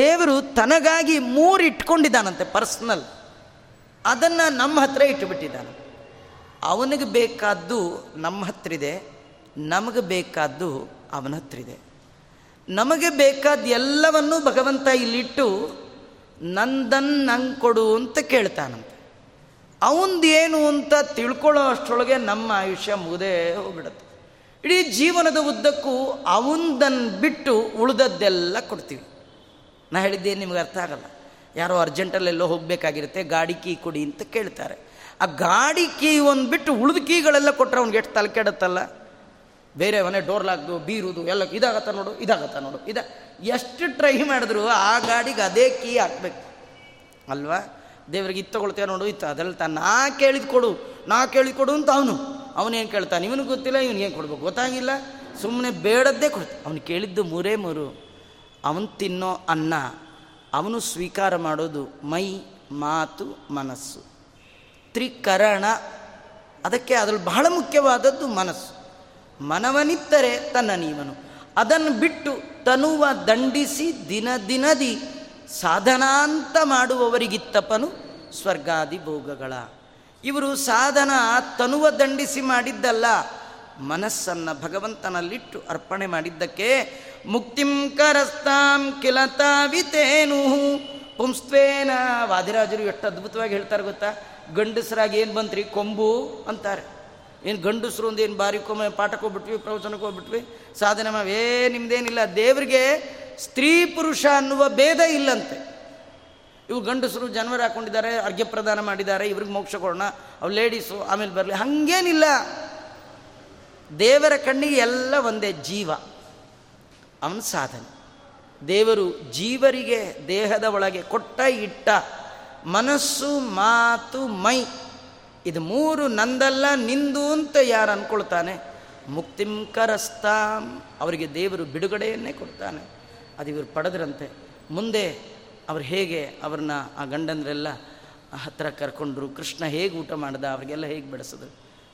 ದೇವರು ತನಗಾಗಿ ಮೂರು ಇಟ್ಕೊಂಡಿದ್ದಾನಂತೆ ಪರ್ಸ್ನಲ್, ಅದನ್ನು ನಮ್ಮ ಹತ್ರ ಇಟ್ಟುಬಿಟ್ಟಿದ್ದಾನಂತೆ. ಅವನಿಗೆ ಬೇಕಾದ್ದು ನಮ್ಮ ಹತ್ರ ಇದೆ, ನಮಗೆ ಬೇಕಾದ್ದು ಅವನ ಹತ್ರ ಇದೆ. ನಮಗೆ ಬೇಕಾದ ಎಲ್ಲವನ್ನೂ ಭಗವಂತ ಇಲ್ಲಿಟ್ಟು ನಂದನ್ನು ನಂಗೆ ಕೊಡು ಅಂತ ಕೇಳ್ತಾನಂತೆ. ಅವಂದು ಏನು ಅಂತ ತಿಳ್ಕೊಳ್ಳೋ ಅಷ್ಟರೊಳಗೆ ನಮ್ಮ ಆಯುಷ್ಯ ಮುಗದೇ ಹೋಗ್ಬಿಡುತ್ತೆ. ಇಡೀ ಜೀವನದ ಉದ್ದಕ್ಕೂ ಅವಂದನ್ನು ಬಿಟ್ಟು ಉಳಿದದ್ದೆಲ್ಲ ಕೊಡ್ತೀವಿ. ನಾ ಹೇಳಿದ್ದೇನು ನಿಮ್ಗೆ ಅರ್ಥ ಆಗಲ್ಲ. ಯಾರೋ ಅರ್ಜೆಂಟಲ್ಲೆಲ್ಲೋ ಹೋಗಬೇಕಾಗಿರುತ್ತೆ, ಗಾಡಿ ಕೀ ಕೊಡಿ ಅಂತ ಕೇಳ್ತಾರೆ. ಆ ಗಾಡಿ ಕೀ ಒಂದು ಬಿಟ್ಟು ಉಳಿದ ಕೀಗಳೆಲ್ಲ ಕೊಟ್ಟರೆ ಅವ್ನಿಗೆ ಎಷ್ಟು ತಲೆ ಕೆಡುತ್ತಲ್ಲ. ಬೇರೆ ಮನೆ ಡೋರ್ಲಾಗ್ದು ಬೀರುವುದು ಎಲ್ಲ ಇದಾಗತ್ತ ನೋಡು, ಇದಾಗತ್ತ ನೋಡು, ಇದ ಎಷ್ಟು ಟ್ರೈ ಮಾಡಿದ್ರು ಆ ಗಾಡಿಗೆ ಅದೇ ಕೀ ಹಾಕ್ಬೇಕು ಅಲ್ವಾ? ದೇವರಿಗೆ ಇದು ತೊಗೊಳ್ತೇವೆ ನೋಡು, ಇತ್ತು ಅದರಲ್ಲಿ ತಾನು ನಾ ಕೇಳಿದ ಕೊಡು, ನಾ ಕೇಳಿದ ಕೊಡು ಅಂತ ಅವನು ಅವನೇನು ಕೇಳ್ತಾನೆ, ಇವನಿಗೆ ಗೊತ್ತಿಲ್ಲ, ಇವನಿಗೇನು ಕೊಡ್ಬೇಕು ಗೊತ್ತಾಗಿಲ್ಲ, ಸುಮ್ಮನೆ ಬೇಡದ್ದೇ ಕೊಡ್ತಾನೆ. ಅವನು ಕೇಳಿದ್ದು ಮೂರೇ ಮೂರು: ಅವನು ತಿನ್ನೋ ಅನ್ನ, ಅವನು ಸ್ವೀಕಾರ ಮಾಡೋದು ಮೈ, ಮಾತು, ಮನಸ್ಸು, ತ್ರಿಕರಣ. ಅದಕ್ಕೆ ಅದ್ರಲ್ಲಿ ಬಹಳ ಮುಖ್ಯವಾದದ್ದು ಮನಸ್ಸು. ಮನವನಿತ್ತರೆ ತನ್ನ ನೀವನು, ಅದನ್ನು ಬಿಟ್ಟು ತನುವ ದಂಡಿಸಿ ದಿನ ದಿನದಿ ಸಾಧನಾಂತ ಮಾಡುವವರಿಗಿತ್ತಪ್ಪನು ಸ್ವರ್ಗಾದಿ ಭೋಗಗಳ. ಇವರು ಸಾಧನ ತನುವ ದಂಡಿಸಿ ಮಾಡಿದ್ದಲ್ಲ, ಮನಸ್ಸನ್ನು ಭಗವಂತನಲ್ಲಿಟ್ಟು ಅರ್ಪಣೆ ಮಾಡಿದ್ದಕ್ಕೆ ಮುಕ್ತಿಂ ಕರಸ್ತಾಂ ಕಿಲತಾವಿತೇನು ಪುಂಸ್ತ್ವೇನ. ವಾದಿರಾಜರು ಎಷ್ಟು ಅದ್ಭುತವಾಗಿ ಹೇಳ್ತಾರೆ ಗೊತ್ತಾ? ಗಂಡಸರಾಗಿ ಏನು ಬಂತ್ರಿ ಕೊಂಬು ಅಂತಾರೆ. ಏನು ಗಂಡಸರು ಒಂದು ಏನು ಬಾರಿ ಕೊಮ್ಮೆ ಪಾಠಕ್ಕೆ ಹೋಗ್ಬಿಟ್ವಿ, ಪ್ರವಚನಕ್ಕೆ ಹೋಗ್ಬಿಟ್ವಿ, ಸಾಧನೆ ಮಾಡಿ ಏ ನಿಮ್ದೇನಿಲ್ಲ. ದೇವರಿಗೆ ಸ್ತ್ರೀ ಪುರುಷ ಅನ್ನುವ ಭೇದ ಇಲ್ಲಂತೆ. ಇವು ಗಂಡಸರು ಜನವರ ಹಾಕೊಂಡಿದ್ದಾರೆ, ಅರ್ಘ್ಯ ಪ್ರದಾನ ಮಾಡಿದ್ದಾರೆ, ಇವ್ರಿಗೆ ಮೋಕ್ಷ ಕೊಡೋಣ, ಅವು ಲೇಡೀಸು ಆಮೇಲೆ ಬರಲಿ, ಹಾಗೇನಿಲ್ಲ. ದೇವರ ಕಣ್ಣಿಗೆ ಎಲ್ಲ ಒಂದೇ. ಜೀವ ಅವನ ಸಾಧನೆ. ದೇವರು ಜೀವರಿಗೆ ದೇಹದ ಒಳಗೆ ಕೊಟ್ಟ ಇಟ್ಟ ಮನಸ್ಸು, ಮಾತು, ಮೈ, ಇದು ಮೂರು ನಂದಲ್ಲ ನಿಂದು ಅಂತ ಯಾರು ಅಂದ್ಕೊಳ್ತಾನೆ ಮುಕ್ತಿಂ ಕರಸ್ತಾಂ, ಅವರಿಗೆ ದೇವರು ಬಿಡುಗಡೆಯನ್ನೇ ಕೊಡ್ತಾನೆ. ಅದು ಇವರು ಪಡೆದ್ರಂತೆ. ಮುಂದೆ ಅವ್ರು ಹೇಗೆ ಅವ್ರನ್ನ ಆ ಗಂಡಂದರೆಲ್ಲ ಹತ್ತಿರ ಕರ್ಕೊಂಡ್ರು, ಕೃಷ್ಣ ಹೇಗೆ ಊಟ ಮಾಡ್ದ, ಅವ್ರಿಗೆಲ್ಲ ಹೇಗೆ ಬೆಳೆಸಿದ್ರು.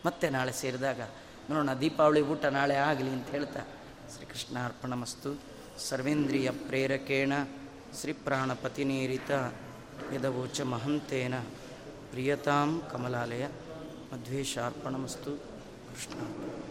ಮತ್ತೆ ನಾಳೆ ಸೇರಿದಾಗ ನೋಡೋಣ, ದೀಪಾವಳಿ ಊಟ ನಾಳೆ ಆಗಲಿ ಅಂತ ಹೇಳ್ತಾ ಶ್ರೀಕೃಷ್ಣ ಅರ್ಪಣಮಸ್ತು. ಸರ್ವೇಂದ್ರಿಯ ಪ್ರೇರಕೇಣ ಶ್ರೀ ಪ್ರಾಣಪತಿನೇರಿತ ಯದವೋಚ ಮಹಂತೇನ ಪ್ರಿಯತಾಂ ಕಮಲಾಲಯ ಮಧ್ವೇಶಾರ್ಪಣಮಸ್ತು. ಕೃಷ್ಣ.